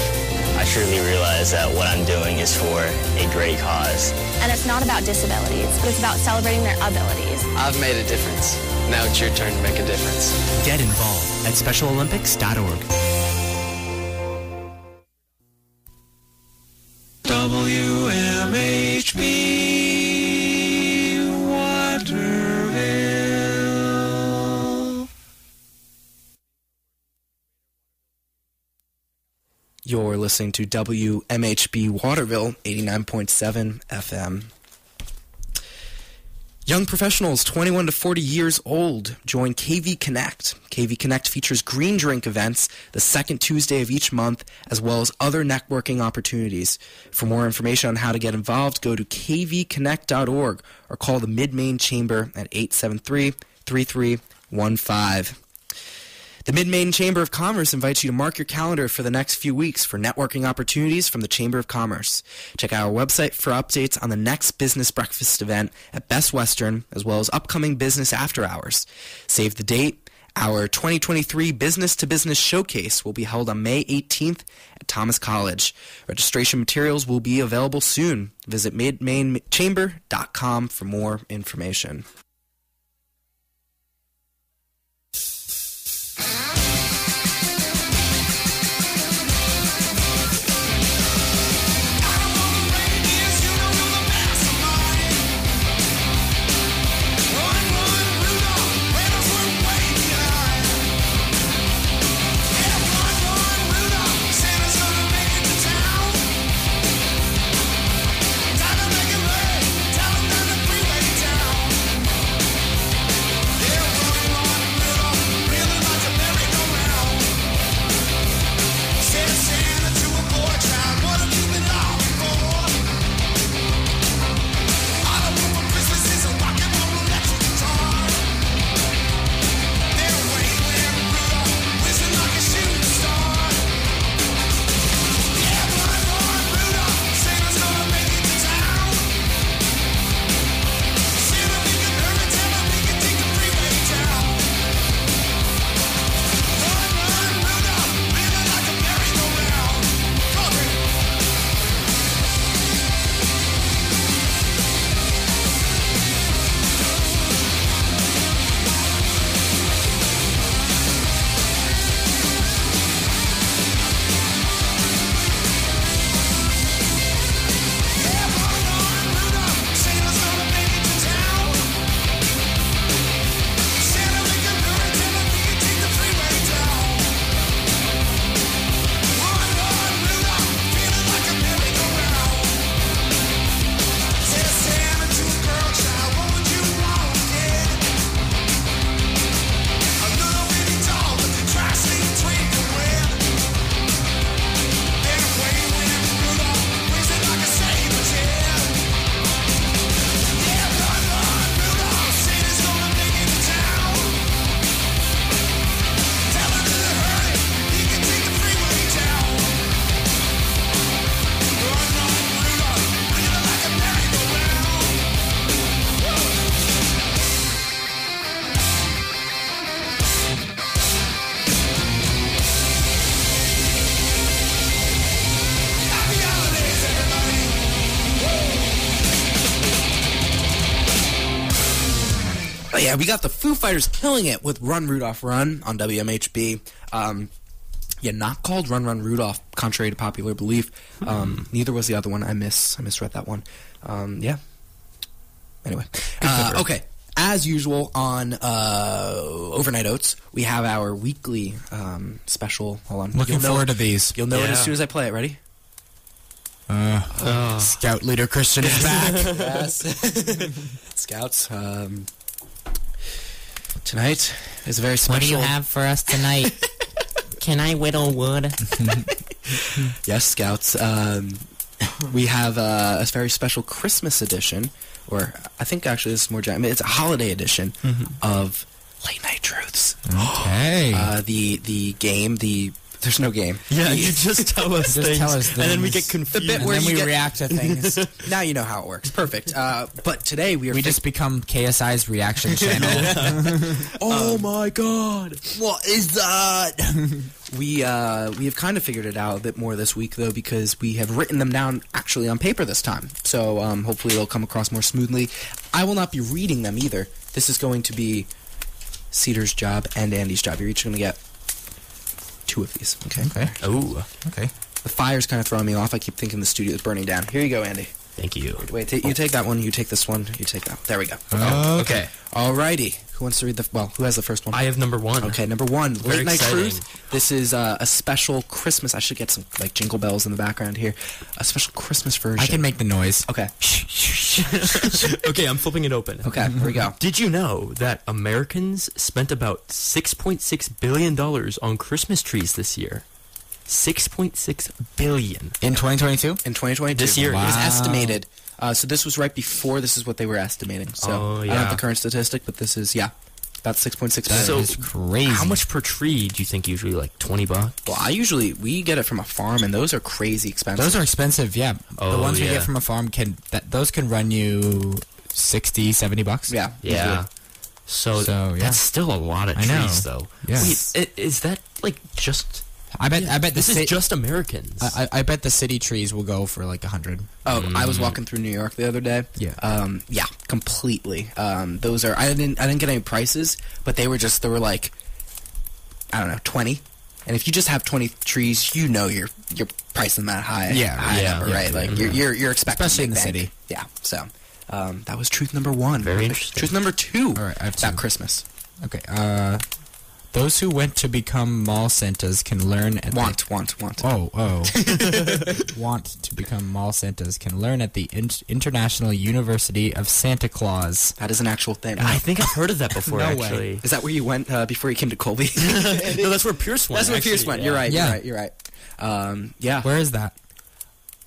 I truly realize that what I'm doing is for a great cause. And it's not about disabilities, but it's about celebrating their abilities. I've made a difference. Now it's your turn to make a difference. Get involved at special olympics dot org. W M H B Waterville. You're listening to W M H B Waterville, eighty-nine point seven F M. Young professionals twenty-one to forty years old join K V Connect. K V Connect features green drink events the second Tuesday of each month, as well as other networking opportunities. For more information on how to get involved, go to k v connect dot org or call the Mid-Maine Chamber at eight seven three, three three one five. The Mid-Maine Chamber of Commerce invites you to mark your calendar for the next few weeks for networking opportunities from the Chamber of Commerce. Check out our website for updates on the next business breakfast event at Best Western, as well as upcoming business after hours. Save the date. Our twenty twenty-three Business to Business Showcase will be held on May eighteenth at Thomas College. Registration materials will be available soon. Visit mid maine chamber dot com for more information. Yeah. But yeah, we got the Foo Fighters killing it with Run Rudolph Run on W M H B. Um, yeah, not called Run Run Rudolph, contrary to popular belief. Um, neither was the other one. I miss I misread that one. Um, yeah. Anyway. Uh, okay. As usual on uh, Overnight Oats, we have our weekly um, special. Hold on. Looking forward to these. You'll know yeah. it as soon as I play it. Ready? Uh, oh. Scout leader Christian is back. Yes. Scouts. Um, tonight is a very special. What do you have for us tonight? Can I whittle wood? Yes, Scouts. Um, we have uh, a very special Christmas edition. Or I think actually this is more giant. I mean, it's a holiday edition mm-hmm. of Late Night Truths. Okay. Uh, the the game, the there's no game. Yeah, the, you just tell us just things, tell us things, and then we get confused. The bit and where then we get, react to things. Now you know how it works. Perfect. Uh, but today we are we just become K S I's reaction channel. Oh um, my God! What is that? We uh, we have kind of figured it out a bit more this week, though, because we have written them down actually on paper this time. So um, hopefully they'll come across more smoothly. I will not be reading them either. This is going to be Cedar's job and Andy's job. You're each going to get two of these. Okay. Okay. Oh, okay. The fire's kind of throwing me off. I keep thinking the studio is burning down. Here you go, Andy. Thank you. Wait, wait t- you take that one. You take this one. You take that one. There we go. Okay. Okay. All righty. Who wants to read the... Well, who has the first one? I have number one. Okay, number one. Very Late Night exciting. Truth. This is uh, a special Christmas... I should get some, like, jingle bells in the background here. A special Christmas version. I can make the noise. Okay. Okay, I'm flipping it open. Okay, here we go. Did you know that Americans spent about six point six billion dollars on Christmas trees this year? six point six billion dollars. In twenty twenty-two? In twenty twenty-two. This year. Wow. It is estimated... Uh, so this was right before. This is what they were estimating. So oh, yeah. I don't have the current statistic, but this is yeah, about six point six billion. So is crazy. How much per tree do you think usually? Like twenty bucks. Well, I usually we get it from a farm, and those are crazy expensive. Those are expensive. Yeah, oh, the ones yeah. we get from a farm can that those can run you sixty, seventy bucks. Yeah, yeah. Usually. So, so yeah. that's still a lot of trees, I know. though. Yes. Wait, is that like just? I bet. Yeah. I bet this the is just Americans. I, I, I bet the city trees will go for like a hundred. Oh, mm. I was walking through New York the other day. Yeah. Um. Yeah. Completely. Um. Those are. I didn't. I didn't get any prices, but they were just. They were like. I don't know, twenty. And if you just have twenty trees, you know you're you're pricing that high. Yeah. High yeah. Number, yeah right. Yeah, like yeah. you're you're you're expecting. Especially in the bank. City. Yeah. So, um, that was truth number one. Very interesting. Truth number two. All right. I have two. About Christmas. Okay. Uh. Those who went to become mall Santas can learn at want, the... Want, want, want. Oh, oh. Want to become mall Santas can learn at the in- International University of Santa Claus. That is an actual thing. I think I've heard of that before, no actually. Way. Is that where you went uh, before you came to Colby? No, that's where Pierce went. That's where actually, Pierce went. Yeah. You're right, yeah. you're right, you're right. Um, yeah. Where is that?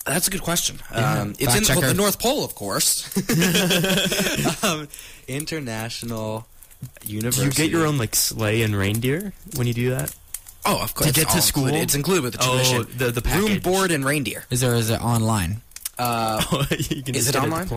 That's a good question. Yeah. Um, it's in the, the North Pole, of course. um, international... University. Do you get your own like sleigh and reindeer when you do that? Oh, of course. To get to school, included. It's included with the tuition. Oh, the the package. Room, board, and reindeer. Is there? Is it online? Uh, you can is it online?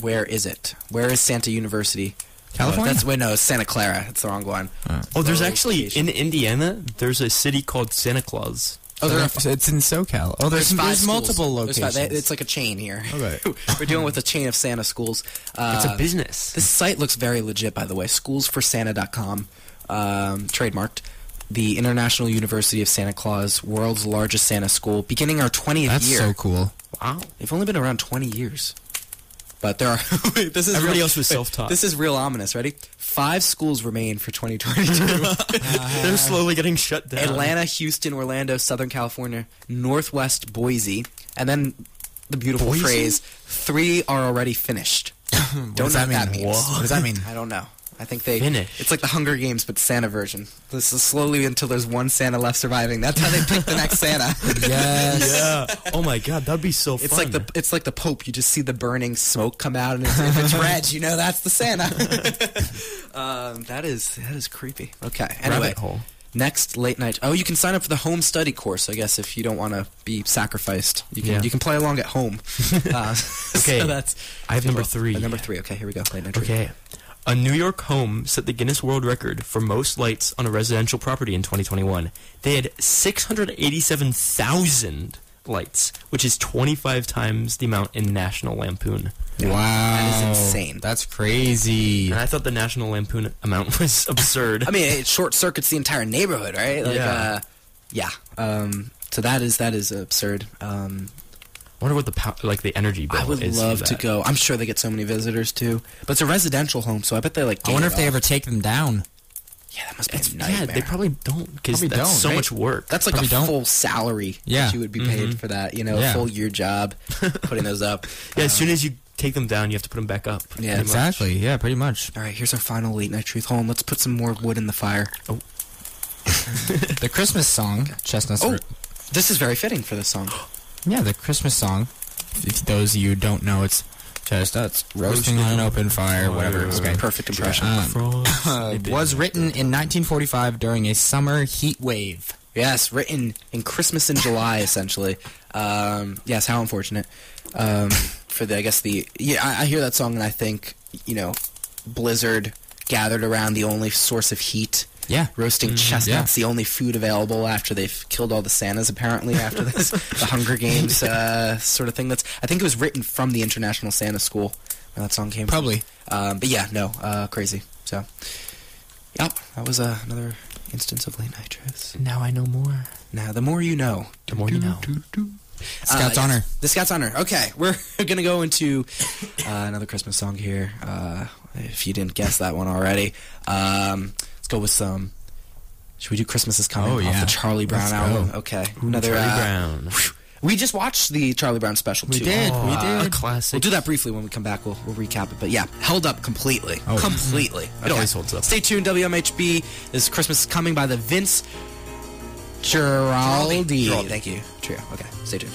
Where is it? Where is Santa University? California. Oh, that's wait, no, Santa Clara. That's the wrong one. Uh, oh, there's actually in Indiana. There's a city called Santa Claus. Oh, so f- it's in SoCal. Oh, there's, there's, five there's multiple locations. There's five, they, it's like a chain here. Okay. We're dealing with a chain of Santa schools. Uh, it's a business. This site looks very legit, by the way. schools for santa dot com, um, trademarked. The International University of Santa Claus, world's largest Santa school, beginning our twentieth That's year. That's so cool. Wow. They've only been around twenty years. But there are... wait, this is Everybody real, else was wait, self-taught. This is real ominous. Ready? Five schools remain for twenty twenty-two. uh, They're slowly getting shut down. Atlanta, Houston, Orlando, Southern California, Northwest, Boise. And then the beautiful Boise? phrase, three are already finished. What don't does know that mean? That means. What does that mean? I don't know. I think they... Finish. It's like the Hunger Games, but Santa version. This is slowly until there's one Santa left surviving. That's how they pick the next Santa. Yes. Yeah. Oh, my God. That'd be so fun. It's like the it's like the Pope. You just see the burning smoke come out, and it's, if it's red, you know that's the Santa. um, that is that is creepy. Okay. Anyway. Rabbit hole. Next late night. Oh, you can sign up for the home study course, I guess, if you don't want to be sacrificed. You can yeah. you can play along at home. Uh, okay. So that's, I have number three. Uh, number three. Okay, here we go. Late night. Okay. Three. A New York home set the Guinness World Record for most lights on a residential property in twenty twenty-one. They had six hundred eighty-seven thousand lights, which is twenty-five times the amount in National Lampoon. ago. Wow. That is insane. That's crazy. And I thought the National Lampoon amount was absurd. I mean, it short-circuits the entire neighborhood, right? Like, yeah. Uh, yeah. Um, so that is that is absurd. Um, I wonder what the pow- like the energy bill is. I would is love to go. I'm sure they get so many visitors, too. But it's a residential home, so I bet they like... I wonder if they ever take them down. Yeah, that must be it's, a nightmare. Yeah, they probably don't, because that's don't, so right? much work. That's like probably a don't. full salary yeah. that you would be paid mm-hmm. for that, you know, yeah. a full year job, putting those up. Yeah, um, as soon as you take them down, you have to put them back up. Yeah, exactly. Much. Yeah, pretty much. All right, here's our final late night truth home. Let's put some more wood in the fire. Oh. The Christmas song, Chestnuts. Oh, are... this is very fitting for this song. Yeah, the Christmas song. If those of you who don't know, it's... Chestnuts roasting on an open fire, whatever. It's okay. Perfect impression. Um, uh, was written in nineteen forty-five during a summer heat wave. Yes, written in Christmas in July, essentially. Um, yes, how unfortunate. Um, for the, I guess the, yeah, I, I hear that song and I think, you know, blizzard gathered around the only source of heat. Yeah. Roasting mm, chestnuts, yeah. the only food available after they've killed all the Santas, apparently, after this. The Hunger Games uh, sort of thing. That's I think it was written from the International Santa School where that song came Probably. from. Probably. Um, but yeah, no, uh, crazy. So, yep, that was uh, another instance of late night truths. Now I know more. Now, the more you know. The more you know. Scout's uh, Honor. Yes, the Scout's Honor. Okay, we're going to go into uh, another Christmas song here, uh, if you didn't guess that one already. Um... Let's go with some. Should we do Christmas Is Coming? Oh, yeah. Off the Charlie Brown Let's album. Go. Okay. Ooh, another Charlie uh, Brown. Whew. We just watched the Charlie Brown special, we too. We did. Oh, we did. A classic. We'll do that briefly when we come back. We'll, we'll recap it. But, yeah, held up completely. Oh, completely. Mm-hmm. Okay. It always holds up. Stay tuned. W M H B. This is Christmas Is Coming by the Vince Guaraldi. Guaraldi. Thank you. Trio. Okay. Stay tuned.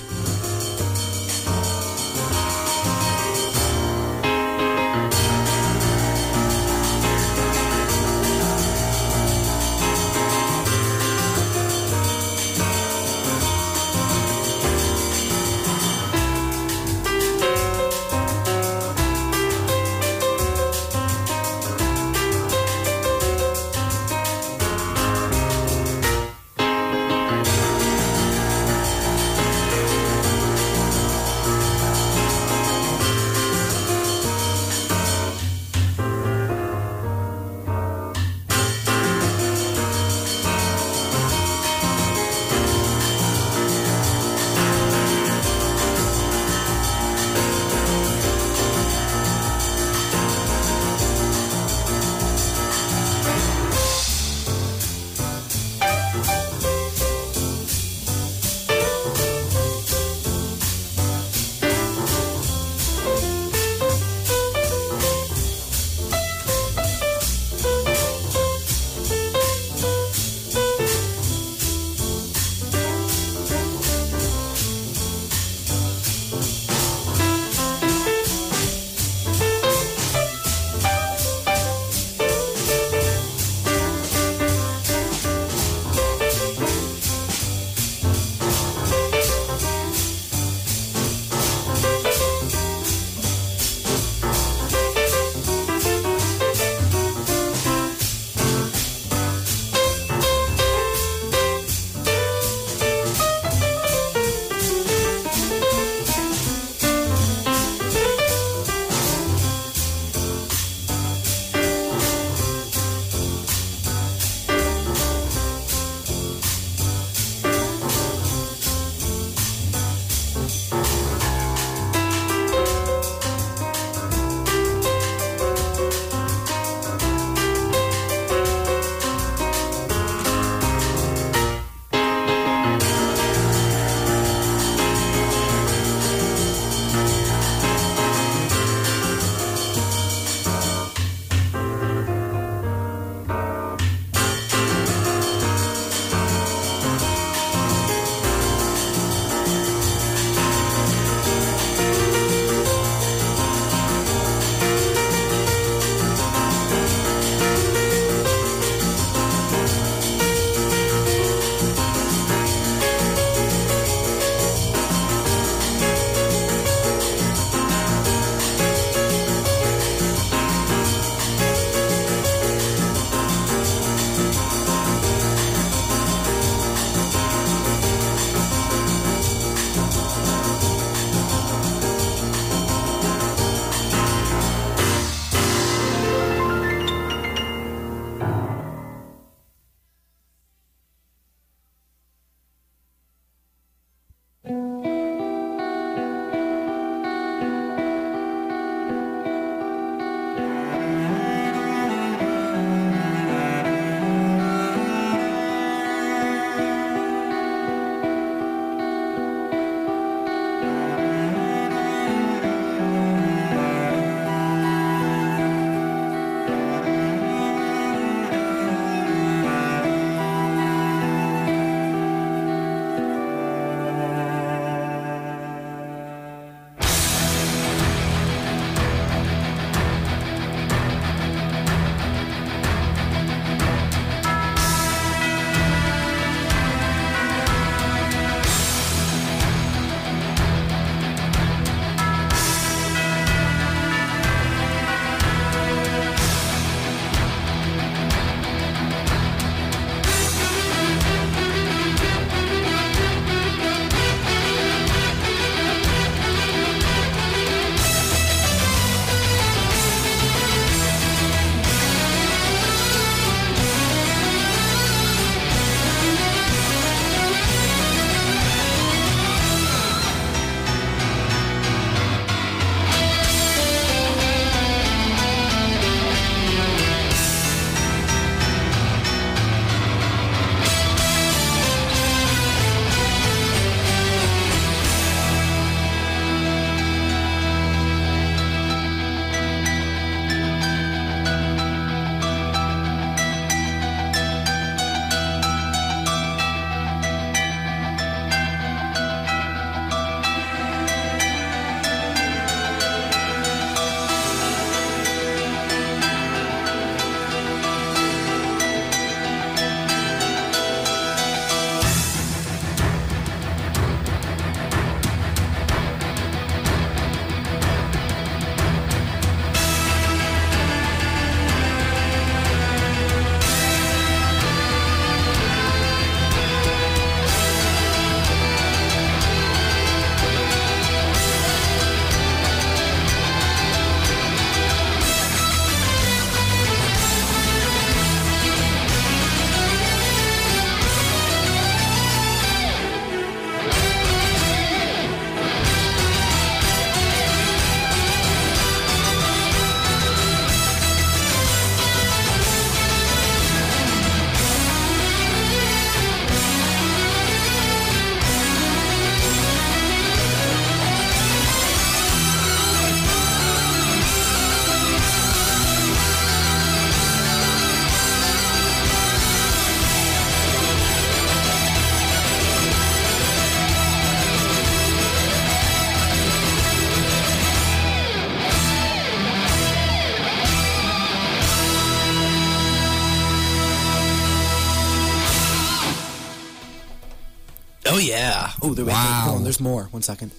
Oh, yeah. Oh, there, wow. Hold on, there's more. One second.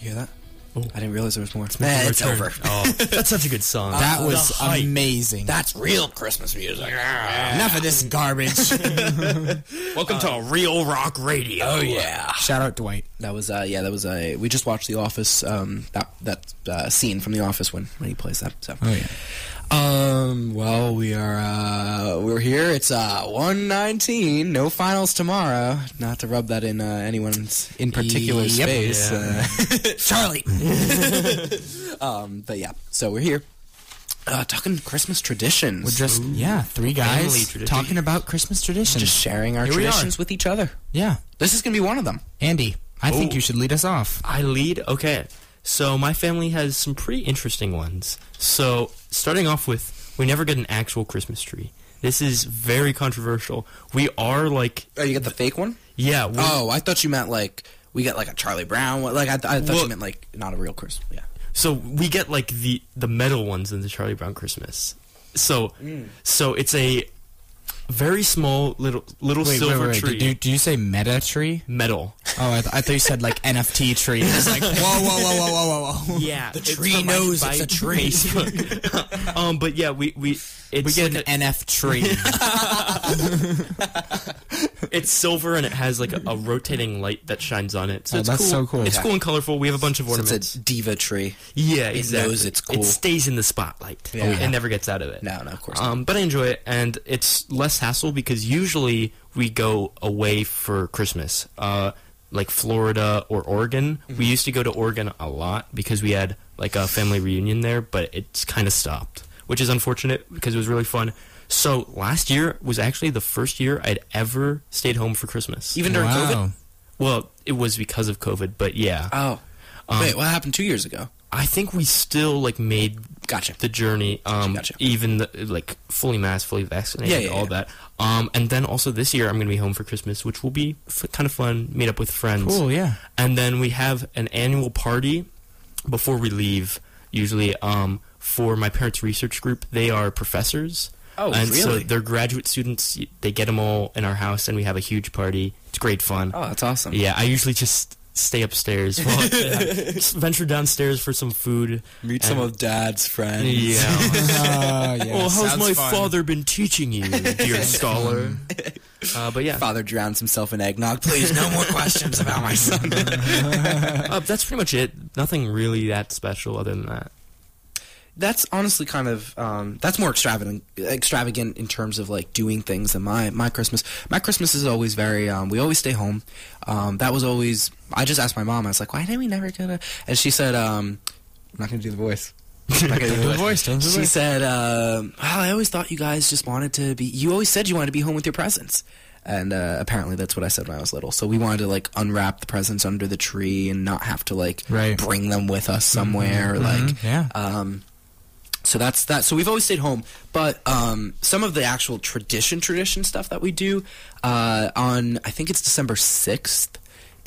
You hear that? Ooh. I didn't realize there was more. It's, nah, it's over. Oh, that's such a good song. That uh, was amazing. That's real Christmas music. Yeah. Enough of this garbage. Welcome uh, to a real rock radio. Oh yeah. Shout out Dwight. That was uh yeah that was a uh, we just watched The Office, um that that uh, scene from The Office when when he plays that. So. Oh yeah. Um, well, we are, uh, we're here. It's, uh, one nineteen. No finals tomorrow. Not to rub that in, uh, anyone's in particular yep. space. Yeah. Uh, Charlie! um, but yeah, so we're here. Uh, talking Christmas traditions. We're just, Ooh. yeah, three guys talking about Christmas traditions. Just sharing our here traditions with each other. Yeah. This is gonna be one of them. Andy, I Ooh. think you should lead us off. I lead? Okay. So my family has some pretty interesting ones. So starting off with, we never get an actual Christmas tree. This is very controversial. We are like... Oh, you got the fake one? Yeah. We, oh, I thought you meant like, we got like a Charlie Brown one. Like, I, th I thought well, you meant like not a real Christmas. Yeah. So we get like the, the metal ones in the Charlie Brown Christmas. So mm. so it's a very small little little wait, silver wait, wait, tree. Do, do you say meta tree? Metal. Oh, I, th I thought you said like N F T tree. It's like whoa, whoa, whoa, whoa, whoa, whoa, whoa. Yeah, the tree knows it's a tree. um, but yeah, we we it's we get like an a, N F tree. It's silver and it has like a, a rotating light that shines on it. So oh, it's that's cool. so cool. It's okay. cool and colorful. We have a bunch of ornaments. So it's a diva tree. Yeah, exactly. It knows it's cool. It stays in the spotlight. Yeah. Oh, yeah. It never gets out of it. No, no, of course. Um, not. But I enjoy it, and it's less hassle because usually we go away for Christmas, uh, like Florida or Oregon. Mm-hmm. We used to go to Oregon a lot because we had like a family reunion there, but it's kind of stopped, which is unfortunate because it was really fun. So last year was actually the first year I'd ever stayed home for Christmas. Even during wow. COVID? Well, it was because of COVID, but yeah. Oh. Um, Wait, what happened two years ago? I think we still like made gotcha. the journey, um, gotcha. even the, like fully masked, fully vaccinated, yeah, yeah, all yeah. that. Um, and then also this year I'm going to be home for Christmas, which will be f kind of fun. Meet up with friends. Cool, yeah. And then we have an annual party before we leave. Usually, um, for my parents' research group, they are professors. Oh, and really? So they're graduate students. They get them all in our house, and we have a huge party. It's great fun. Oh, that's awesome. Yeah, I usually just stay upstairs, well, yeah. just venture downstairs for some food. Meet some of Dad's friends. Yeah. uh, yeah. Well, how's Sounds my fun. father been teaching you, dear scholar? Uh, but yeah. Father drowns himself in eggnog. Please, no more questions about my son. uh, that's pretty much it. Nothing really that special other than that. That's honestly kind of um, that's more extravagant, extravagant in terms of like doing things than my my Christmas. My Christmas is always very. Um, we always stay home. Um, that was always. I just asked my mom. I was like, "Why did we never gonna?" And she said, um, "I'm not gonna do the voice." I'm not gonna do the voice. Don't do the voice. She said, um, "Well, I always thought you guys just wanted to be. You always said you wanted to be home with your presents." And uh, apparently that's what I said when I was little. So we wanted to, like, unwrap the presents under the tree and not have to, like, right. bring them with us somewhere. Mm-hmm. Like, mm-hmm. yeah. Um, so that's that. So we've always stayed home, but um, some of the actual tradition, tradition stuff that we do uh, on, I think it's December sixth,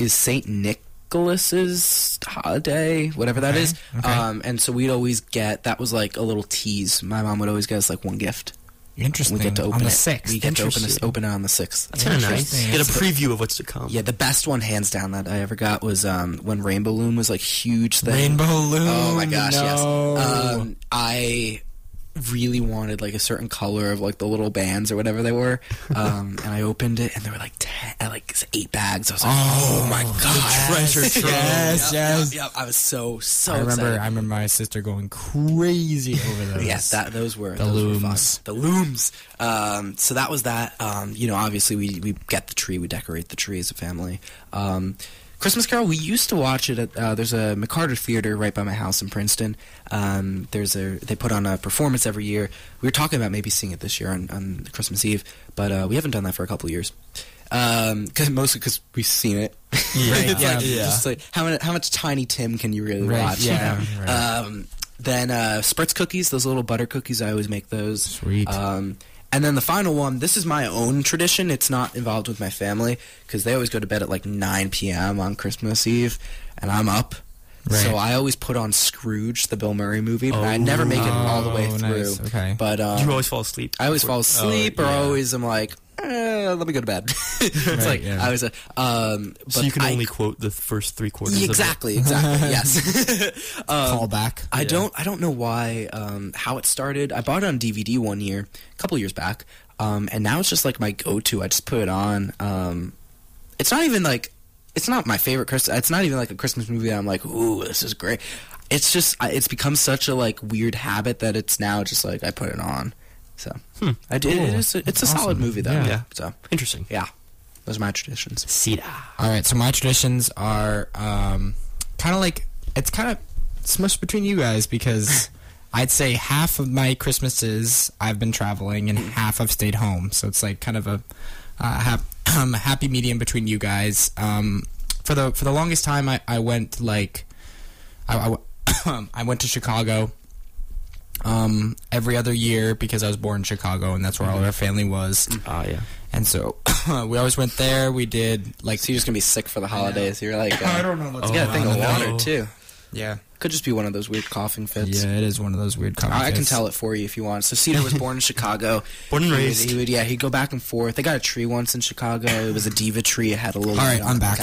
is Saint Nicholas's holiday, whatever that okay. is. Okay. Um, and so we'd always get, that was like a little tease. My mom would always get us like one gift. Interesting. We get to open on the sixth. We get to open, this, open it on the sixth. That's kind of nice. Get a preview of what's to come. Yeah, the best one, hands down, that I ever got was um, when Rainbow Loom was like huge thing. Rainbow Loom. Oh my gosh, no. yes. Um, I really wanted like a certain color of like the little bands or whatever they were, um, and I opened it and there were like ten, like eight bags. I was like, oh, oh my gosh, yes, treasure trove. Yes, yep, yes. Yep, yep. I was so so. I remember, excited. I remember my sister going crazy over those. Yes, yeah, that those were the those looms. Were the looms. Um, so that was that. Um, you know, obviously we we get the tree, we decorate the tree as a family. Um, Christmas Carol, we used to watch it at, uh, there's a McCarter Theater right by my house in Princeton. Um, there's a, they put on a performance every year. We were talking about maybe seeing it this year on, on Christmas Eve, but uh, we haven't done that for a couple of years. Um, cause, mostly because we've seen it. Yeah. Right? yeah, like, yeah. Just like, how, many, how much Tiny Tim can you really right. watch? Yeah, you know? right. um, then uh, Spritz cookies, those little butter cookies, I always make those. Sweet. Um, and then the final one, this is my own tradition. It's not involved with my family because they always go to bed at like nine P M on Christmas Eve, and I'm up. Right. So I always put on Scrooge, the Bill Murray movie, but oh, I never make it all the way through. Nice. Okay. But um, you always fall asleep. I always fall asleep, oh, or yeah. always I'm like, eh, uh, let me go to bed. It's right, like, yeah. I was, uh, um, but so you can I, only quote the first three quarters exactly, of it. Exactly, yes. um, Call back. I yeah. don't, I don't know why, um, how it started. I bought it on D V D one year, a couple years back. Um, and now it's just like my go-to. I just put it on. Um, it's not even like, it's not my favorite Christmas. It's not even like a Christmas movie that I'm like, ooh, this is great. It's just, it's become such a like weird habit that it's now just like I put it on. So hmm. I did. It is, it's That's a awesome. solid movie though. Yeah. yeah. So interesting. Yeah. Those are my traditions. Sita. All right. So my traditions are um, kind of like, it's kind of smushed between you guys because I'd say half of my Christmases I've been traveling and half I've stayed home. So it's like kind of a uh, half. Um, happy medium between you guys. Um, for the for the longest time, I, I went like I, I, I went to Chicago um, every other year because I was born in Chicago and that's where all of our family was. Oh uh, yeah. And so we always went there. We did like. So you're just gonna be sick for the holidays. You're like uh, I don't know. What's oh, you gotta think of water too. Yeah. Could just be one of those weird coughing fits. Yeah, it is one of those weird coughing I, fits. I can tell it for you if you want. So Cedar was born in Chicago. Born and raised. He would, yeah, he'd go back and forth. They got a tree once in Chicago. It was a diva tree. It had a little... All right, I'm back.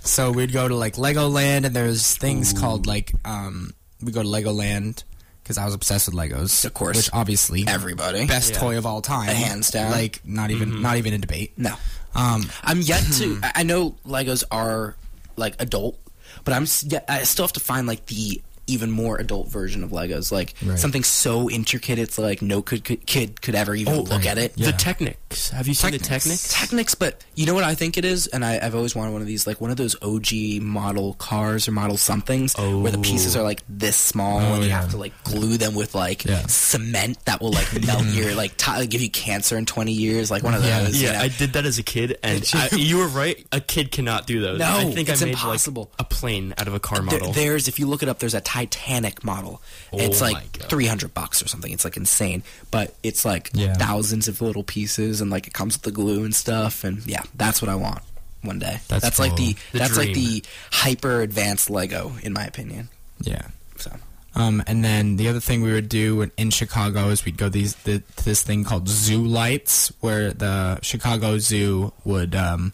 So we'd go to, like, Legoland, and there's things Ooh. called, like... Um, we go to Legoland, because I was obsessed with Legos. Of course. Which, obviously... Everybody. Best yeah. toy of all time. Hands down. Like, not even, mm-hmm. not even a debate. No. Um, I'm yet to... I know Legos are, like, adult. But I'm yeah, I still have to find like the even more adult version of Legos, like right. something so intricate it's like no could, could, kid could ever even oh, look right. at it. Yeah. The Technics. Have you seen Technics. the Technics? Technics, but you know what I think it is, and I, I've always wanted one of these, like one of those O G model cars or model somethings oh. where the pieces are like this small, oh, and you yeah. have to like glue them with like yeah. cement that will like melt your like t- give you cancer in twenty years, like one of those. Yeah, yeah. You know? I did that as a kid, and I, you were right. A kid cannot do those. No, I think it's I made impossible. Like a plane out of a car model. There, there's if you look it up, there's a Titanic model. Oh it's like three hundred bucks or something. It's like insane, but it's like yeah. thousands of little pieces, and like it comes with the glue and stuff. And yeah, that's what I want one day. That's, that's cool. like the, the that's dream. Like the hyper advanced Lego, in my opinion. Yeah. So, um, and then the other thing we would do in Chicago is we'd go these the, this thing called Zoo Lights, where the Chicago Zoo would um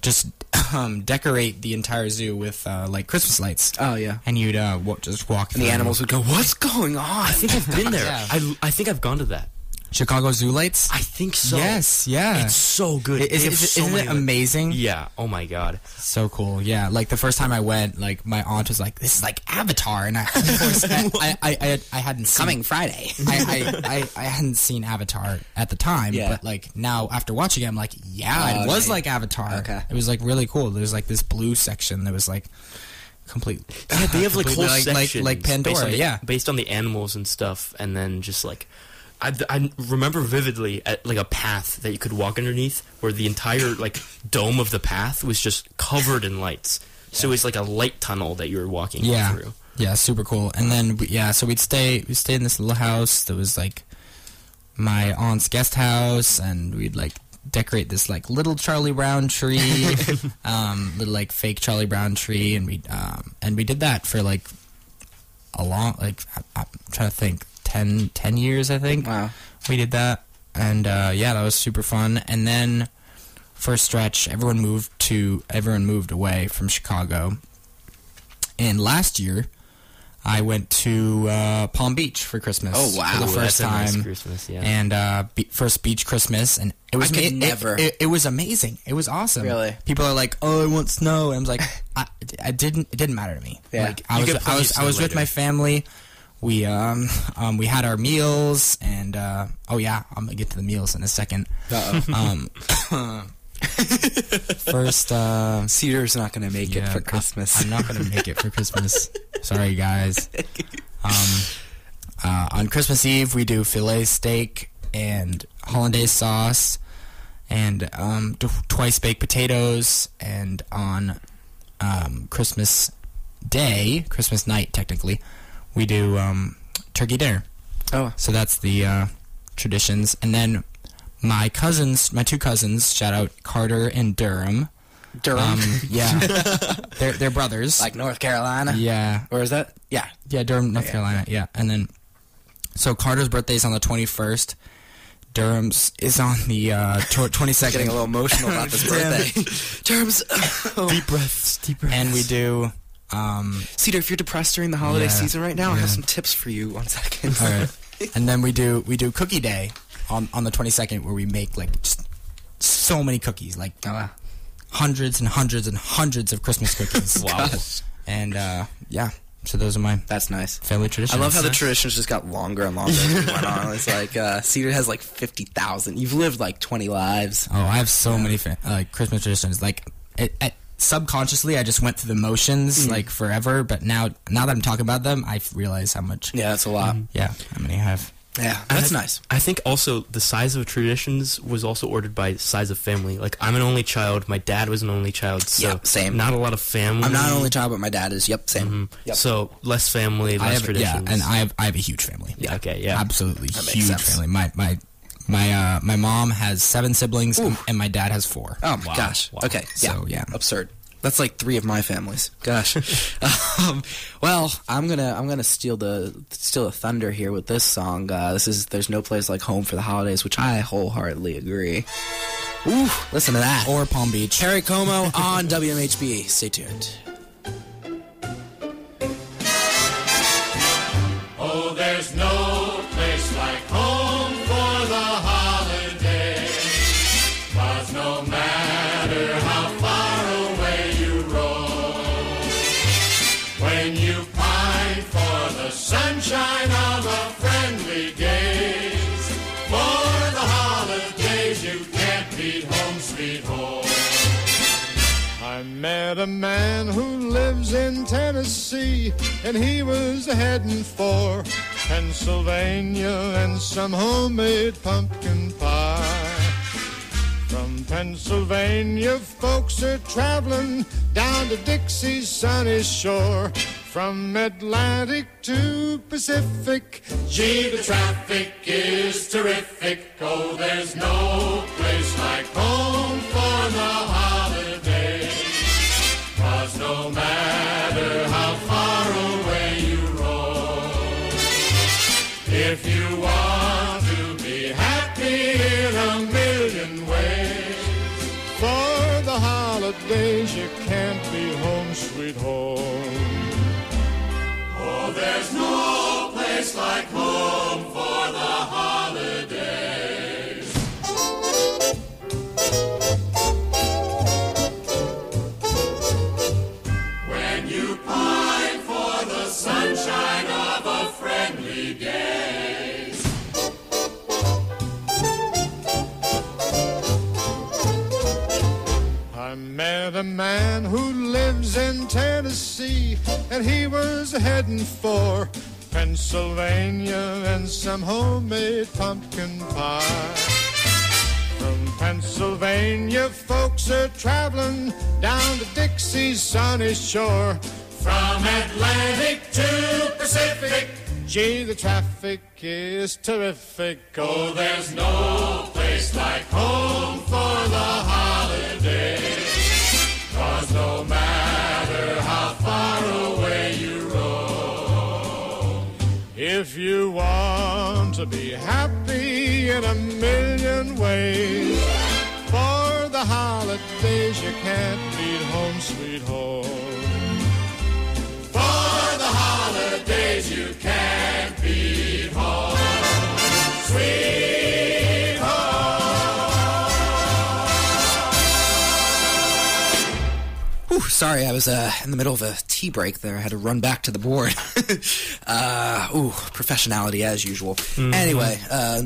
just um, decorate the entire zoo with uh, like Christmas lights. Oh yeah, and you'd uh, w- just walk. And the animals would go, "What's going on?" I think I've been there. Yeah. I I think I've gone to that Chicago Zoo Lights. I think so. Yes, yeah, it's so good. It, is it, it, so isn't it amazing? Li- yeah. Oh my god, so cool. Yeah, like the first time I went, like my aunt was like, "This is like Avatar," and I of course I, I, I I hadn't seen, coming Friday. I, I, I I hadn't seen Avatar at the time, yeah. but like now after watching it, I'm like, yeah, oh, it was okay. like Avatar. Okay, it was like really cool. There's like this blue section that was like. Complete. Yeah, they have like whole like, sections like, like Pandora, based on the, yeah, based on the animals and stuff, and then just like, I, I remember vividly at, like a path that you could walk underneath, where the entire like dome of the path was just covered in lights. Yeah. So it's like a light tunnel that you were walking yeah. through. Yeah, super cool. And then we, yeah, so we'd stay we stayed in this little house that was like my aunt's guest house, and we'd like. Decorate this like little Charlie Brown tree, um, little like fake Charlie Brown tree, and we um, and we did that for like a long like I, I'm trying to think ten, ten years I think. Wow. We did that, and uh, yeah, that was super fun. And then for a stretch, everyone moved to everyone moved away from Chicago, and last year. I went to uh, Palm Beach for Christmas. Oh wow! For the first Ooh, that's time, a nice Christmas, yeah. and uh, be- first beach Christmas, and it was I could it, never. It, it, it was amazing. It was awesome. Really, people are like, "Oh, I want snow," and I was like, I, "I didn't. It didn't matter to me. Yeah. Like, I was, I was, I was later. with my family. We um, um we had our meals, and uh, oh yeah, I'm gonna get to the meals in a second. Uh-oh. um. First, uh, Cedar's not gonna make yeah, it for Christmas. I, I'm not gonna make it for Christmas. Sorry, guys. Um, uh, on Christmas Eve, we do filet steak and hollandaise sauce, and um, t- twice baked potatoes. And on um, Christmas Day, Christmas night, technically, we do um, turkey dinner. Oh, so that's the uh, traditions, and then. My cousins, my two cousins, shout out Carter and Durham. Durham, um, yeah, they're they're brothers, like North Carolina. Yeah, where is that? Yeah, yeah, Durham, North oh, yeah. Carolina. Yeah, and then so Carter's birthday is on the twenty-first. Durham's is on the uh, twenty-second. Getting a little emotional about this birthday. Durham's. Oh. Deep breaths, deep breaths. And we do... Um, Cedar, if you're depressed during the holiday yeah, season right now, yeah. I have some tips for you. One second. All right. And then we do we do Cookie Day on, on the twenty-second, where we make like just so many cookies, like uh, hundreds and hundreds and hundreds of Christmas cookies. Wow. And uh, yeah. So those are my That's nice. Family traditions. I love how the traditions just got longer and longer as we went on. It's like uh, Cedar has like fifty thousand. You've lived like twenty lives. Oh, I have so yeah. many fa- uh, Christmas traditions. Like it, it, subconsciously, I just went through the motions mm. like forever. But now, now that I'm talking about them, I realize how much. Yeah, that's a lot. Um, yeah, how many I have. Yeah, that's I, nice. I think also the size of traditions was also ordered by size of family. Like, I'm an only child. My dad was an only child. So yep, same. Not a lot of family. I'm not an only child, but my dad is. Yep, same. Mm-hmm. Yep. So less family, less have, traditions. Yeah, and I have I have a huge family. Yeah. Okay, yeah. Absolutely huge sense. family. My my my uh, my mom has seven siblings, and, and my dad has four. Oh, my wow. gosh. Wow. Okay, yeah. So, yeah. Absurd. That's like three of my families. Gosh. um, well, I'm gonna I'm gonna steal the steal the thunder here with this song. Uh, this is There's No Place Like Home for the Holidays, which I wholeheartedly agree. Ooh, listen to that. Or Palm Beach. Harry Como on W M H B. Stay tuned. Oh, there's no place like home for the holidays. 'Cause no matter how far. Sunshine of a friendly gaze. For the holidays you can't beat home, sweet home. I met a man who lives in Tennessee, and he was heading for Pennsylvania and some homemade pumpkin pie. From Pennsylvania, folks are traveling down to Dixie's sunny shore. From Atlantic to Pacific, gee, the traffic is terrific. Oh, there's no place like home for the holidays. 'Cause no matter how far away you roam, if you want to be happy in a million ways, for the holidays you can't be home, sweet home. Oh, there's no place like home for the holidays. When you pine for the sunshine of a friendly gaze. I met a man who lives in Tennessee, and he was heading for Pennsylvania and some homemade pumpkin pie. From Pennsylvania, folks are traveling down to Dixie's sunny shore. From Atlantic to Pacific, gee, the traffic is terrific. Oh, there's no place like home for the holidays. 'Cause no matter how far away you roam, if you want to be happy in a million ways, for the holidays you can't beat home, sweet home. For the holidays you can't beat home, sweet home. Ooh, sorry, I was uh, in the middle of a tea break there. I had to run back to the board. uh, ooh, professionality as usual. Mm-hmm. Anyway, uh,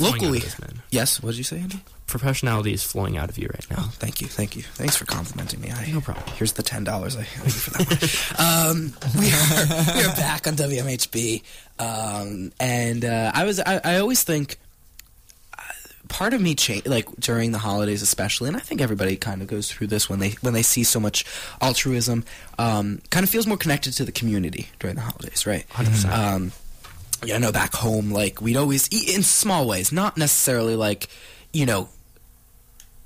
locally... This, yes, what did you say, Andy? Professionality is flowing out of you right now. Oh, thank you, thank you. Thanks for complimenting me. I, no problem. Here's the ten dollars I owe you for that one. um, we, are, we are back on W M H B. Um, and uh, I, was, I, I always think... Part of me change, like during the holidays especially, and I think everybody kind of goes through this when they when they see so much altruism, um, kind of feels more connected to the community during the holidays, right? one hundred percent. Um, yeah, I know back home, like we'd always eat in small ways, not necessarily like, you know,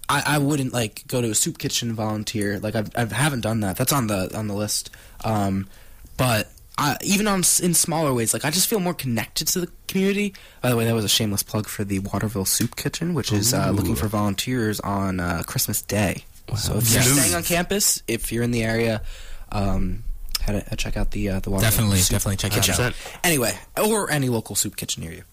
I, I wouldn't like go to a soup kitchen and volunteer. Like I've, I haven't done that. That's on the on the list, um, but. I, even on in smaller ways, like I just feel more connected to the community. By the way, that was a shameless plug for the Waterville Soup Kitchen, which Ooh. is uh, looking for volunteers on uh, Christmas Day. Wow. So if you're yes. staying on campus, if you're in the area, um, head, head check out the uh, the Waterville definitely soup definitely check it out. Anyway, or any local soup kitchen near you.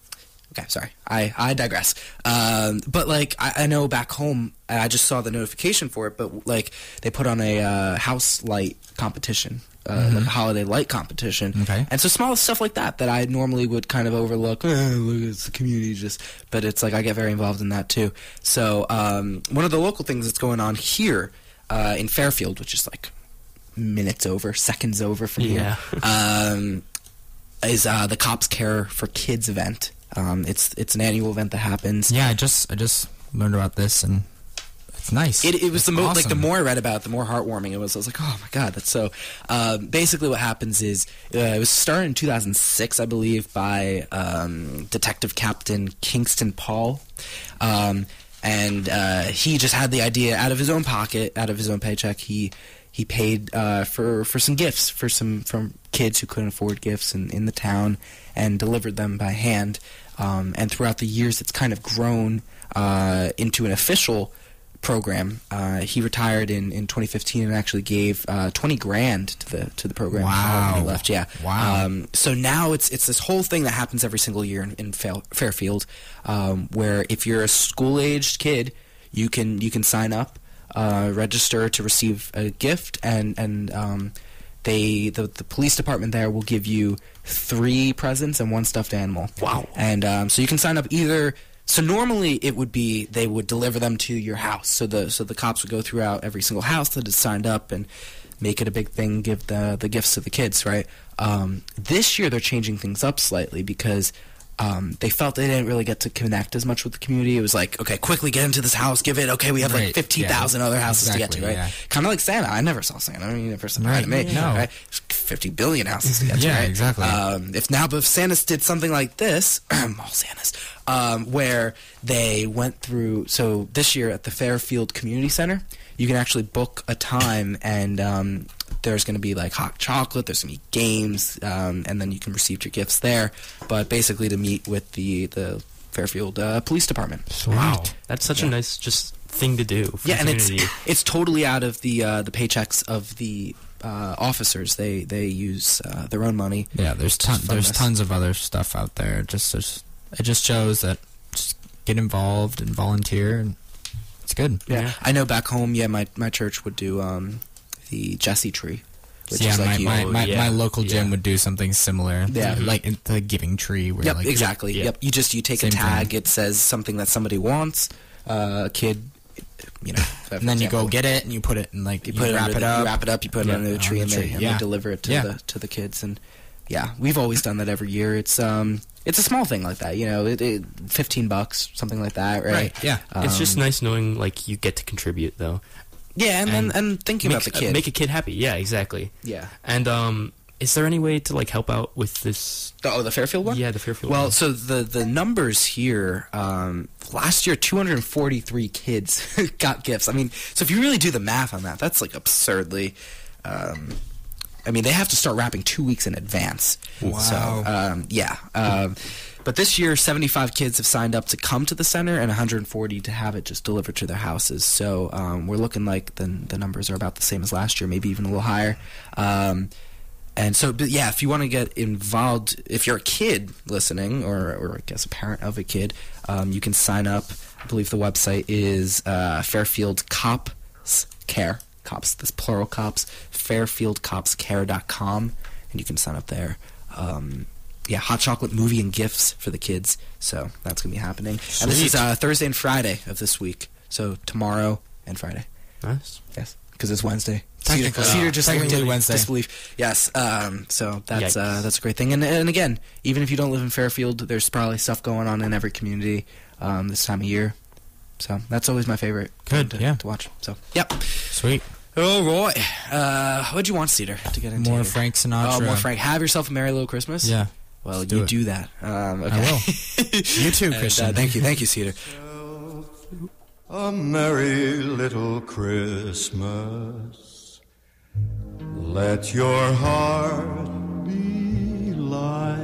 Okay, sorry, I I digress. Um, but like I, I know back home, I just saw the notification for it, but like they put on a uh, house light competition. Uh, mm-hmm. Like a holiday light competition. Okay. And so small stuff like that that I normally would kind of overlook. Eh, look, it's the community just. But it's like I get very involved in that too. So um, one of the local things that's going on here uh, in Fairfield, which is like minutes over, seconds over from yeah. here, um, is uh, the Cops Care for Kids event. Um, it's it's an annual event that happens. Yeah, I just I just learned about this and. It's nice. It, it was that's the mo- awesome. Like the more I read about it, the more heartwarming it was. I was like, oh my god, that's so. Um, basically, what happens is uh, it was started in two thousand six, I believe, by um, Detective Captain Kingston Paul, um, and uh, he just had the idea out of his own pocket, out of his own paycheck. He he paid uh, for for some gifts for some from kids who couldn't afford gifts in, in the town, and delivered them by hand. Um, and throughout the years, it's kind of grown uh, into an official. Program. Uh, he retired in, in twenty fifteen and actually gave uh, twenty grand to the to the program. Wow. When he left. Yeah. Wow. Um, so now it's it's this whole thing that happens every single year in, in Fairfield, um, where if you're a school aged kid, you can you can sign up, uh, register to receive a gift, and and um, they the the police department there will give you three presents and one stuffed animal. Wow. And um, so you can sign up either. So normally it would be they would deliver them to your house. So the so the cops would go throughout every single house that is signed up and make it a big thing, give the the gifts to the kids, right? Um, this year they're changing things up slightly because um, they felt they didn't really get to connect as much with the community. It was like, okay, quickly get into this house, give it. Okay, we have right. like fifteen thousand yeah. other houses exactly, to get to, right? Yeah. Kind of like Santa. I never saw Santa. I mean, you never saw Santa to me. No. Right? fifty billion houses to get yeah, to, right? exactly. Um, if now, but if Santa's did something like this, all Santa's, um, where they went through, so this year at the Fairfield Community Center, you can actually book a time, and um, there's going to be, like, hot chocolate, there's going to be games, um, and then you can receive your gifts there, but basically to meet with the, the Fairfield uh, Police Department. Sweet. Wow. That's such yeah. a nice, just... thing to do for yeah and it's it's totally out of the uh the paychecks of the uh officers. They they use uh their own money. Yeah, there's ton, there's this. tons of other stuff out there. Just it just shows that just get involved and volunteer, and it's good. yeah, yeah. I know back home yeah my my church would do um the Jesse tree, which yeah, is like my, you, my, my, yeah, my local gym yeah. would do something similar. Yeah. Mm-hmm. Like the Giving Tree. Where yep, like, exactly. Yep. yep. You just, you take Same a tag, thing. It says something that somebody wants, uh, a kid, you know. And then example. you go get it and you put it in like, you, you put wrap it, it up. You wrap it up, you put yeah, it under the tree, under the tree and, they, yeah. and they deliver it to, yeah. the, to the kids. And yeah, we've always done that every year. It's, um, it's a small thing like that, you know, it, it, fifteen bucks, something like that, right? Right, yeah. Um, it's just nice knowing like you get to contribute though. Yeah, and and, and thinking make, about the kid, uh, make a kid happy. Yeah, exactly. Yeah, and um, is there any way to like help out with this? The, oh, the Fairfield one. Yeah, the Fairfield. Well, one. so the the numbers here. Um, last year, two hundred and forty three kids got gifts. I mean, so if you really do the math on that, that's like absurdly. Um, I mean, they have to start wrapping two weeks in advance. Wow. So, um, yeah. Um, but this year, seventy-five kids have signed up to come to the center and one hundred forty to have it just delivered to their houses. So um, we're looking like the the numbers are about the same as last year, maybe even a little higher. Um, and so, but yeah, if you want to get involved, if you're a kid listening or, or I guess a parent of a kid, um, you can sign up. I believe the website is uh, Fairfield Cops Care. Cops, this plural cops, fairfield cops care dot com, and you can sign up there. Um, yeah, hot chocolate movie and gifts for the kids, so that's going to be happening. Sweet. And this is uh, Thursday and Friday of this week, so tomorrow and Friday. Nice. Yes, because it's Wednesday. Cedar, Cedar just Technically Wednesday. Disbelief. Yes, um, so that's uh, that's a great thing. And, and again, even if you don't live in Fairfield, there's probably stuff going on in every community um, this time of year. So that's always my favorite. Good, to, yeah. to watch. So, yep. Sweet. All right. Uh, what'd you want, Cedar, to get into? More here? Frank Sinatra. Oh, more Frank. Have yourself a merry little Christmas. Yeah. Well, do you it. do that. Um, okay. I will. You too, Christian. And, uh, thank you. Thank you, Cedar. A merry little Christmas. Let your heart be light.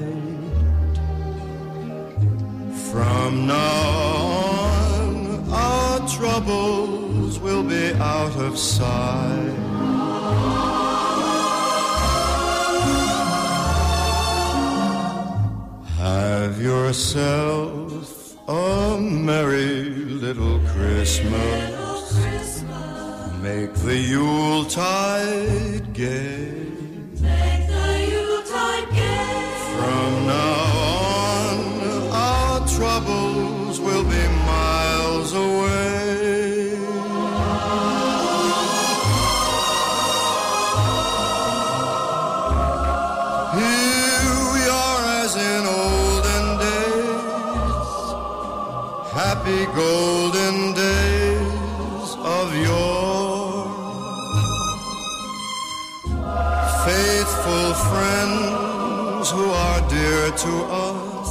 From now on, our troubles will be out of sight. Have yourself a merry little Christmas. Make the Yuletide gay. Make the Yuletide gay. From now on, our troubles will be miles away. Here we are as in olden days, happy golden days of yore. Faithful friends who are dear to us,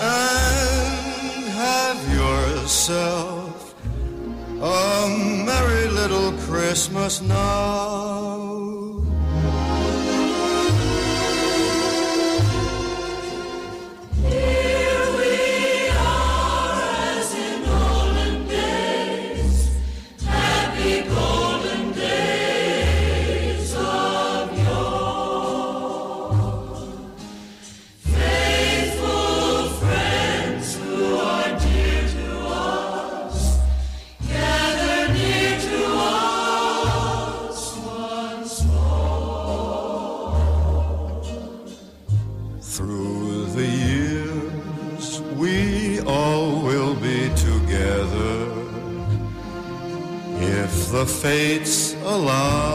and have yourself a merry little Christmas now. Here we are as in olden days, happy golden days of yore. Faithful friends who are dear to us, gather near to us once more. Through the years we all will be together, if the fates allow.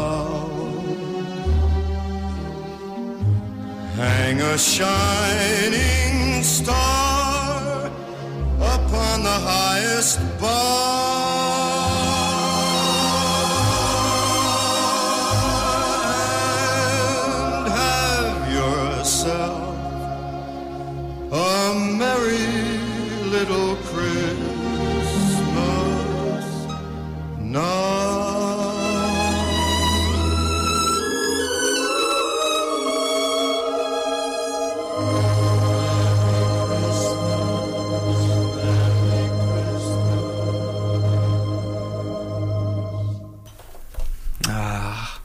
Hang a shining star upon the highest bough, and have yourself a merry little Christmas now. Ah,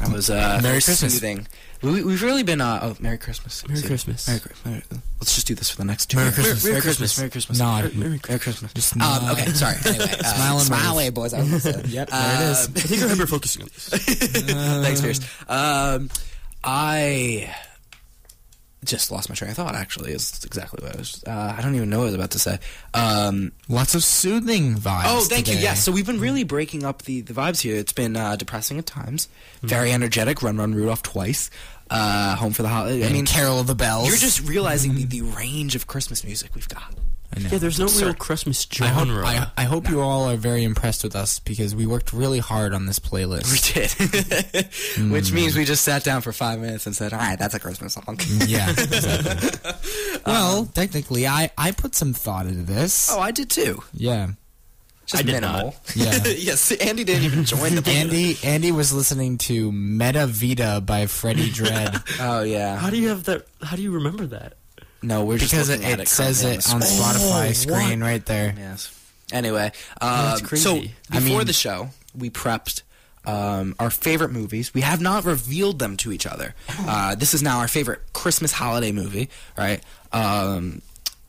that was uh, Merry Christmas. Soothing. We, we've really been uh, oh, Merry Christmas, Merry See, Christmas, Merry, Chri- Merry, let's just do this for the next two. Merry Christmas, Merry, Merry Christmas, Christmas, Merry Christmas, Nod. Merry, Merry Christmas. Christmas. Just nod. Um, okay, sorry. Anyway, uh, smile and smile away, boys. I was gonna say. Yep, there it is. I think I remember focusing on this. Uh, Thanks, Pierce. Um, I just lost my train of thought. Actually, is exactly what I was. Uh, I don't even know what I was about to say. Um, Lots of soothing vibes. Oh, thank today. you. Yes. So we've been really breaking up the, the vibes here. It's been uh, depressing at times. Mm. Very energetic. Run, run, Rudolph twice. Uh, home for the holiday. I mean, Carol of the Bells. You're just realizing the, the range of Christmas music we've got. I know. Yeah, there's no Absurd. real Christmas genre. I hope, I, I hope no. you all are very impressed with us, because we worked really hard on this playlist. We did. mm. Which means we just sat down for five minutes and said, all right, that's a Christmas song. Yeah, exactly. Well, um, technically, I, I put some thought into this. Oh, I did too. Yeah. Just I did minimal. Not. Yeah. Yes, Andy didn't even join the band. Andy, Andy was listening to Meta Vita by Freddie Dredd. Oh yeah. How do you have that? How do you remember that? No, we're because just because it, it, it says it on Spotify oh, screen what? right there. Yes. Anyway, uh, That's crazy. so before I mean, the show, we prepped um, our favorite movies. We have not revealed them to each other. Uh, this is now our favorite Christmas holiday movie, right? Um,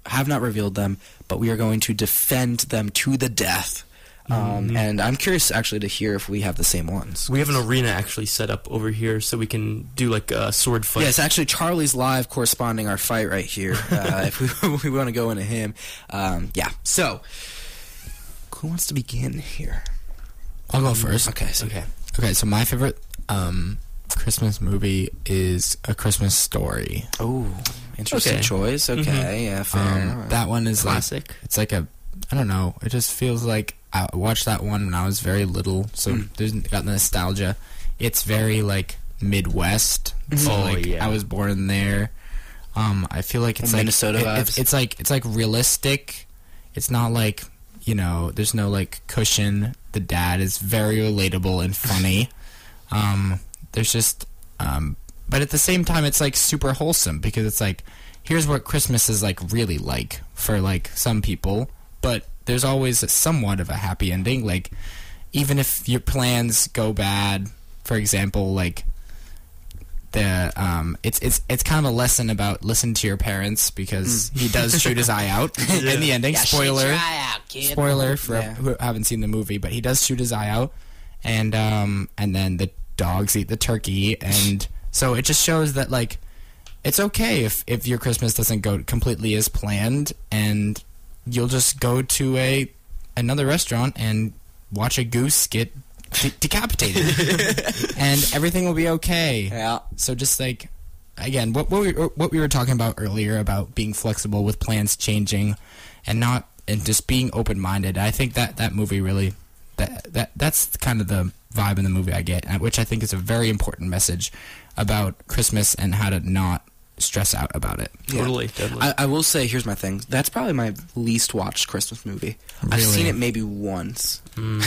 have not revealed them, but we are going to defend them to the death. Um, mm-hmm. And I'm curious, actually, to hear if we have the same ones. We have an arena actually set up over here, so we can do like a sword fight. Yes, yeah, actually, Charlie's live corresponding our fight right here. Uh, if we, we want to go into him, um, yeah. So, who wants to begin here? I'll go first. Okay. So, okay. Okay, so my favorite um, Christmas movie is A Christmas Story. Oh, interesting okay. choice. Okay, mm-hmm. yeah, fair. Um, that one is classic. Like, it's like a, I don't know, it just feels like I watched that one when I was very little, so mm. there's got nostalgia. It's very like Midwest. So oh, like, yeah. I was born there. Um, I feel like it's and like Minnesota. It, vibes. It's, it's like it's like realistic. It's not like, you know, there's no like cushion. The dad is very relatable and funny. Um, there's just, um, but at the same time, it's like super wholesome because it's like, here's what Christmas is like really like for like some people, but there's always somewhat of a happy ending. Like, even if your plans go bad, for example, like the um, it's it's it's kind of a lesson about listen to your parents because mm. he does shoot his eye out yeah. in the ending. Yeah, spoiler, shoot your eye out, kid. Spoiler for yeah. who haven't seen the movie, but he does shoot his eye out, and um, and then the dogs eat the turkey, and so it just shows that like it's okay if if your Christmas doesn't go completely as planned, and you'll just go to a another restaurant and watch a goose get de decapitated, and everything will be okay. Yeah. So just like, again, what what we, what we were talking about earlier about being flexible with plans changing, and not and just being open minded. I think that that movie really that that that's kind of the vibe in the movie I get, which I think is a very important message about Christmas and how to not stress out about it. Yeah. Totally, totally. I, I will say, here's my thing. That's probably my least watched Christmas movie. Really? I've seen it maybe once, mm.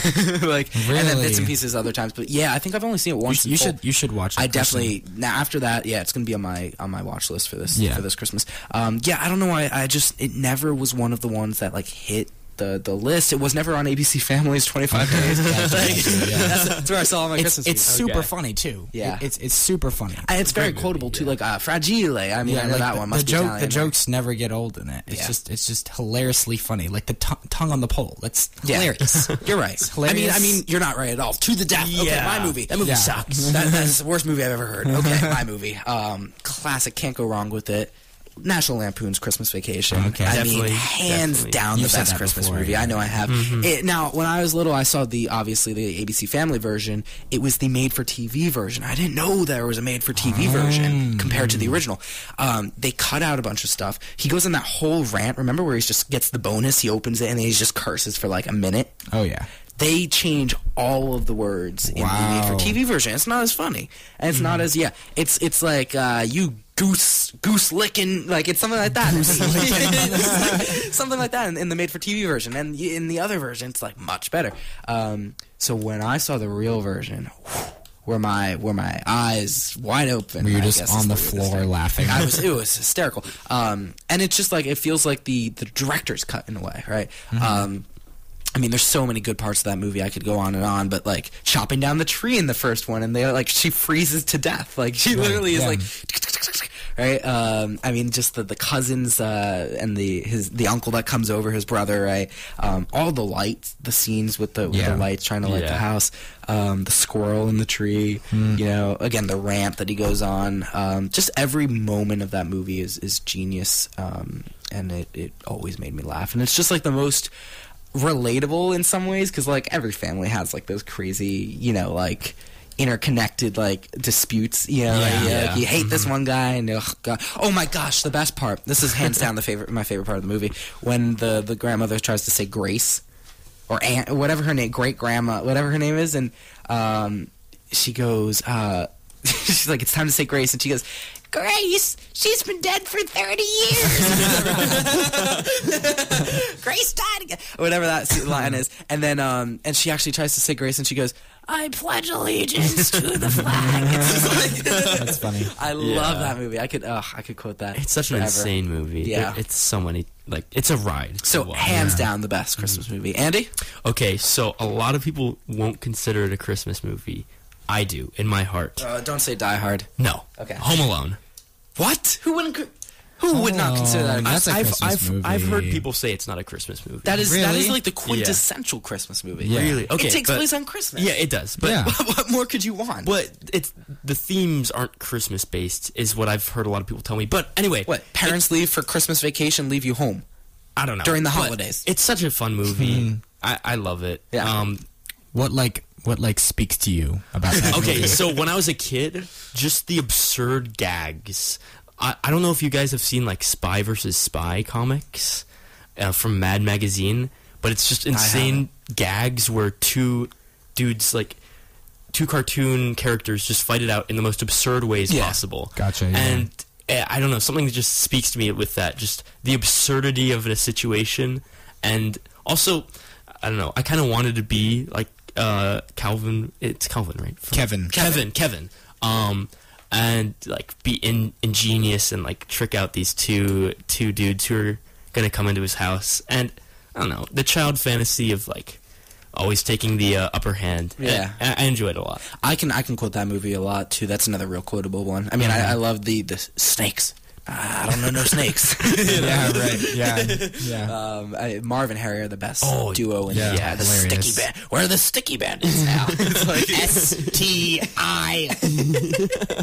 like, really? And then bits and pieces other times. But yeah, I think I've only seen it once. You, you should, you should watch it. I definitely Christmas. Now after that, yeah, it's gonna be on my on my watch list for this yeah. for this Christmas. Um, yeah, I don't know why. I just it never was one of the ones that like hit the the list. It was never on A B C Family's twenty-five days. Gotcha, like, gotcha, yeah. that's, that's where I saw all my it's, Christmas. It's movies. Super okay. funny too. Yeah, it, it's it's super funny. And it's, it's very quotable movie, too. Yeah. Like uh, Fragile. I mean, yeah, I know like that the, one. Must the be joke, Italian, the right? jokes never get old in it. It's yeah. just it's just hilariously funny. Like the tongue on the pole. That's hilarious. Yeah. You're right. It's hilarious. I mean, I mean, you're not right at all. To the death. Yeah. Okay, my movie. That movie yeah. sucks. that, that's the worst movie I've ever heard. Okay, my movie. Um, classic. Can't go wrong with it. National Lampoon's Christmas Vacation. Okay. I definitely, mean, hands definitely. down the You've best Christmas before, movie. Yeah. I know I have. Mm-hmm. It, now, when I was little, I saw the obviously the A B C Family version. It was the made-for-T V version. I didn't know there was a made-for-T V oh. version compared to the original. Um, they cut out a bunch of stuff. He goes on that whole rant. Remember where he just gets the bonus? He opens it and then he just curses for like a minute. Oh yeah. They change all of the words in wow. the made-for-T V version. It's not as funny. And it's mm. not as yeah. It's it's like uh, you. Goose, goose licking, like it's something like that. It's like, something like that in, in the made-for-T V version, and in the other version, it's like much better. Um, so when I saw the real version, whew, were my were my eyes wide open? Were you just on the floor laughing? I was. It was hysterical. Um, and it's just like it feels like the the director's cut in a way, right? Mm-hmm. um, I mean, there's so many good parts of that movie. I could go on and on, but like chopping down the tree in the first one, and they like she freezes to death. Like she right, literally yeah. is like, right? Um, I mean, just the the cousins uh, and the his the uncle that comes over, his brother, right? Um, all the lights, the scenes with the with yeah. the lights trying to light yeah. the house, um, the squirrel in the tree. Mm. You know, again the rant that he goes on. Um, just every moment of that movie is is genius, um, and it it always made me laugh. And it's just like the most relatable in some ways, because like every family has like those crazy, you know, like interconnected like disputes, you know, yeah, like, yeah. Like, you hate mm-hmm. this one guy and oh, God. Oh my gosh, the best part, this is hands down the favorite my favorite part of the movie, when the the grandmother tries to say Grace or aunt, whatever her name, great grandma, whatever her name is, and um she goes uh she's like, it's time to say Grace, and she goes, Grace, she's been dead for thirty years. Grace died again. Whatever that line is. And then, um, and she actually tries to say Grace, and she goes, I pledge allegiance to the flag. It's just like, that's funny. I yeah. love that movie. I could, oh, I could quote that. It's such forever. An insane movie. Yeah. It, it's so many, like, it's a ride. So, well, hands yeah. down, the best Christmas mm-hmm. movie. Andy? Okay, so a lot of people won't consider it a Christmas movie. I do, in my heart. Uh, don't say Die Hard. No. Okay. Home Alone. What? Who wouldn't? Who oh, would not consider that a Christmas, that's a Christmas I've, movie? I've I've heard people say it's not a Christmas movie. That is really? That is like the quintessential yeah. Christmas movie. Yeah. Really? Okay. It takes but, place on Christmas. Yeah, it does. But yeah. what, what more could you want? But it's the themes aren't Christmas based, is what I've heard a lot of people tell me. But anyway, what parents it, leave for Christmas vacation, leave you home. I don't know during the holidays. It's such a fun movie. I, I love it. Yeah. Um, what like. what like speaks to you about that? Okay, movie? So when I was a kid, just the absurd gags. I, I don't know if you guys have seen like Spy versus Spy comics uh, from Mad Magazine, but it's just insane gags where two dudes like two cartoon characters just fight it out in the most absurd ways yeah. possible. Gotcha. Yeah. And uh, I don't know, something that just speaks to me with that, just the absurdity of a situation, and also I don't know, I kind of wanted to be like uh, Calvin. It's Calvin, right? From Kevin. Kevin. Kevin. Um, and like be in ingenious and like trick out these two two dudes who are gonna come into his house. And I don't know, the child fantasy of like always taking the uh, upper hand. Yeah, I, I enjoy it a lot. I can I can quote that movie a lot too. That's another real quotable one. I mean, mm-hmm. I, I love the the snakes. I don't know no snakes. Yeah, right. Yeah, yeah. Um, I, Marv and Harry are the best oh, duo in yeah, the, yeah, the sticky band. Where are the sticky bandits now? It's like S T I.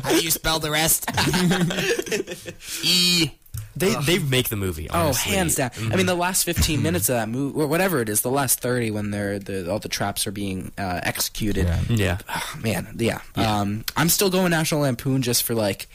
How do you spell the rest? E. They Ugh. they make the movie. Honestly. Oh, hands down. Mm-hmm. I mean, the last fifteen minutes of that movie, or whatever it is, the last thirty when they're the all the traps are being uh, executed. Yeah. yeah. Oh, man. Yeah. yeah. Um, I'm still going National Lampoon just for like.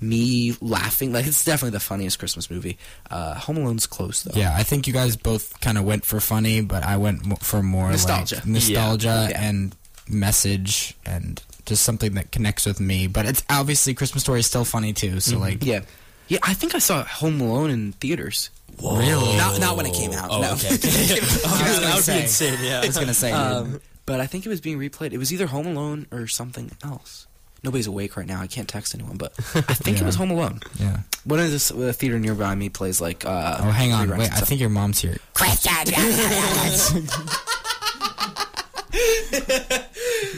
Me laughing, like it's definitely the funniest Christmas movie. Uh, Home Alone's close though. Yeah, I think you guys both kind of went for funny, but I went mo for more nostalgia, like, nostalgia, yeah. and message, and just something that connects with me. But it's obviously Christmas Story is still funny too. So mm-hmm. like, yeah, yeah. I think I saw Home Alone in theaters. Whoa. Really? Not not when it came out. Oh, no. Okay. I was gonna say, yeah. I was gonna say, um, but I think it was being replayed. It was either Home Alone or something else. Nobody's awake right now. I can't text anyone, but I think yeah. it was Home Alone. Yeah. One of this the theater nearby me plays like. Uh, oh, hang on. Wait, I think your mom's here. Question.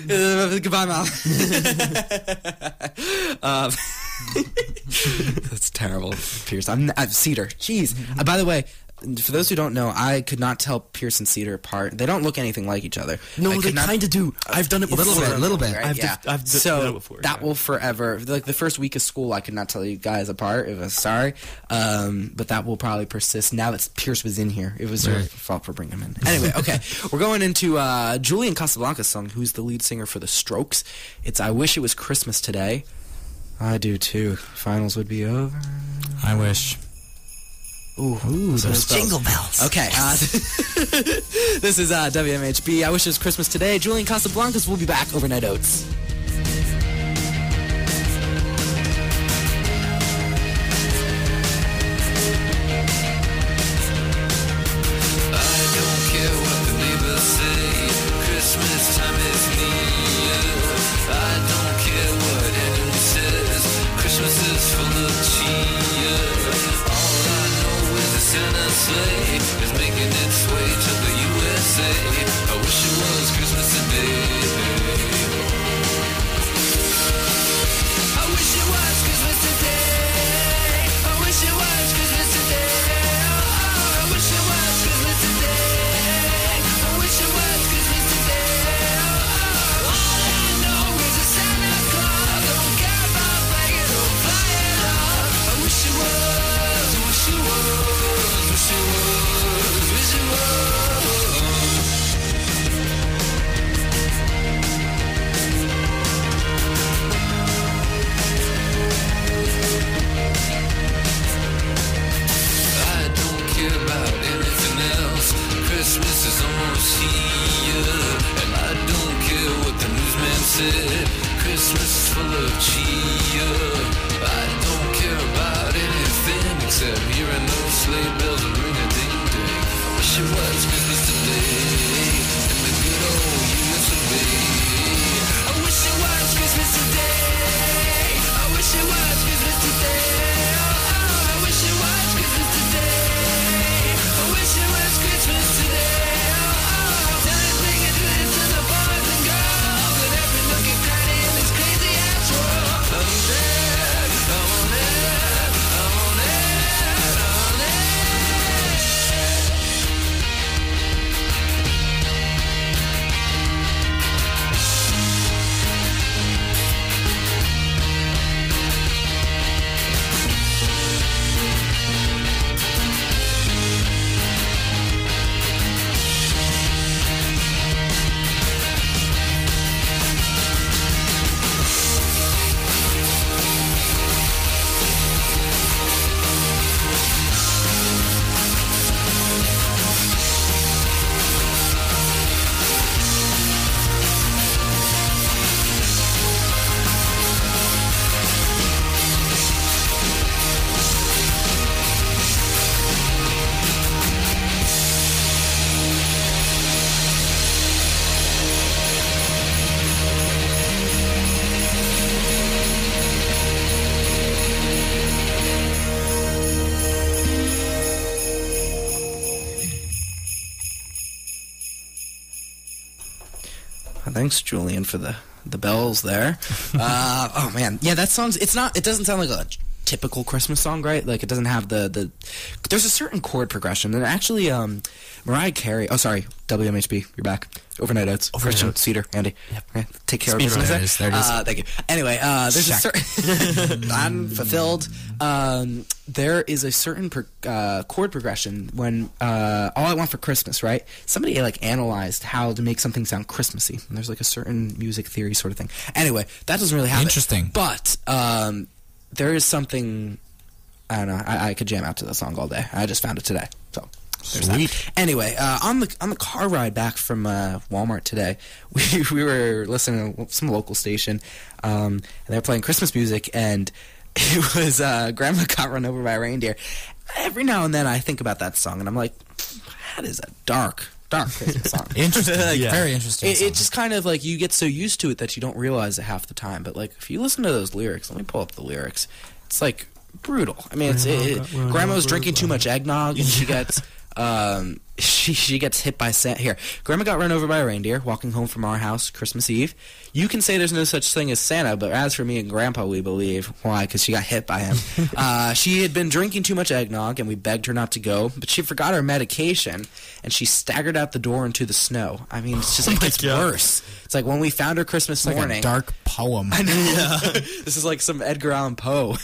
Goodbye, mom. um, that's terrible, Pierce. I'm, I'm Cedar. Jeez. Uh, by the way. For those who don't know, I could not tell Pierce and Cedar apart. They don't look anything like each other. No, they kind of do. I've done it before. A little bit, a little bit. I've yeah. I've so done it before. That yeah. will forever. Like the first week of school, I could not tell you guys apart. It was sorry, um, but that will probably persist. Now that Pierce was in here, it was right. your fault for bringing him in. Anyway, okay, we're going into uh, Julian Casablancas' song. Who's the lead singer for The Strokes? It's "I Wish It Was Christmas Today." I do too. Finals would be over. I wish. Ooh, Ooh those jingle bells. Okay. Uh, this is uh, W M H B. I wish it was Christmas today. Julian Casablancas will be back. Overnight Oats. I wish it was Christmas today. Thanks, Julian, for the the bells there. Uh, oh man, yeah, that song's it's not it doesn't sound like a typical Christmas song, right? Like it doesn't have the the. There's a certain chord progression, and actually, um, Mariah Carey. Oh, sorry, W M H B, you're back. Overnight Oats, Christian Cedar, Andy. Yep. Okay, take care Speaking of business. There it is. Uh, thank you. Anyway, uh, there's Check. a certain I'm fulfilled. Um, there is a certain per, uh, chord progression when uh, All I Want for Christmas, right? Somebody like analyzed how to make something sound Christmassy, and there's like a certain music theory sort of thing. Anyway, that doesn't really happen. Interesting, but. Um, There is something, I don't know, I, I could jam out to that song all day. I just found it today, so there's Sweet. that. Anyway, uh, on the on the car ride back from uh, Walmart today, we we were listening to some local station, um, and they were playing Christmas music, and it was uh, Grandma Got Run Over by a Reindeer. Every now and then I think about that song, and I'm like, that is a dark, dark Christmas song. Interesting, like, yeah. Very interesting. It, it just kind of like you get so used to it that you don't realize it half the time. But like if you listen to those lyrics, let me pull up the lyrics. It's like brutal. I mean, it's it, it, grandma's drinking too much eggnog, and she gets um she she gets hit by Santa. Here, Grandma got run over by a reindeer walking home from our house Christmas Eve. You can say there's no such thing as Santa, but as for me and Grandpa, we believe. Why? Because she got hit by him. Uh, she had been drinking too much eggnog, and we begged her not to go, but she forgot her medication, and she staggered out the door into the snow. I mean, it's just like, oh it's God. worse. It's like when we found her Christmas it's morning. Like a dark poem. I know. Yeah. This is like some Edgar Allan Poe.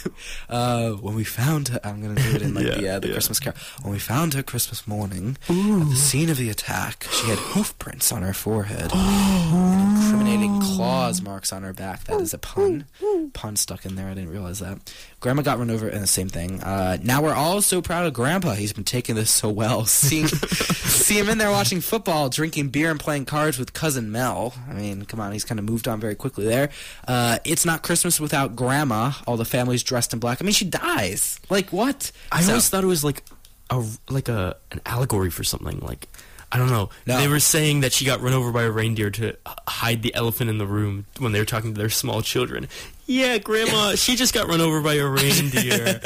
Uh, when we found her, I'm going to do it in like yeah, the, uh, the yeah. Christmas Carol. When we found her Christmas morning, Ooh. at the scene of the attack, she had hoof prints on her forehead and incriminating claws marks on her back. That is a pun. Pun stuck in there. I didn't realize that. Grandma got run over, and the same thing. Uh, now we're all so proud of Grandpa. He's been taking this so well. Seeing, see him in there watching football, drinking beer, and playing cards with Cousin Mel. I mean, come on, he's kind of moved on very quickly there. Uh, it's not Christmas without Grandma. All the family's dressed in black. I mean, she dies. Like, what? I so, always thought it was like a like a an allegory for something. Like, I don't know. No. They were saying that she got run over by a reindeer to hide the elephant in the room when they were talking to their small children. Yeah, Grandma, she just got run over by a reindeer.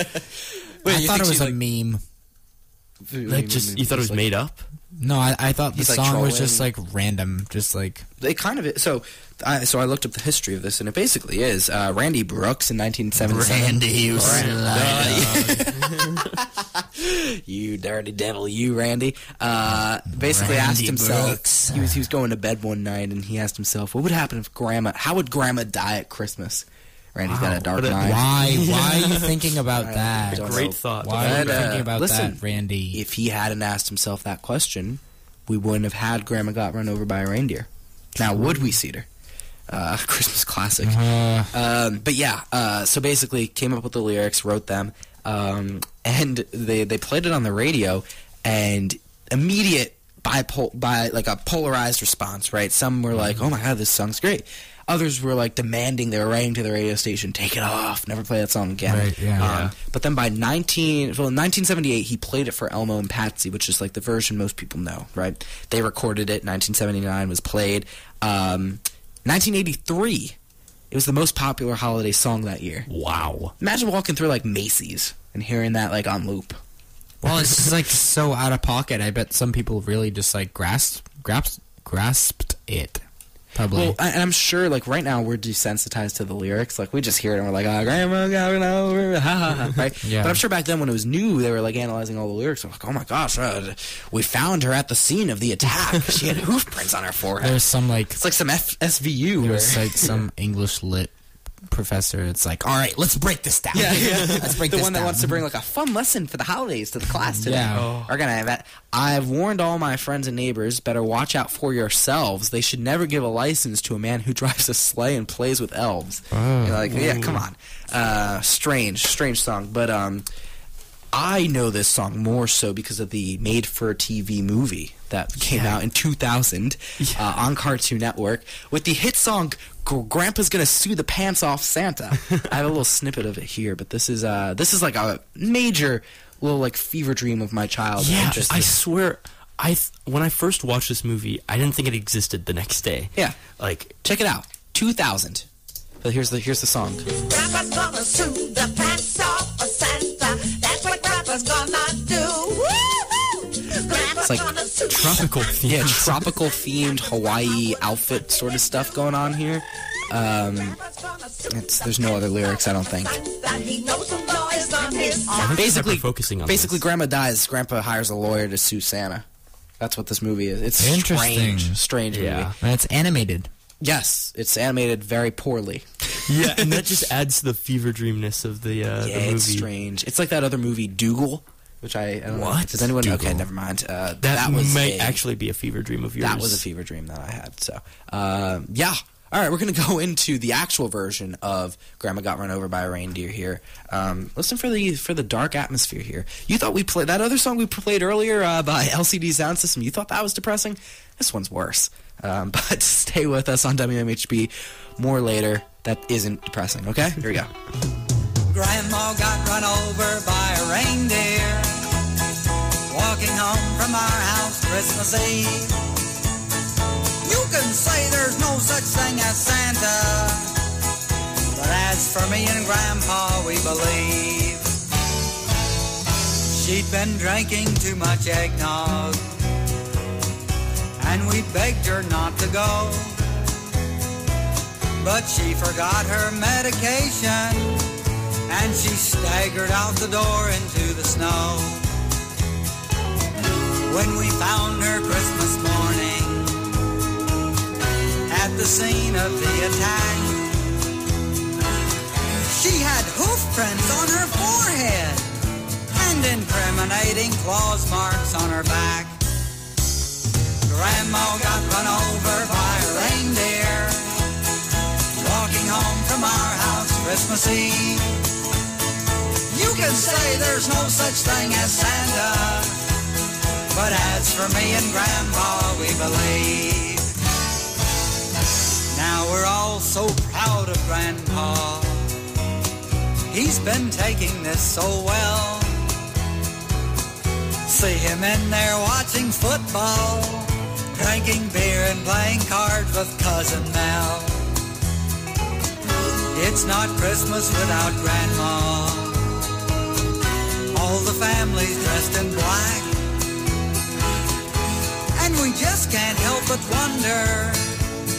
Wait, I thought it was a like, meme. Like just mean, you thought it was like, made up? No, I, I thought the like song trolling. was just like random, just like it kind of is. So, I, so I looked up the history of this, and it basically is uh, Randy Brooks in nineteen seventy-seven. Randy, you slide you dirty devil, you Randy. Uh, basically, Randy asked himself. Brooks. He was he was going to bed one night, and he asked himself, "What would happen if Grandma? How would Grandma die at Christmas?" Randy's wow, got a dark mind. Why? Why are you thinking about that? Great thought. Why are you thinking about Listen, that, Randy? If he hadn't asked himself that question, we wouldn't have had Grandma Got Run Over by a Reindeer. Now, would we, Cedar? Uh, Christmas classic. Uh, um, but yeah, uh, so basically came up with the lyrics, wrote them, um, and they, they played it on the radio, and immediate by, pol- by like a polarized response, right? Some were like, oh my God, this song's great. Others were, like, demanding. They were writing to the radio station, take it off, never play that song again. Right, yeah, um, yeah. But then by nineteen, well, nineteen seventy-eight, he played it for Elmo and Patsy, which is, like, the version most people know, right? They recorded it. nineteen seventy-nine was played. Um, nineteen eighty-three, it was the most popular holiday song that year. Wow. Imagine walking through, like, Macy's and hearing that, like, on loop. Well, it's just, like, so out of pocket. I bet some people really just, like, grasped, grasped, grasped it. Probably. Well, and I'm sure, like, right now we're desensitized to the lyrics. Like, we just hear it and we're like, oh, Grandma got run over, ha, ha, ha, right? Yeah. But I'm sure back then when it was new, they were, like, analyzing all the lyrics. I'm like, oh, my gosh, uh, we found her at the scene of the attack. She had hoof prints on her forehead. There's some, like... It's like some F- S V U. There's, or... like, some English lit professor. It's like, all right, let's break this down. Yeah, yeah. Let's break the this down. The one that wants to bring, like, a fun lesson for the holidays to the class today. Yeah. Oh. We're gonna have that. I've warned all my friends and neighbors, better watch out for yourselves. They should never give a license to a man who drives a sleigh and plays with elves. Oh. You're like, yeah, come on. Uh, strange, strange song. But um, I know this song more so because of the made-for-T V movie that came yeah. out in two thousand yeah. uh, on Cartoon Network with the hit song Grandpa's Gonna Sue the Pants Off Santa. I have a little snippet of it here, but this is uh, this is like a major... little like fever dream of my childhood. Yeah, just, I swear, I th- when I first watched this movie, I didn't think it existed the next day. Yeah, like check it out, two thousand. So here's the here's the song. Grandpa's gonna sue the pants off of Santa. That's what Grandpa's gonna do. Woo-hoo! Grandpa's like, gonna Tropical themed. Yeah, tropical themed Hawaii outfit sort of stuff going on here. Um, it's, there's no other lyrics, I don't think. Basically, focusing on basically Grandma dies. Grandpa hires a lawyer to sue Santa. That's what this movie is. It's interesting. Strange, strange yeah. movie. And it's animated. Yes, it's animated very poorly. Yeah, and that just adds to the fever dreamness of the, uh, yeah, the movie. It's strange. It's like that other movie, Dougal, which I, I don't what? know. Does anyone? Dougal. Okay, never mind. Uh, that that was might a, actually be a fever dream of yours. That was a fever dream that I had. So, um, yeah. All right, we're going to go into the actual version of Grandma Got Run Over by a Reindeer here. Um, listen for the for the dark atmosphere here. You thought we played that other song we played earlier uh, by L C D Sound System. You thought that was depressing? This one's worse. Um, but stay with us on W M H B. More later. That isn't depressing, okay? Here we go. Grandma got run over by a reindeer, walking home from our house Christmas Eve. You can say there's no such thing as Santa, but as for me and Grandpa, we believe. She'd been drinking too much eggnog, and we begged her not to go, but she forgot her medication, and she staggered out the door into the snow. When we found her Christmas morning at the scene of the attack, she had hoof prints on her forehead and incriminating claw marks on her back. Grandma got run over by a reindeer, walking home from our house Christmas Eve. You can say there's no such thing as Santa, but as for me and Grandpa, we believe. Now we're all so proud of Grandpa. He's been taking this so well. See him in there watching football, drinking beer and playing cards with Cousin Mel. It's not Christmas without Grandma. All the family's dressed in black, and we just can't help but wonder,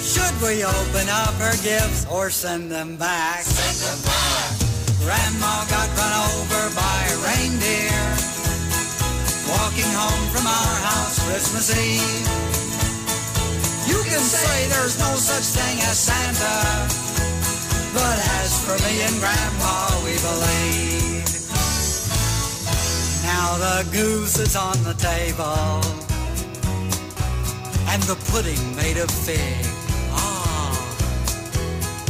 should we open up her gifts or send them back? Send them back! Grandma got run over by a reindeer, walking home from our house Christmas Eve. You can say there's no such thing as Santa, but as for me and Grandpa, we believe. Now the goose is on the table, and the pudding made of fig,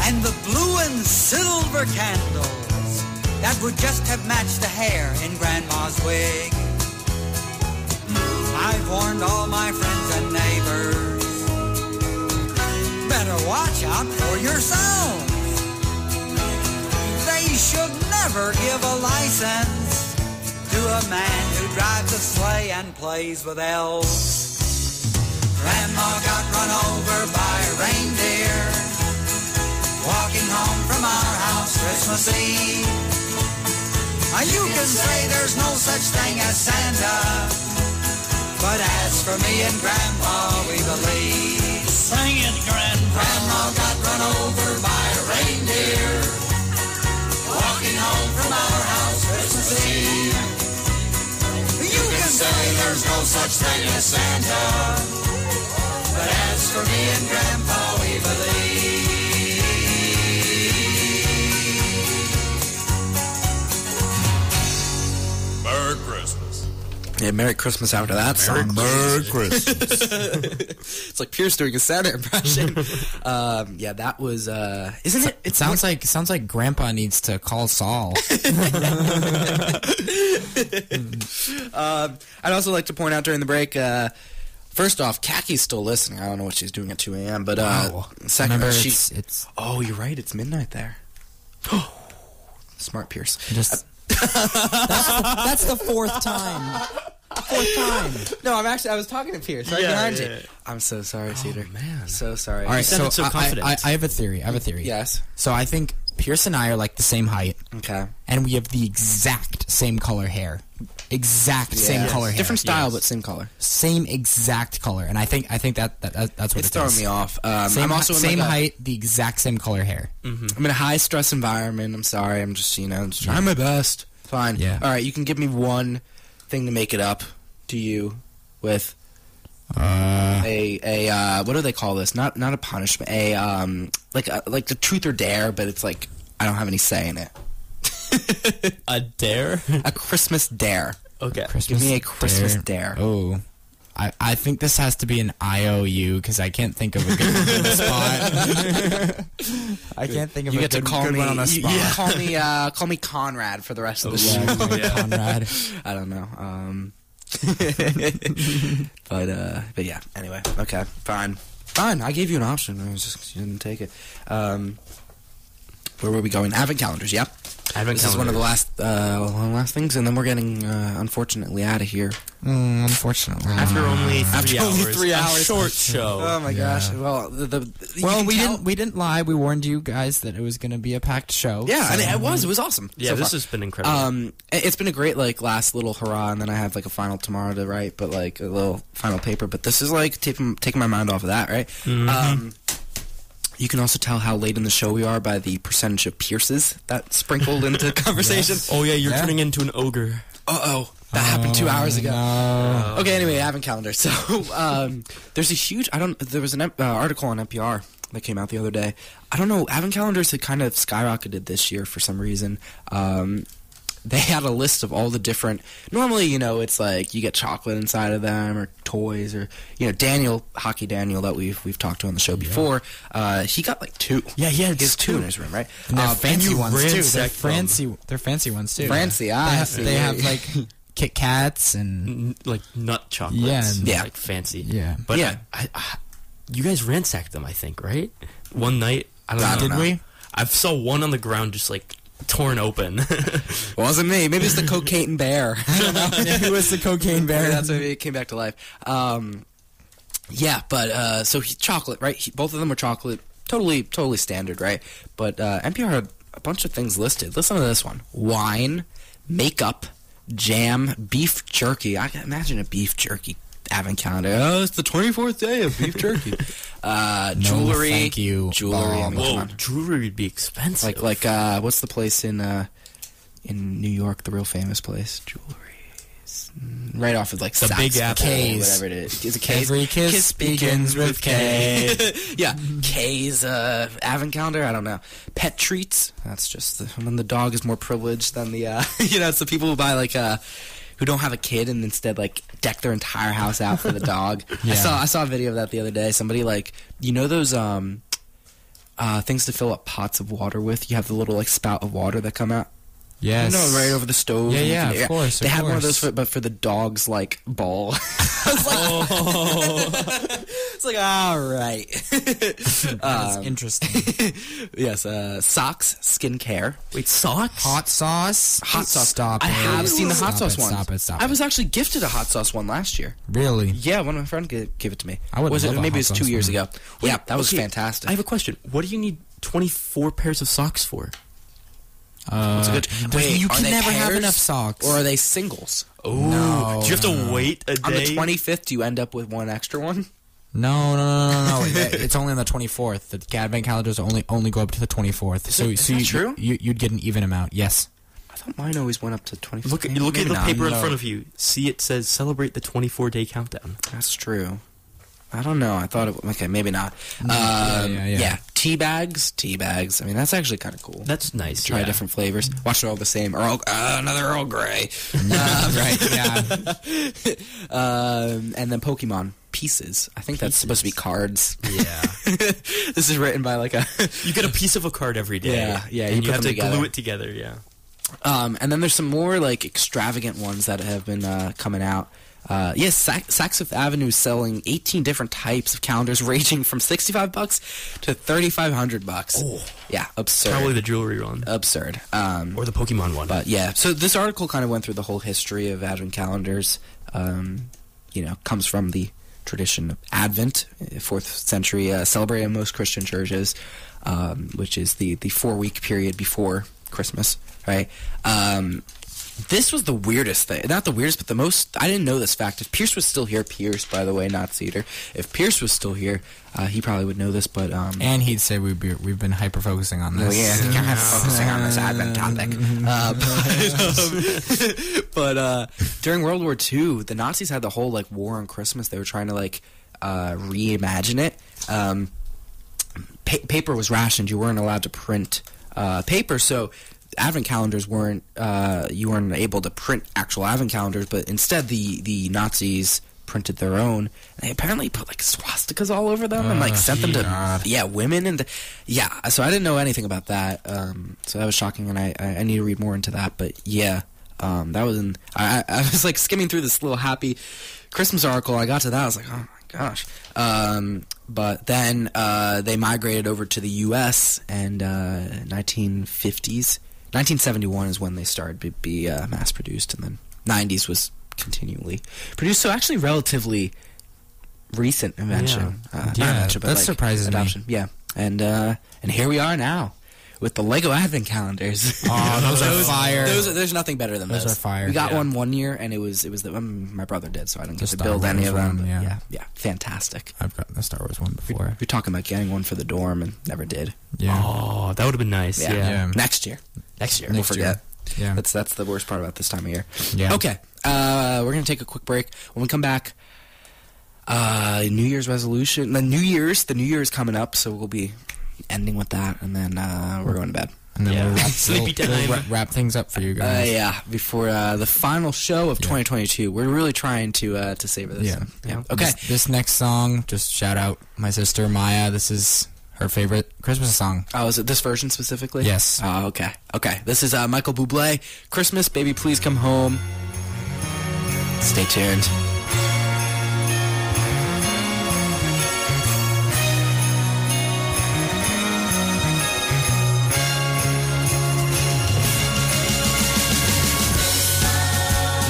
and the blue and silver candles that would just have matched the hair in Grandma's wig. I've warned all my friends and neighbors, better watch out for yourselves. They should never give a license to a man who drives a sleigh and plays with elves. Grandma got run over by a reindeer, walking home from our house Christmas Eve. You can say there's no such thing as Santa, but as for me and Grandpa, we believe. Sing it, Grandpa. Grandma got run over by a reindeer, walking home from our house Christmas Eve. You can say there's no such thing as Santa, but as for me and Grandpa, we believe. Merry Christmas. Yeah, Merry Christmas after that song. Merry Christmas. It's like Pierce doing a Santa impression. um, yeah, that was... Uh, isn't so, it? It sounds like sounds like Grandpa needs to call Saul. um, I'd also like to point out during the break... Uh, First off, Khaki's still listening. I don't know what she's doing at two A M But uh, wow. second, Remember, she, it's, it's... Oh, you're right. It's midnight there. Smart Pierce. Just... Uh, that's, the, that's the fourth time. Fourth time. No, I'm actually. I was talking to Pierce right yeah, behind yeah, yeah. you. I'm so sorry, Cedar. Oh, man, so sorry. All right, so, so I, I, I have a theory. I have a theory. Yes. So I think Pierce and I are like the same height. Okay. And we have the exact same color hair. exact yeah. same yes. color hair. Different style, yes. but same color. Same exact color. And I think I think that, that that's what it's it throwing does. me off. Um, same I'm also in same like height, a, the exact same color hair. Mm-hmm. I'm in a high stress environment. I'm sorry. I'm just you know just trying yeah. my best. Fine. Yeah. All right. You can give me one thing to make it up to you with. Uh, a a uh, what do they call this? Not not a punishment. A um like a, like the truth or dare, but it's like I don't have any say in it. A dare? A Christmas dare. Okay. Christmas Give me a Christmas dare. dare. Oh, I I think this has to be an I O U because I can't think of a good one on the spot. I can't think of you a get good, to call good me, one on the spot. You, you call me uh call me Conrad for the rest of the show. Yeah. Conrad. I don't know. Um. but uh but yeah anyway okay fine fine I gave you an option. I was just, you didn't take it. Um where were we going? Advent calendars. Yep. Advent this calendars. Is one of the last uh one of the last things, and then we're getting uh unfortunately out of here. Mm, unfortunately after only three after hours only three hours a short show. Oh my yeah. gosh. Well the, the well we didn't we didn't lie. We warned you guys that it was going to be a packed show. Yeah, so. And it, it was it was awesome. Yeah, so this far. Has been incredible. Um it's been a great like last little hurrah, and then I have like a final tomorrow to write, but like a little final paper, but this is like taking taking my mind off of that, right? Mm-hmm. Um you can also tell how late in the show we are by the percentage of pierces that sprinkled into conversation. Yes. Oh yeah, you're yeah. turning into an ogre. Uh-oh. That oh, happened two hours ago. No. Okay, anyway, advent calendar. So um, there's a huge. I don't. There was an uh, article on N P R that came out the other day. I don't know. Advent calendars had kind of skyrocketed this year for some reason. Um, they had a list of all the different. Normally, you know, it's like you get chocolate inside of them or toys or you know, Daniel Hockey Daniel that we've we've talked to on the show yeah. before. Uh, he got like two. Yeah, he had his two in his room, right? And they're uh, fancy ones too. They're fancy. They're fancy ones too. Fancy. I they have, see. They have like. Kit Kats and like nut chocolates, yeah, and, yeah. like fancy, yeah. But yeah, I, I, you guys ransacked them, I think, right? One night, I don't I know. Did know. we? I saw one on the ground, just like torn open. Wasn't me. Maybe it's the Cocaine Bear. I don't know. Maybe it was the Cocaine Bear. That's when it came back to life. Um, yeah, but uh, so he, chocolate, right? He, both of them were chocolate, totally, totally standard, right? But uh, N P R had a bunch of things listed. Listen to this one: wine, makeup. Jam, beef jerky. I can imagine a beef jerky advent calendar. Oh, it's the twenty-fourth day of beef jerky. uh, no, jewelry. Thank you. Jewelry. Um, whoa, jewelry would be expensive. Like, like, uh, what's the place in uh, in New York? The real famous place. Jewelry. Right off of like the Saks, Big Apple, whatever it is. Is it K's? Every kiss, kiss begins, begins with K. K. Yeah, K's uh, advent calendar. I don't know. Pet treats. That's just the, when the dog is more privileged than the uh, you know. It's the people who buy like uh, who don't have a kid and instead like deck their entire house out for the dog. Yeah. I saw I saw a video of that the other day. Somebody like you know those um uh, things to fill up pots of water with. You have the little like spout of water that come out. Yes. You know, right over the stove. Yeah, yeah, of course. They of had course. one of those, for, but for the dog's, like, ball. I was like, oh. It's like, all right. That's um, interesting. Yes, uh, socks, skincare. Wait, socks? Hot sauce? Hot sauce. Stop I it. have seen the hot stop sauce it, one. Stop it, stop it. I was actually gifted a hot sauce one last year. Really? Yeah, one of my friends gave, gave it to me. I would was love it, a Maybe hot it was sauce two years one. ago. Wait, yeah, that okay. was fantastic. I have a question. What do you need twenty-four pairs of socks for? Uh, a good, wait, you can never have enough socks. Or are they singles? Oh, no, do you have to no. wait a day? On the twenty-fifth, do you end up with one extra one? No, no, no, no, no. It's only on the twenty-fourth. The advent calendars only only go up to the twenty-fourth. Is so, it, is so that you, true? You, you'd get an even amount. Yes. I thought mine always went up to twenty-four. Look, look at the not. paper in no. front of you. See, it says celebrate the twenty-four day countdown. That's true. I don't know. I thought it... Okay, maybe not. Um, yeah, yeah, yeah. yeah. Tea bags. Tea bags. I mean, that's actually kind of cool. That's nice. Try yeah. different flavors. Watch it all the same. Earl, uh, another Earl Grey. Uh, right, yeah. um, and then Pokemon. Pieces. I think pieces. That's supposed to be cards. Yeah. This is written by like a... You get a piece of a card every day. Yeah, yeah. And you, you have to together. glue it together, yeah. Um, and then there's some more like extravagant ones that have been uh, coming out. Uh, yes, Saks Sac Fifth Avenue is selling eighteen different types of calendars, ranging from sixty-five bucks to thirty-five hundred bucks. Oh, yeah, absurd. Probably the jewelry one, absurd, um, or the Pokemon one. But yeah, so this article kind of went through the whole history of advent calendars. Um, you know, comes from the tradition of Advent, fourth century, uh, celebrated in most Christian churches, um, which is the the four week period before Christmas, right? Um, This was the weirdest thing. Not the weirdest, but the most... I didn't know this fact. If Pierce was still here... Pierce, by the way, not Cedar. If Pierce was still here, uh, he probably would know this, but... Um, and he'd say we'd be, we've been hyper-focusing on this. Oh, yeah, he's hyper-focusing on this Advent topic. Uh, but um, but uh, during World War Two, the Nazis had the whole, like, war on Christmas. They were trying to, like, uh, reimagine it. Um, pa paper was rationed. You weren't allowed to print uh, paper, so... Advent calendars weren't uh, you weren't able to print actual advent calendars, but instead the the Nazis printed their own. And they apparently put like swastikas all over them uh, and like sent them yeah. to yeah women and the, yeah. So I didn't know anything about that. Um, so that was shocking, and I, I I need to read more into that. But yeah, um, that was in, I I was like skimming through this little happy Christmas article. I got to that. I was like, oh my gosh. Um, But then uh, they migrated over to the U S and uh, nineteen fifties. nineteen seventy-one is when they started to be uh, mass-produced, and then nineties was continually produced. So actually relatively recent invention. Yeah, uh, not yeah invention, but that like surprises adoption. Me. Yeah, and, uh, and here we are now with the Lego Advent calendars. Oh, those, those are fire. Those are, there's nothing better than those. Those are fire. We got yeah. one one year, and it was it was the, um, my brother did, so I didn't the get Star to build Wars any of them. Yeah. yeah, yeah, fantastic. I've gotten the Star Wars one before. We, we're talking about getting one for the dorm, and never did. Yeah. Oh, that would have been nice. Yeah. yeah. yeah. Next year. Next year, Next we'll forget. Year. Yeah, that's that's the worst part about this time of year. Yeah. Okay, uh, we're gonna take a quick break. When we come back, uh, New Year's resolution. The New Year's, the New Year is coming up, so we'll be ending with that, and then uh, we're going to bed. And then yeah. we'll, wrap, Sleepy time. we'll wrap, wrap things up for you guys. Uh, yeah, before uh, the final show of yeah. twenty twenty-two, we're really trying to uh, to savor this. Yeah. yeah. Okay. This, this next song, just shout out my sister Maya. This is her favorite Christmas song. Oh, is it this version specifically? Yes. Oh, okay. Okay. This is uh, Michael Bublé. Christmas, Baby, Please Come Home. Stay tuned.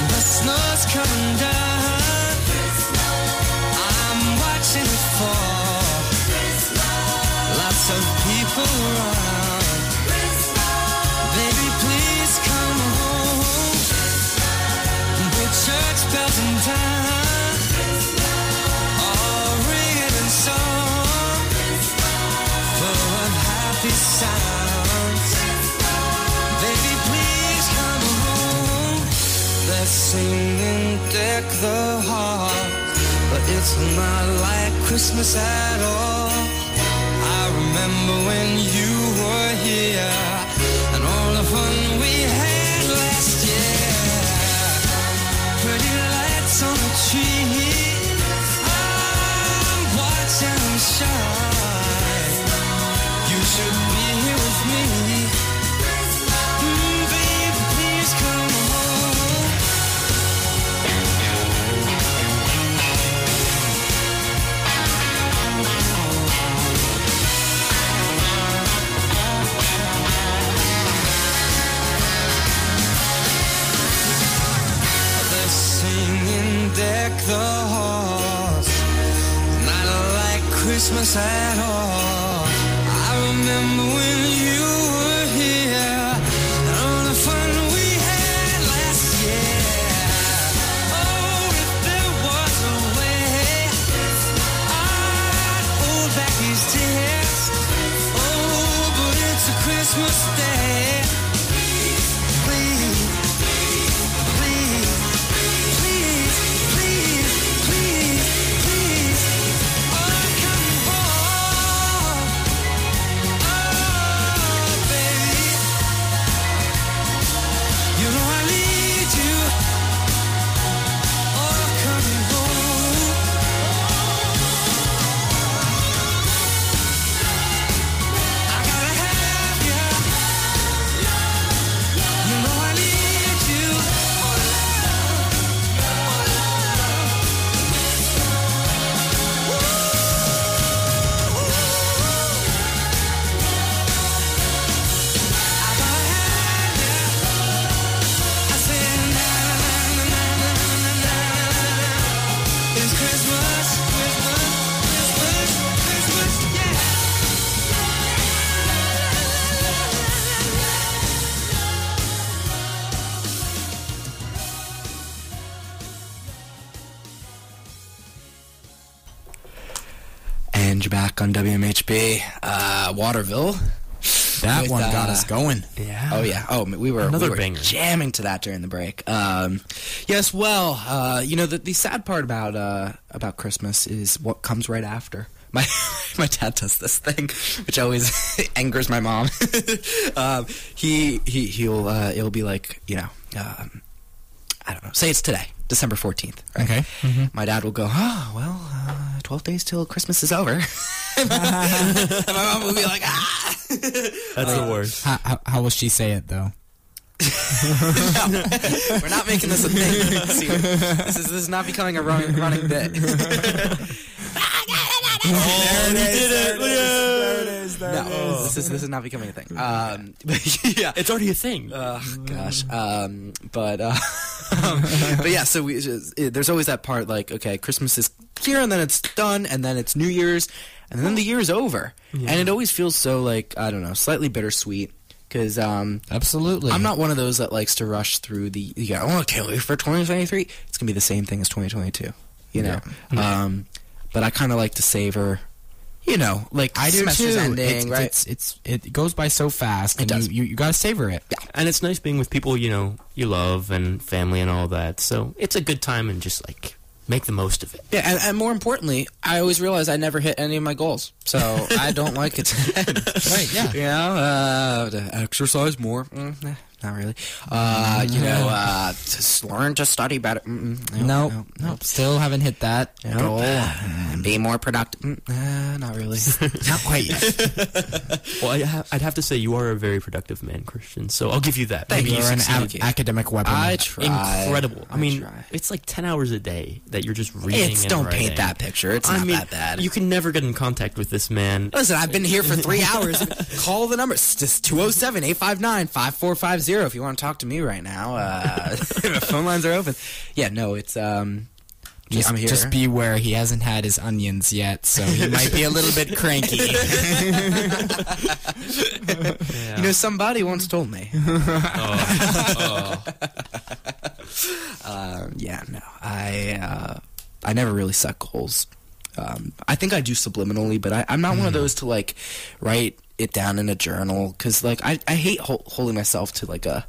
The snow's coming down. I'm watching it fall. Lots of people around. Christmas. Baby, please come home. Christmas. The church bells in town. Christmas. All ringing in song. Christmas. Full of happy sounds. Christmas. Baby, please come home. They're singing Deck the Hall, but it's not like Christmas at all. Remember when you were here and all the fun we had last year. Pretty lights on the tree. I'm watching them shine. You should be here with me. Mm, baby, please come home. Deck the halls, not like Christmas at all. I remember when you were here and all the fun we had last year. Oh, if there was a way, I'd hold back these tears. Oh, but it's a Christmas day. Yeah. Lange back on W M H B. Uh, Waterville. That with, one uh, got us going. Yeah. Oh, yeah. Oh, we were, Another we were banger. jamming to that during the break. Um, yes, well, uh, you know, the, the sad part about uh, about Christmas is what comes right after. My my dad does this thing, which always angers my mom. um, he, he, he'll, uh, it'll be like, you know, um, I don't know, say it's today, December fourteenth. Right? Okay. Mm-hmm. My dad will go, oh, well, uh, twelve days till Christmas is over. And my mom will be like, ah! That's uh, the worst. How, how, how will she say it, though? No, we're not making this a thing. See, this, is, this is not becoming a running, running bit. Oh, there it is, there it is. No, oh. this is this is not becoming a thing. Um, yeah, it's already a thing. Oh, gosh, um, but uh, but yeah. So we just, it, there's always that part like, okay, Christmas is here, and then it's done, and then it's New Year's, and then the year is over, yeah. And it always feels so like I don't know, slightly bittersweet. Because um, absolutely, I'm not one of those that likes to rush through the. Yeah, oh, can't wait for twenty twenty-three. It's gonna be the same thing as twenty twenty-two. You know, yeah. Um, but I kind of like to savor. You know, like I do too. Ending, it's, right? it's, it's, it goes by so fast. It does. You, you, you gotta savor it. Yeah. And it's nice being with people you know you love and family and all that. So it's a good time and just like make the most of it. Yeah, and, and more importantly, I always realize I never hit any of my goals, so I don't like it. Right? Yeah. You know, uh, to exercise more. Mm, nah. Not really. Uh, you know, uh, just learn to study better. Mm-mm. No, nope, nope, nope. Still haven't hit that at all. Nope. Be more productive. Mm, uh, not really. Not quite yet. Well, I ha I'd have to say you are a very productive man, Christian. So I'll give you that. Thank Maybe you. You're an ac academic weapon. I try. Incredible. I, I mean, try. It's like ten hours a day that you're just reading it's, and Don't writing. Paint that picture. It's I not mean, that bad. You can never get in contact with this man. Listen, I've been here for three hours. Call the number. It's just two oh seven, eight five nine, five four five zero. If you want to talk to me right now, uh, phone lines are open. Yeah, no, it's um, just, yeah, I'm here. Just beware, he hasn't had his onions yet, so he might be a little bit cranky. Yeah. You know, somebody once told me. Oh. Oh. Um, yeah, no, I uh, I never really set goals. Um, I think I do subliminally, but I, I'm not mm. one of those to like write it down in a journal because like I, I hate ho holding myself to like a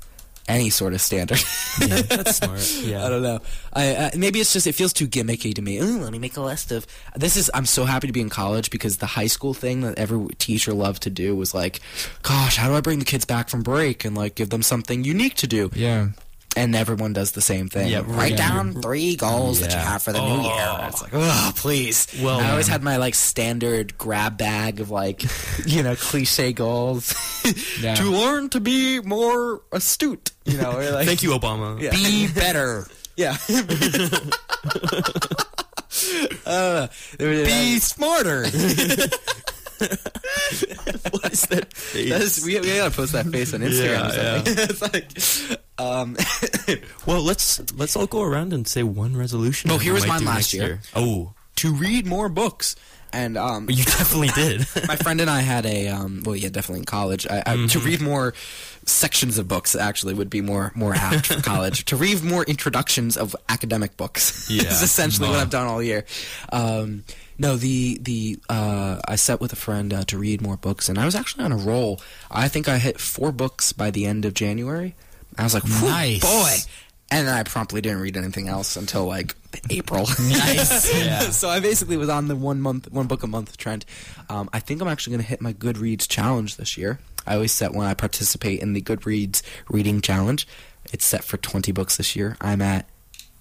any sort of standard. Yeah, that's smart. Yeah, I don't know. I uh, maybe it's just it feels too gimmicky to me. Ooh, let me make a list of this is I'm so happy to be in college because the high school thing that every teacher loved to do was like, gosh, how do I bring the kids back from break and like give them something unique to do? Yeah. And everyone does the same thing. Yeah, write yeah. down three goals yeah. that you have for the oh. new year. It's like, oh, please. Well, I man. always had my, like, standard grab bag of, like, you know, cliche goals. Yeah. To learn to be more astute. You know, or like, thank you, Obama. Yeah. Be better. Yeah. uh, be smarter. What is that face? That is, we, we gotta post that face on Instagram. Yeah, yeah. It's like, um, well, let's let's all go around and say one resolution. Oh, here was mine last year. year. Oh, to read more books, and um, but you definitely did. My friend and I had a um, well, yeah, definitely in college. I, I, mm-hmm. To read more sections of books actually would be more more apt for college. To read more introductions of academic books yeah. is essentially wow. what I've done all year. Um, No, the the uh, I sat with a friend uh, to read more books, and I was actually on a roll. I think I hit four books by the end of January. I was like, nice. boy. And then I promptly didn't read anything else until, like, April. Nice. Yeah. So I basically was on the one, month, one book a month trend. Um, I think I'm actually going to hit my Goodreads challenge this year. I always set when I participate in the Goodreads reading challenge. It's set for twenty books this year. I'm at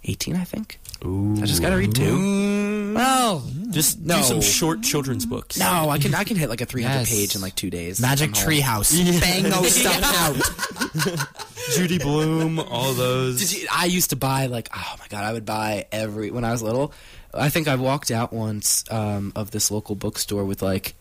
eighteen, I think. Ooh. I just got to read two. Well, just no. do some short children's books. No, I can I can hit like a three hundred yes. page in like two days. Magic Treehouse. Bang those stuff out. Judy Blume, all those. Did you, I used to buy like, oh my God, I would buy every, when I was little, I think I walked out once um, of this local bookstore with like,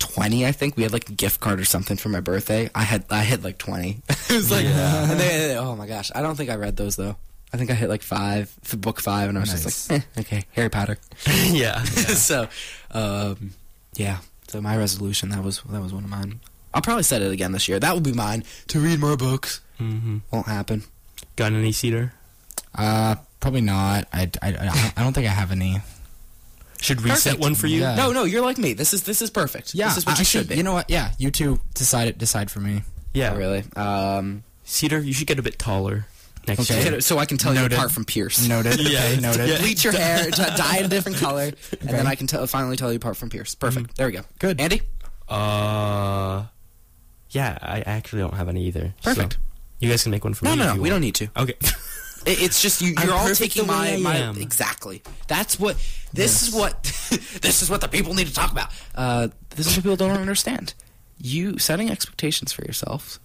twenty, I think we had like a gift card or something for my birthday. I had I hit like twenty. It was like, yeah. and they, they, oh my gosh, I don't think I read those though. I think I hit like five, book five, and I was nice. just like, eh, okay, Harry Potter. yeah. yeah. So, um, yeah. So my resolution that was that was one of mine. I'll probably set it again this year. That will be mine to read more books. Mm-hmm. Won't happen. Got any cedar? Uh, probably not. I I I don't think I have any. Should we set one for you? Yeah. No, no, you're like me. This is this is perfect. Yeah, this is what I, you should be. You know what? Yeah, you two decide it. Decide for me. Yeah, oh, really. Um, Cedar, you should get a bit taller. Next okay. year. So I can tell noted. you apart from Pierce. Noted. yeah, okay, noted. Yeah. Bleach your hair, dye it a different color, and okay. then I can tell, finally tell you apart from Pierce. Perfect. Mm-hmm. There we go. Good. Andy? Uh, yeah, I actually don't have any either. Perfect. So you guys can make one for no, me. No, no, no. We want. don't need to. Okay. it, it's just you, you're I'm all taking my, my exactly. That's what. This yes. is what. This is what the people need to talk about. Uh, this is what people don't understand. You setting expectations for yourself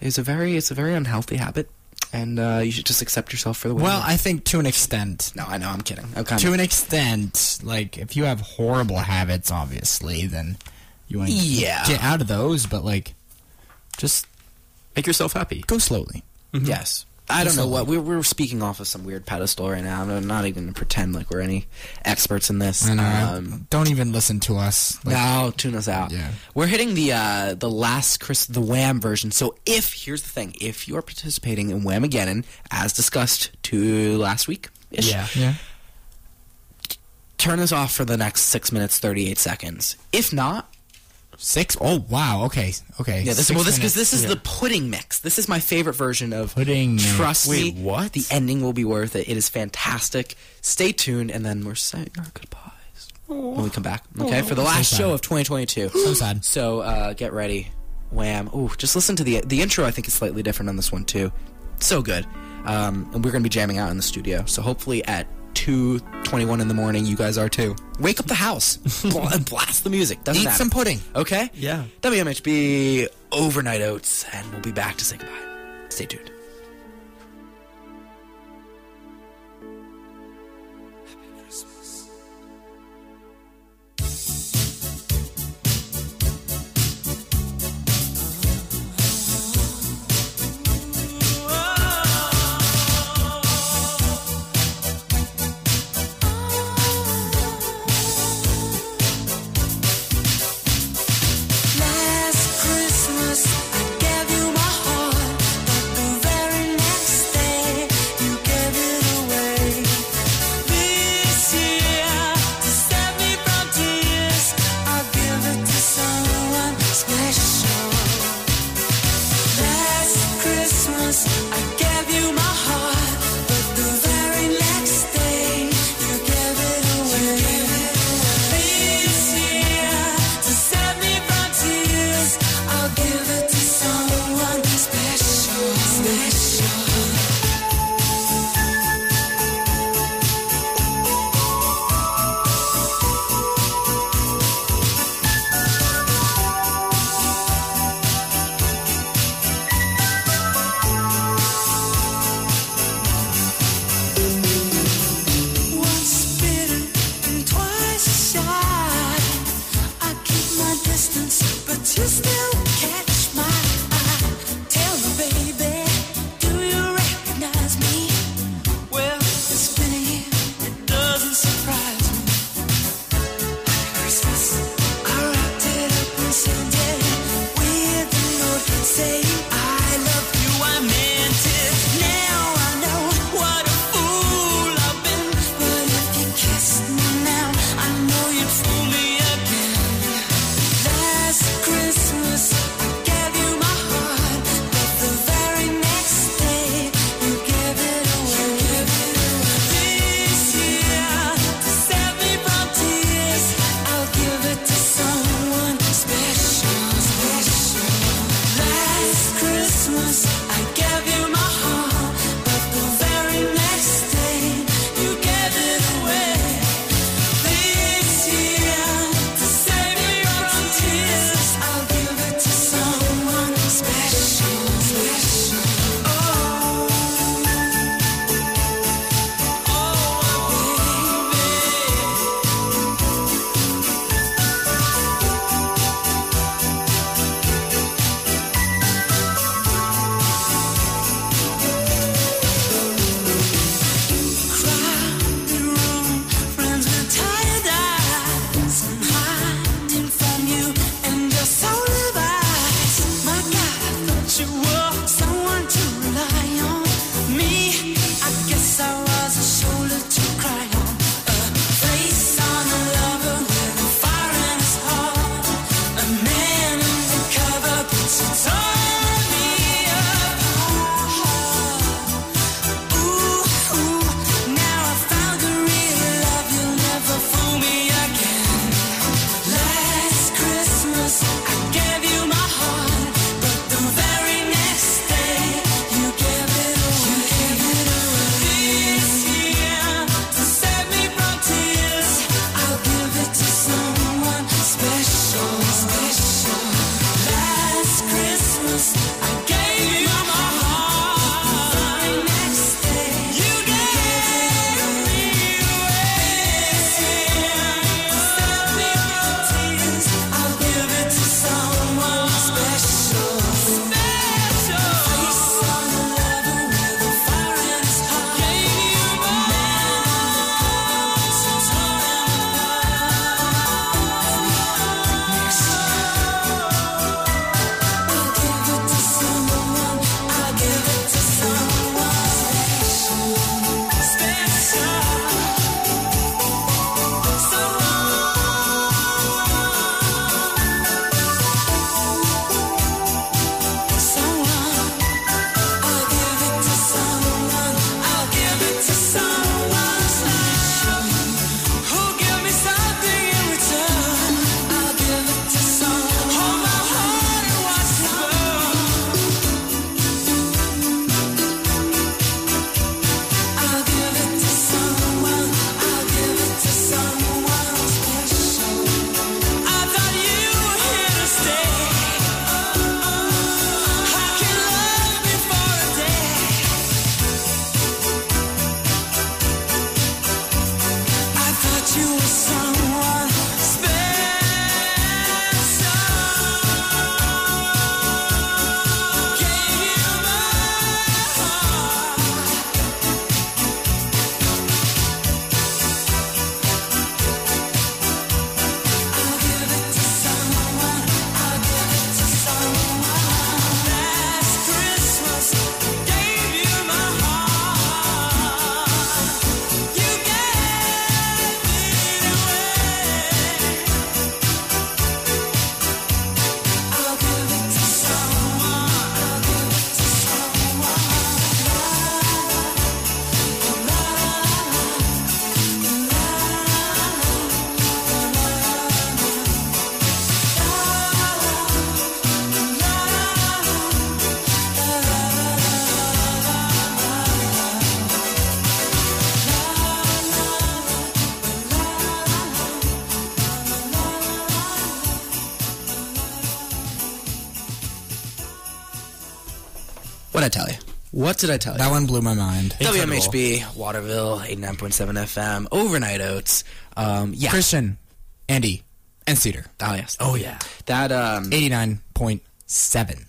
is a very. It's a very unhealthy habit. And uh, you should just accept yourself for the way. Well, I think to an extent. No, I know. I'm kidding. Okay. To an extent, like, if you have horrible habits, obviously, then you want to yeah. get out of those. But, like, just make yourself happy. Go slowly. Mm-hmm. Yes. I go don't slowly. know what. We're, we're speaking off of some weird pedestal right now. I'm not even going to pretend like we're any experts in this. I know. Um, don't even listen to us. Like, no, tune us out. Yeah. We're hitting the uh, the last Chris, the Wham version. So if, here's the thing, if you're participating in Whamageddon, as discussed to last week-ish, yeah. Yeah. turn this off for the next six minutes, thirty-eight seconds. If not, Six? Oh, wow. Okay. Okay. Yeah, this, well, this, because this is yeah. the pudding mix. This is my favorite version of pudding. Trust Wait, me. What? The ending will be worth it. It is fantastic. Stay tuned, and then we're saying our goodbyes Aww. when we come back. Okay, Aww. for the last so show of twenty twenty-two. So sad. So uh, get ready. Wham. Ooh, just listen to the the intro. I think is slightly different on this one too. So good. Um, and we're gonna be jamming out in the studio. So hopefully at two twenty-one in the morning, you guys are too. Wake up the house. Blast the music. Doesn't Eat matter. some pudding. Okay? Yeah. W M H B Overnight Oats, and we'll be back to say goodbye. Stay tuned. Christmas What'd I tell you? What did I tell you? That one blew my mind. Incredible. W M H B, Waterville, eighty-nine point seven F M, Overnight Oats. Um, yeah. Christian, Andy, and Cedar. Oh, yes. Oh, yeah. That, um... eighty-nine point seven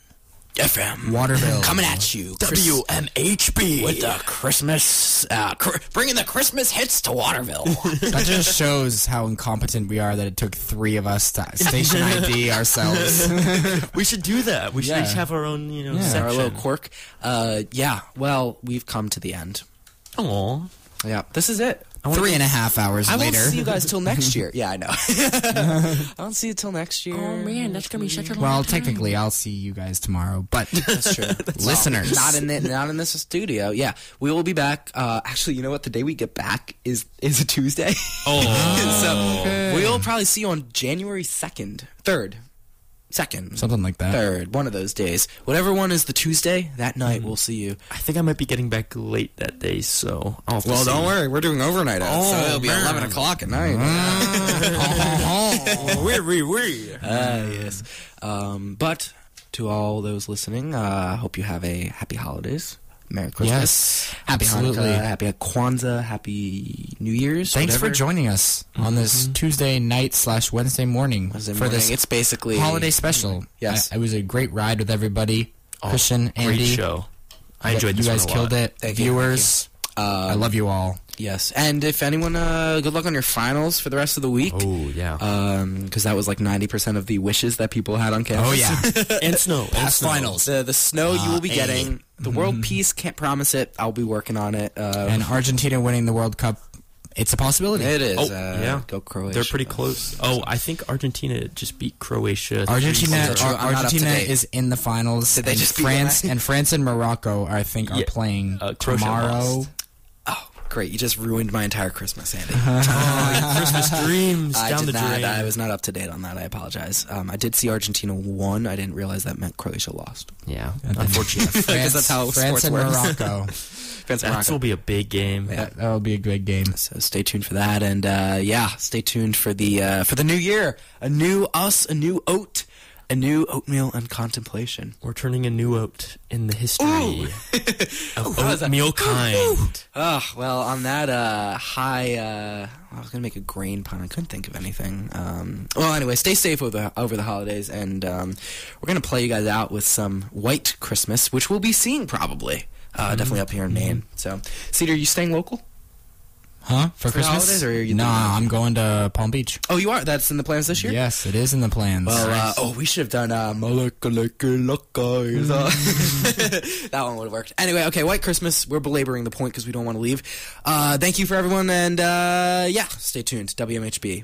F M. Waterville. Coming at you. Chris W M H B. With the Christmas... Uh, cr bringing the Christmas hits to Waterville. That just shows how incompetent we are that it took three of us to station I D ourselves. We should do that. We should yeah. each have our own, you know, yeah. section. Our little quirk. Uh, yeah. Well, we've come to the end. Aw. Yeah. This is it. Three and a half hours later. I won't see you guys till next year. Yeah, I know. I won't see you till next year. Oh, man, that's going to be such a long Well, technically, I'll see you guys tomorrow, but that's true. That's listeners. Not in, the, not in this studio. Yeah, we will be back. Uh, actually, you know what? The day we get back is, is a Tuesday. Oh. So okay. We'll probably see you on January second. third. Second. Something like that. Third. One of those days. Whatever one is the Tuesday, that night mm. we'll see you. I think I might be getting back late that day, so I'll have to Well, see don't you. worry. We're doing overnight out, oh, so it'll be man. eleven o'clock at night. Wee, wee, wee. Ah, yes. Um, but to all those listening, I uh, hope you have a happy holidays. Merry Christmas. Yes, happy absolutely. Hanukkah. Happy Kwanzaa. Happy New Year's. Thanks whatever. for joining us mm-hmm. on this Tuesday night slash Wednesday morning Wednesday for morning. this it's basically holiday special. Yes, I, it was a great ride with everybody. Oh, Christian, Andy, great show. I yeah, enjoyed this. You guys one a lot. killed it. Thank Viewers, you, you. Um, I love you all. Yes, and if anyone, uh, good luck on your finals for the rest of the week. Oh, yeah. Because um, that was like ninety percent of the wishes that people had on campus. Oh, yeah. And snow. Past and finals. The, the snow uh, you will be getting. And, the mm-hmm. world peace, can't promise it. I'll be working on it. Uh, and Argentina winning the World Cup, it's a possibility. It is. Oh, uh, yeah. Go Croatia. They're pretty close. Oh, I think Argentina just beat Croatia. Argentina Ar Argentina is in the finals. Did they and just France, and France and Morocco, I think, are yeah. playing uh, tomorrow. Great, you just ruined my entire Christmas, Andy. Oh, Christmas dreams down I did the not, drain. I was not up to date on that. I apologize. Um, I did see Argentina won. I didn't realize that meant Croatia lost. Yeah, unfortunately, because that's how France sports and works. Morocco. France and Morocco. That will be a big game. Yeah. That will be a big game. So stay tuned for that, and uh, yeah, stay tuned for the uh, for the new year. A new us, a new oat. A new oatmeal and contemplation. We're turning a new oat in the history ooh. of oatmeal kind. Oh, well, on that uh, high, uh, I was going to make a grain pun. I couldn't think of anything. Um, well, anyway, stay safe over, over the holidays, and um, we're going to play you guys out with some White Christmas, which we'll be seeing probably, uh, mm-hmm. definitely up here in Maine. So, Cedar, are you staying local? Huh? For, for Christmas? Holidays, or are you no, nah, I'm going to Palm Beach. Oh, you are? That's in the plans this year? Yes, it is in the plans. Well, nice. uh, oh, we should have done uh, that one would have worked. Anyway, okay, White Christmas. We're belaboring the point because we don't want to leave. Uh, thank you for everyone, and uh, yeah, stay tuned. W M H B.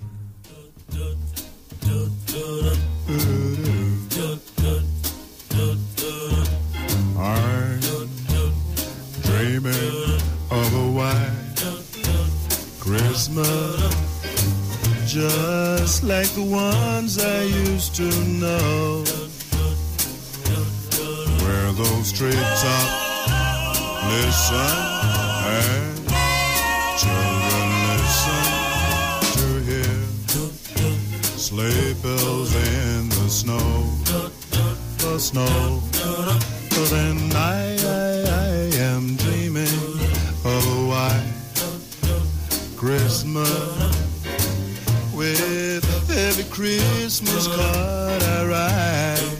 I'm dreaming of a white Christmas, just like the ones I used to know, where those treetops listen and children listen to hear sleigh bells in the snow, the snow. But then I, I, I am dreaming of a white Christmas, with every Christmas card I write.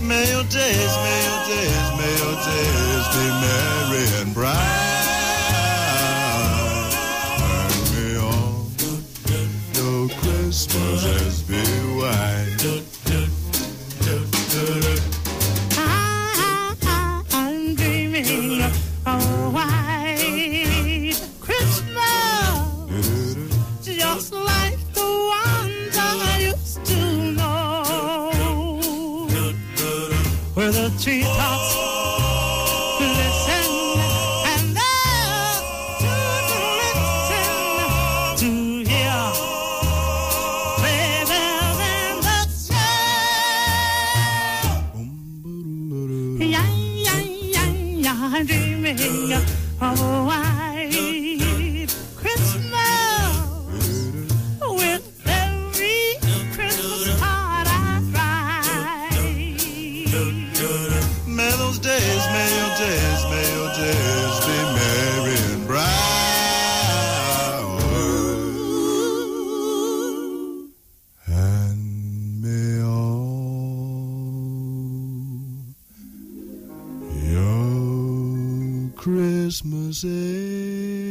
May your days, may your days, may your days be merry and bright. And may all your Christmases be white. Treetops, listen, and there to listen to hear sleigh bells in the snow. Yeah, yeah, yeah, yeah, I'm dreaming of a white Christmas with every Christmas card I write. Good. Christmas Eve.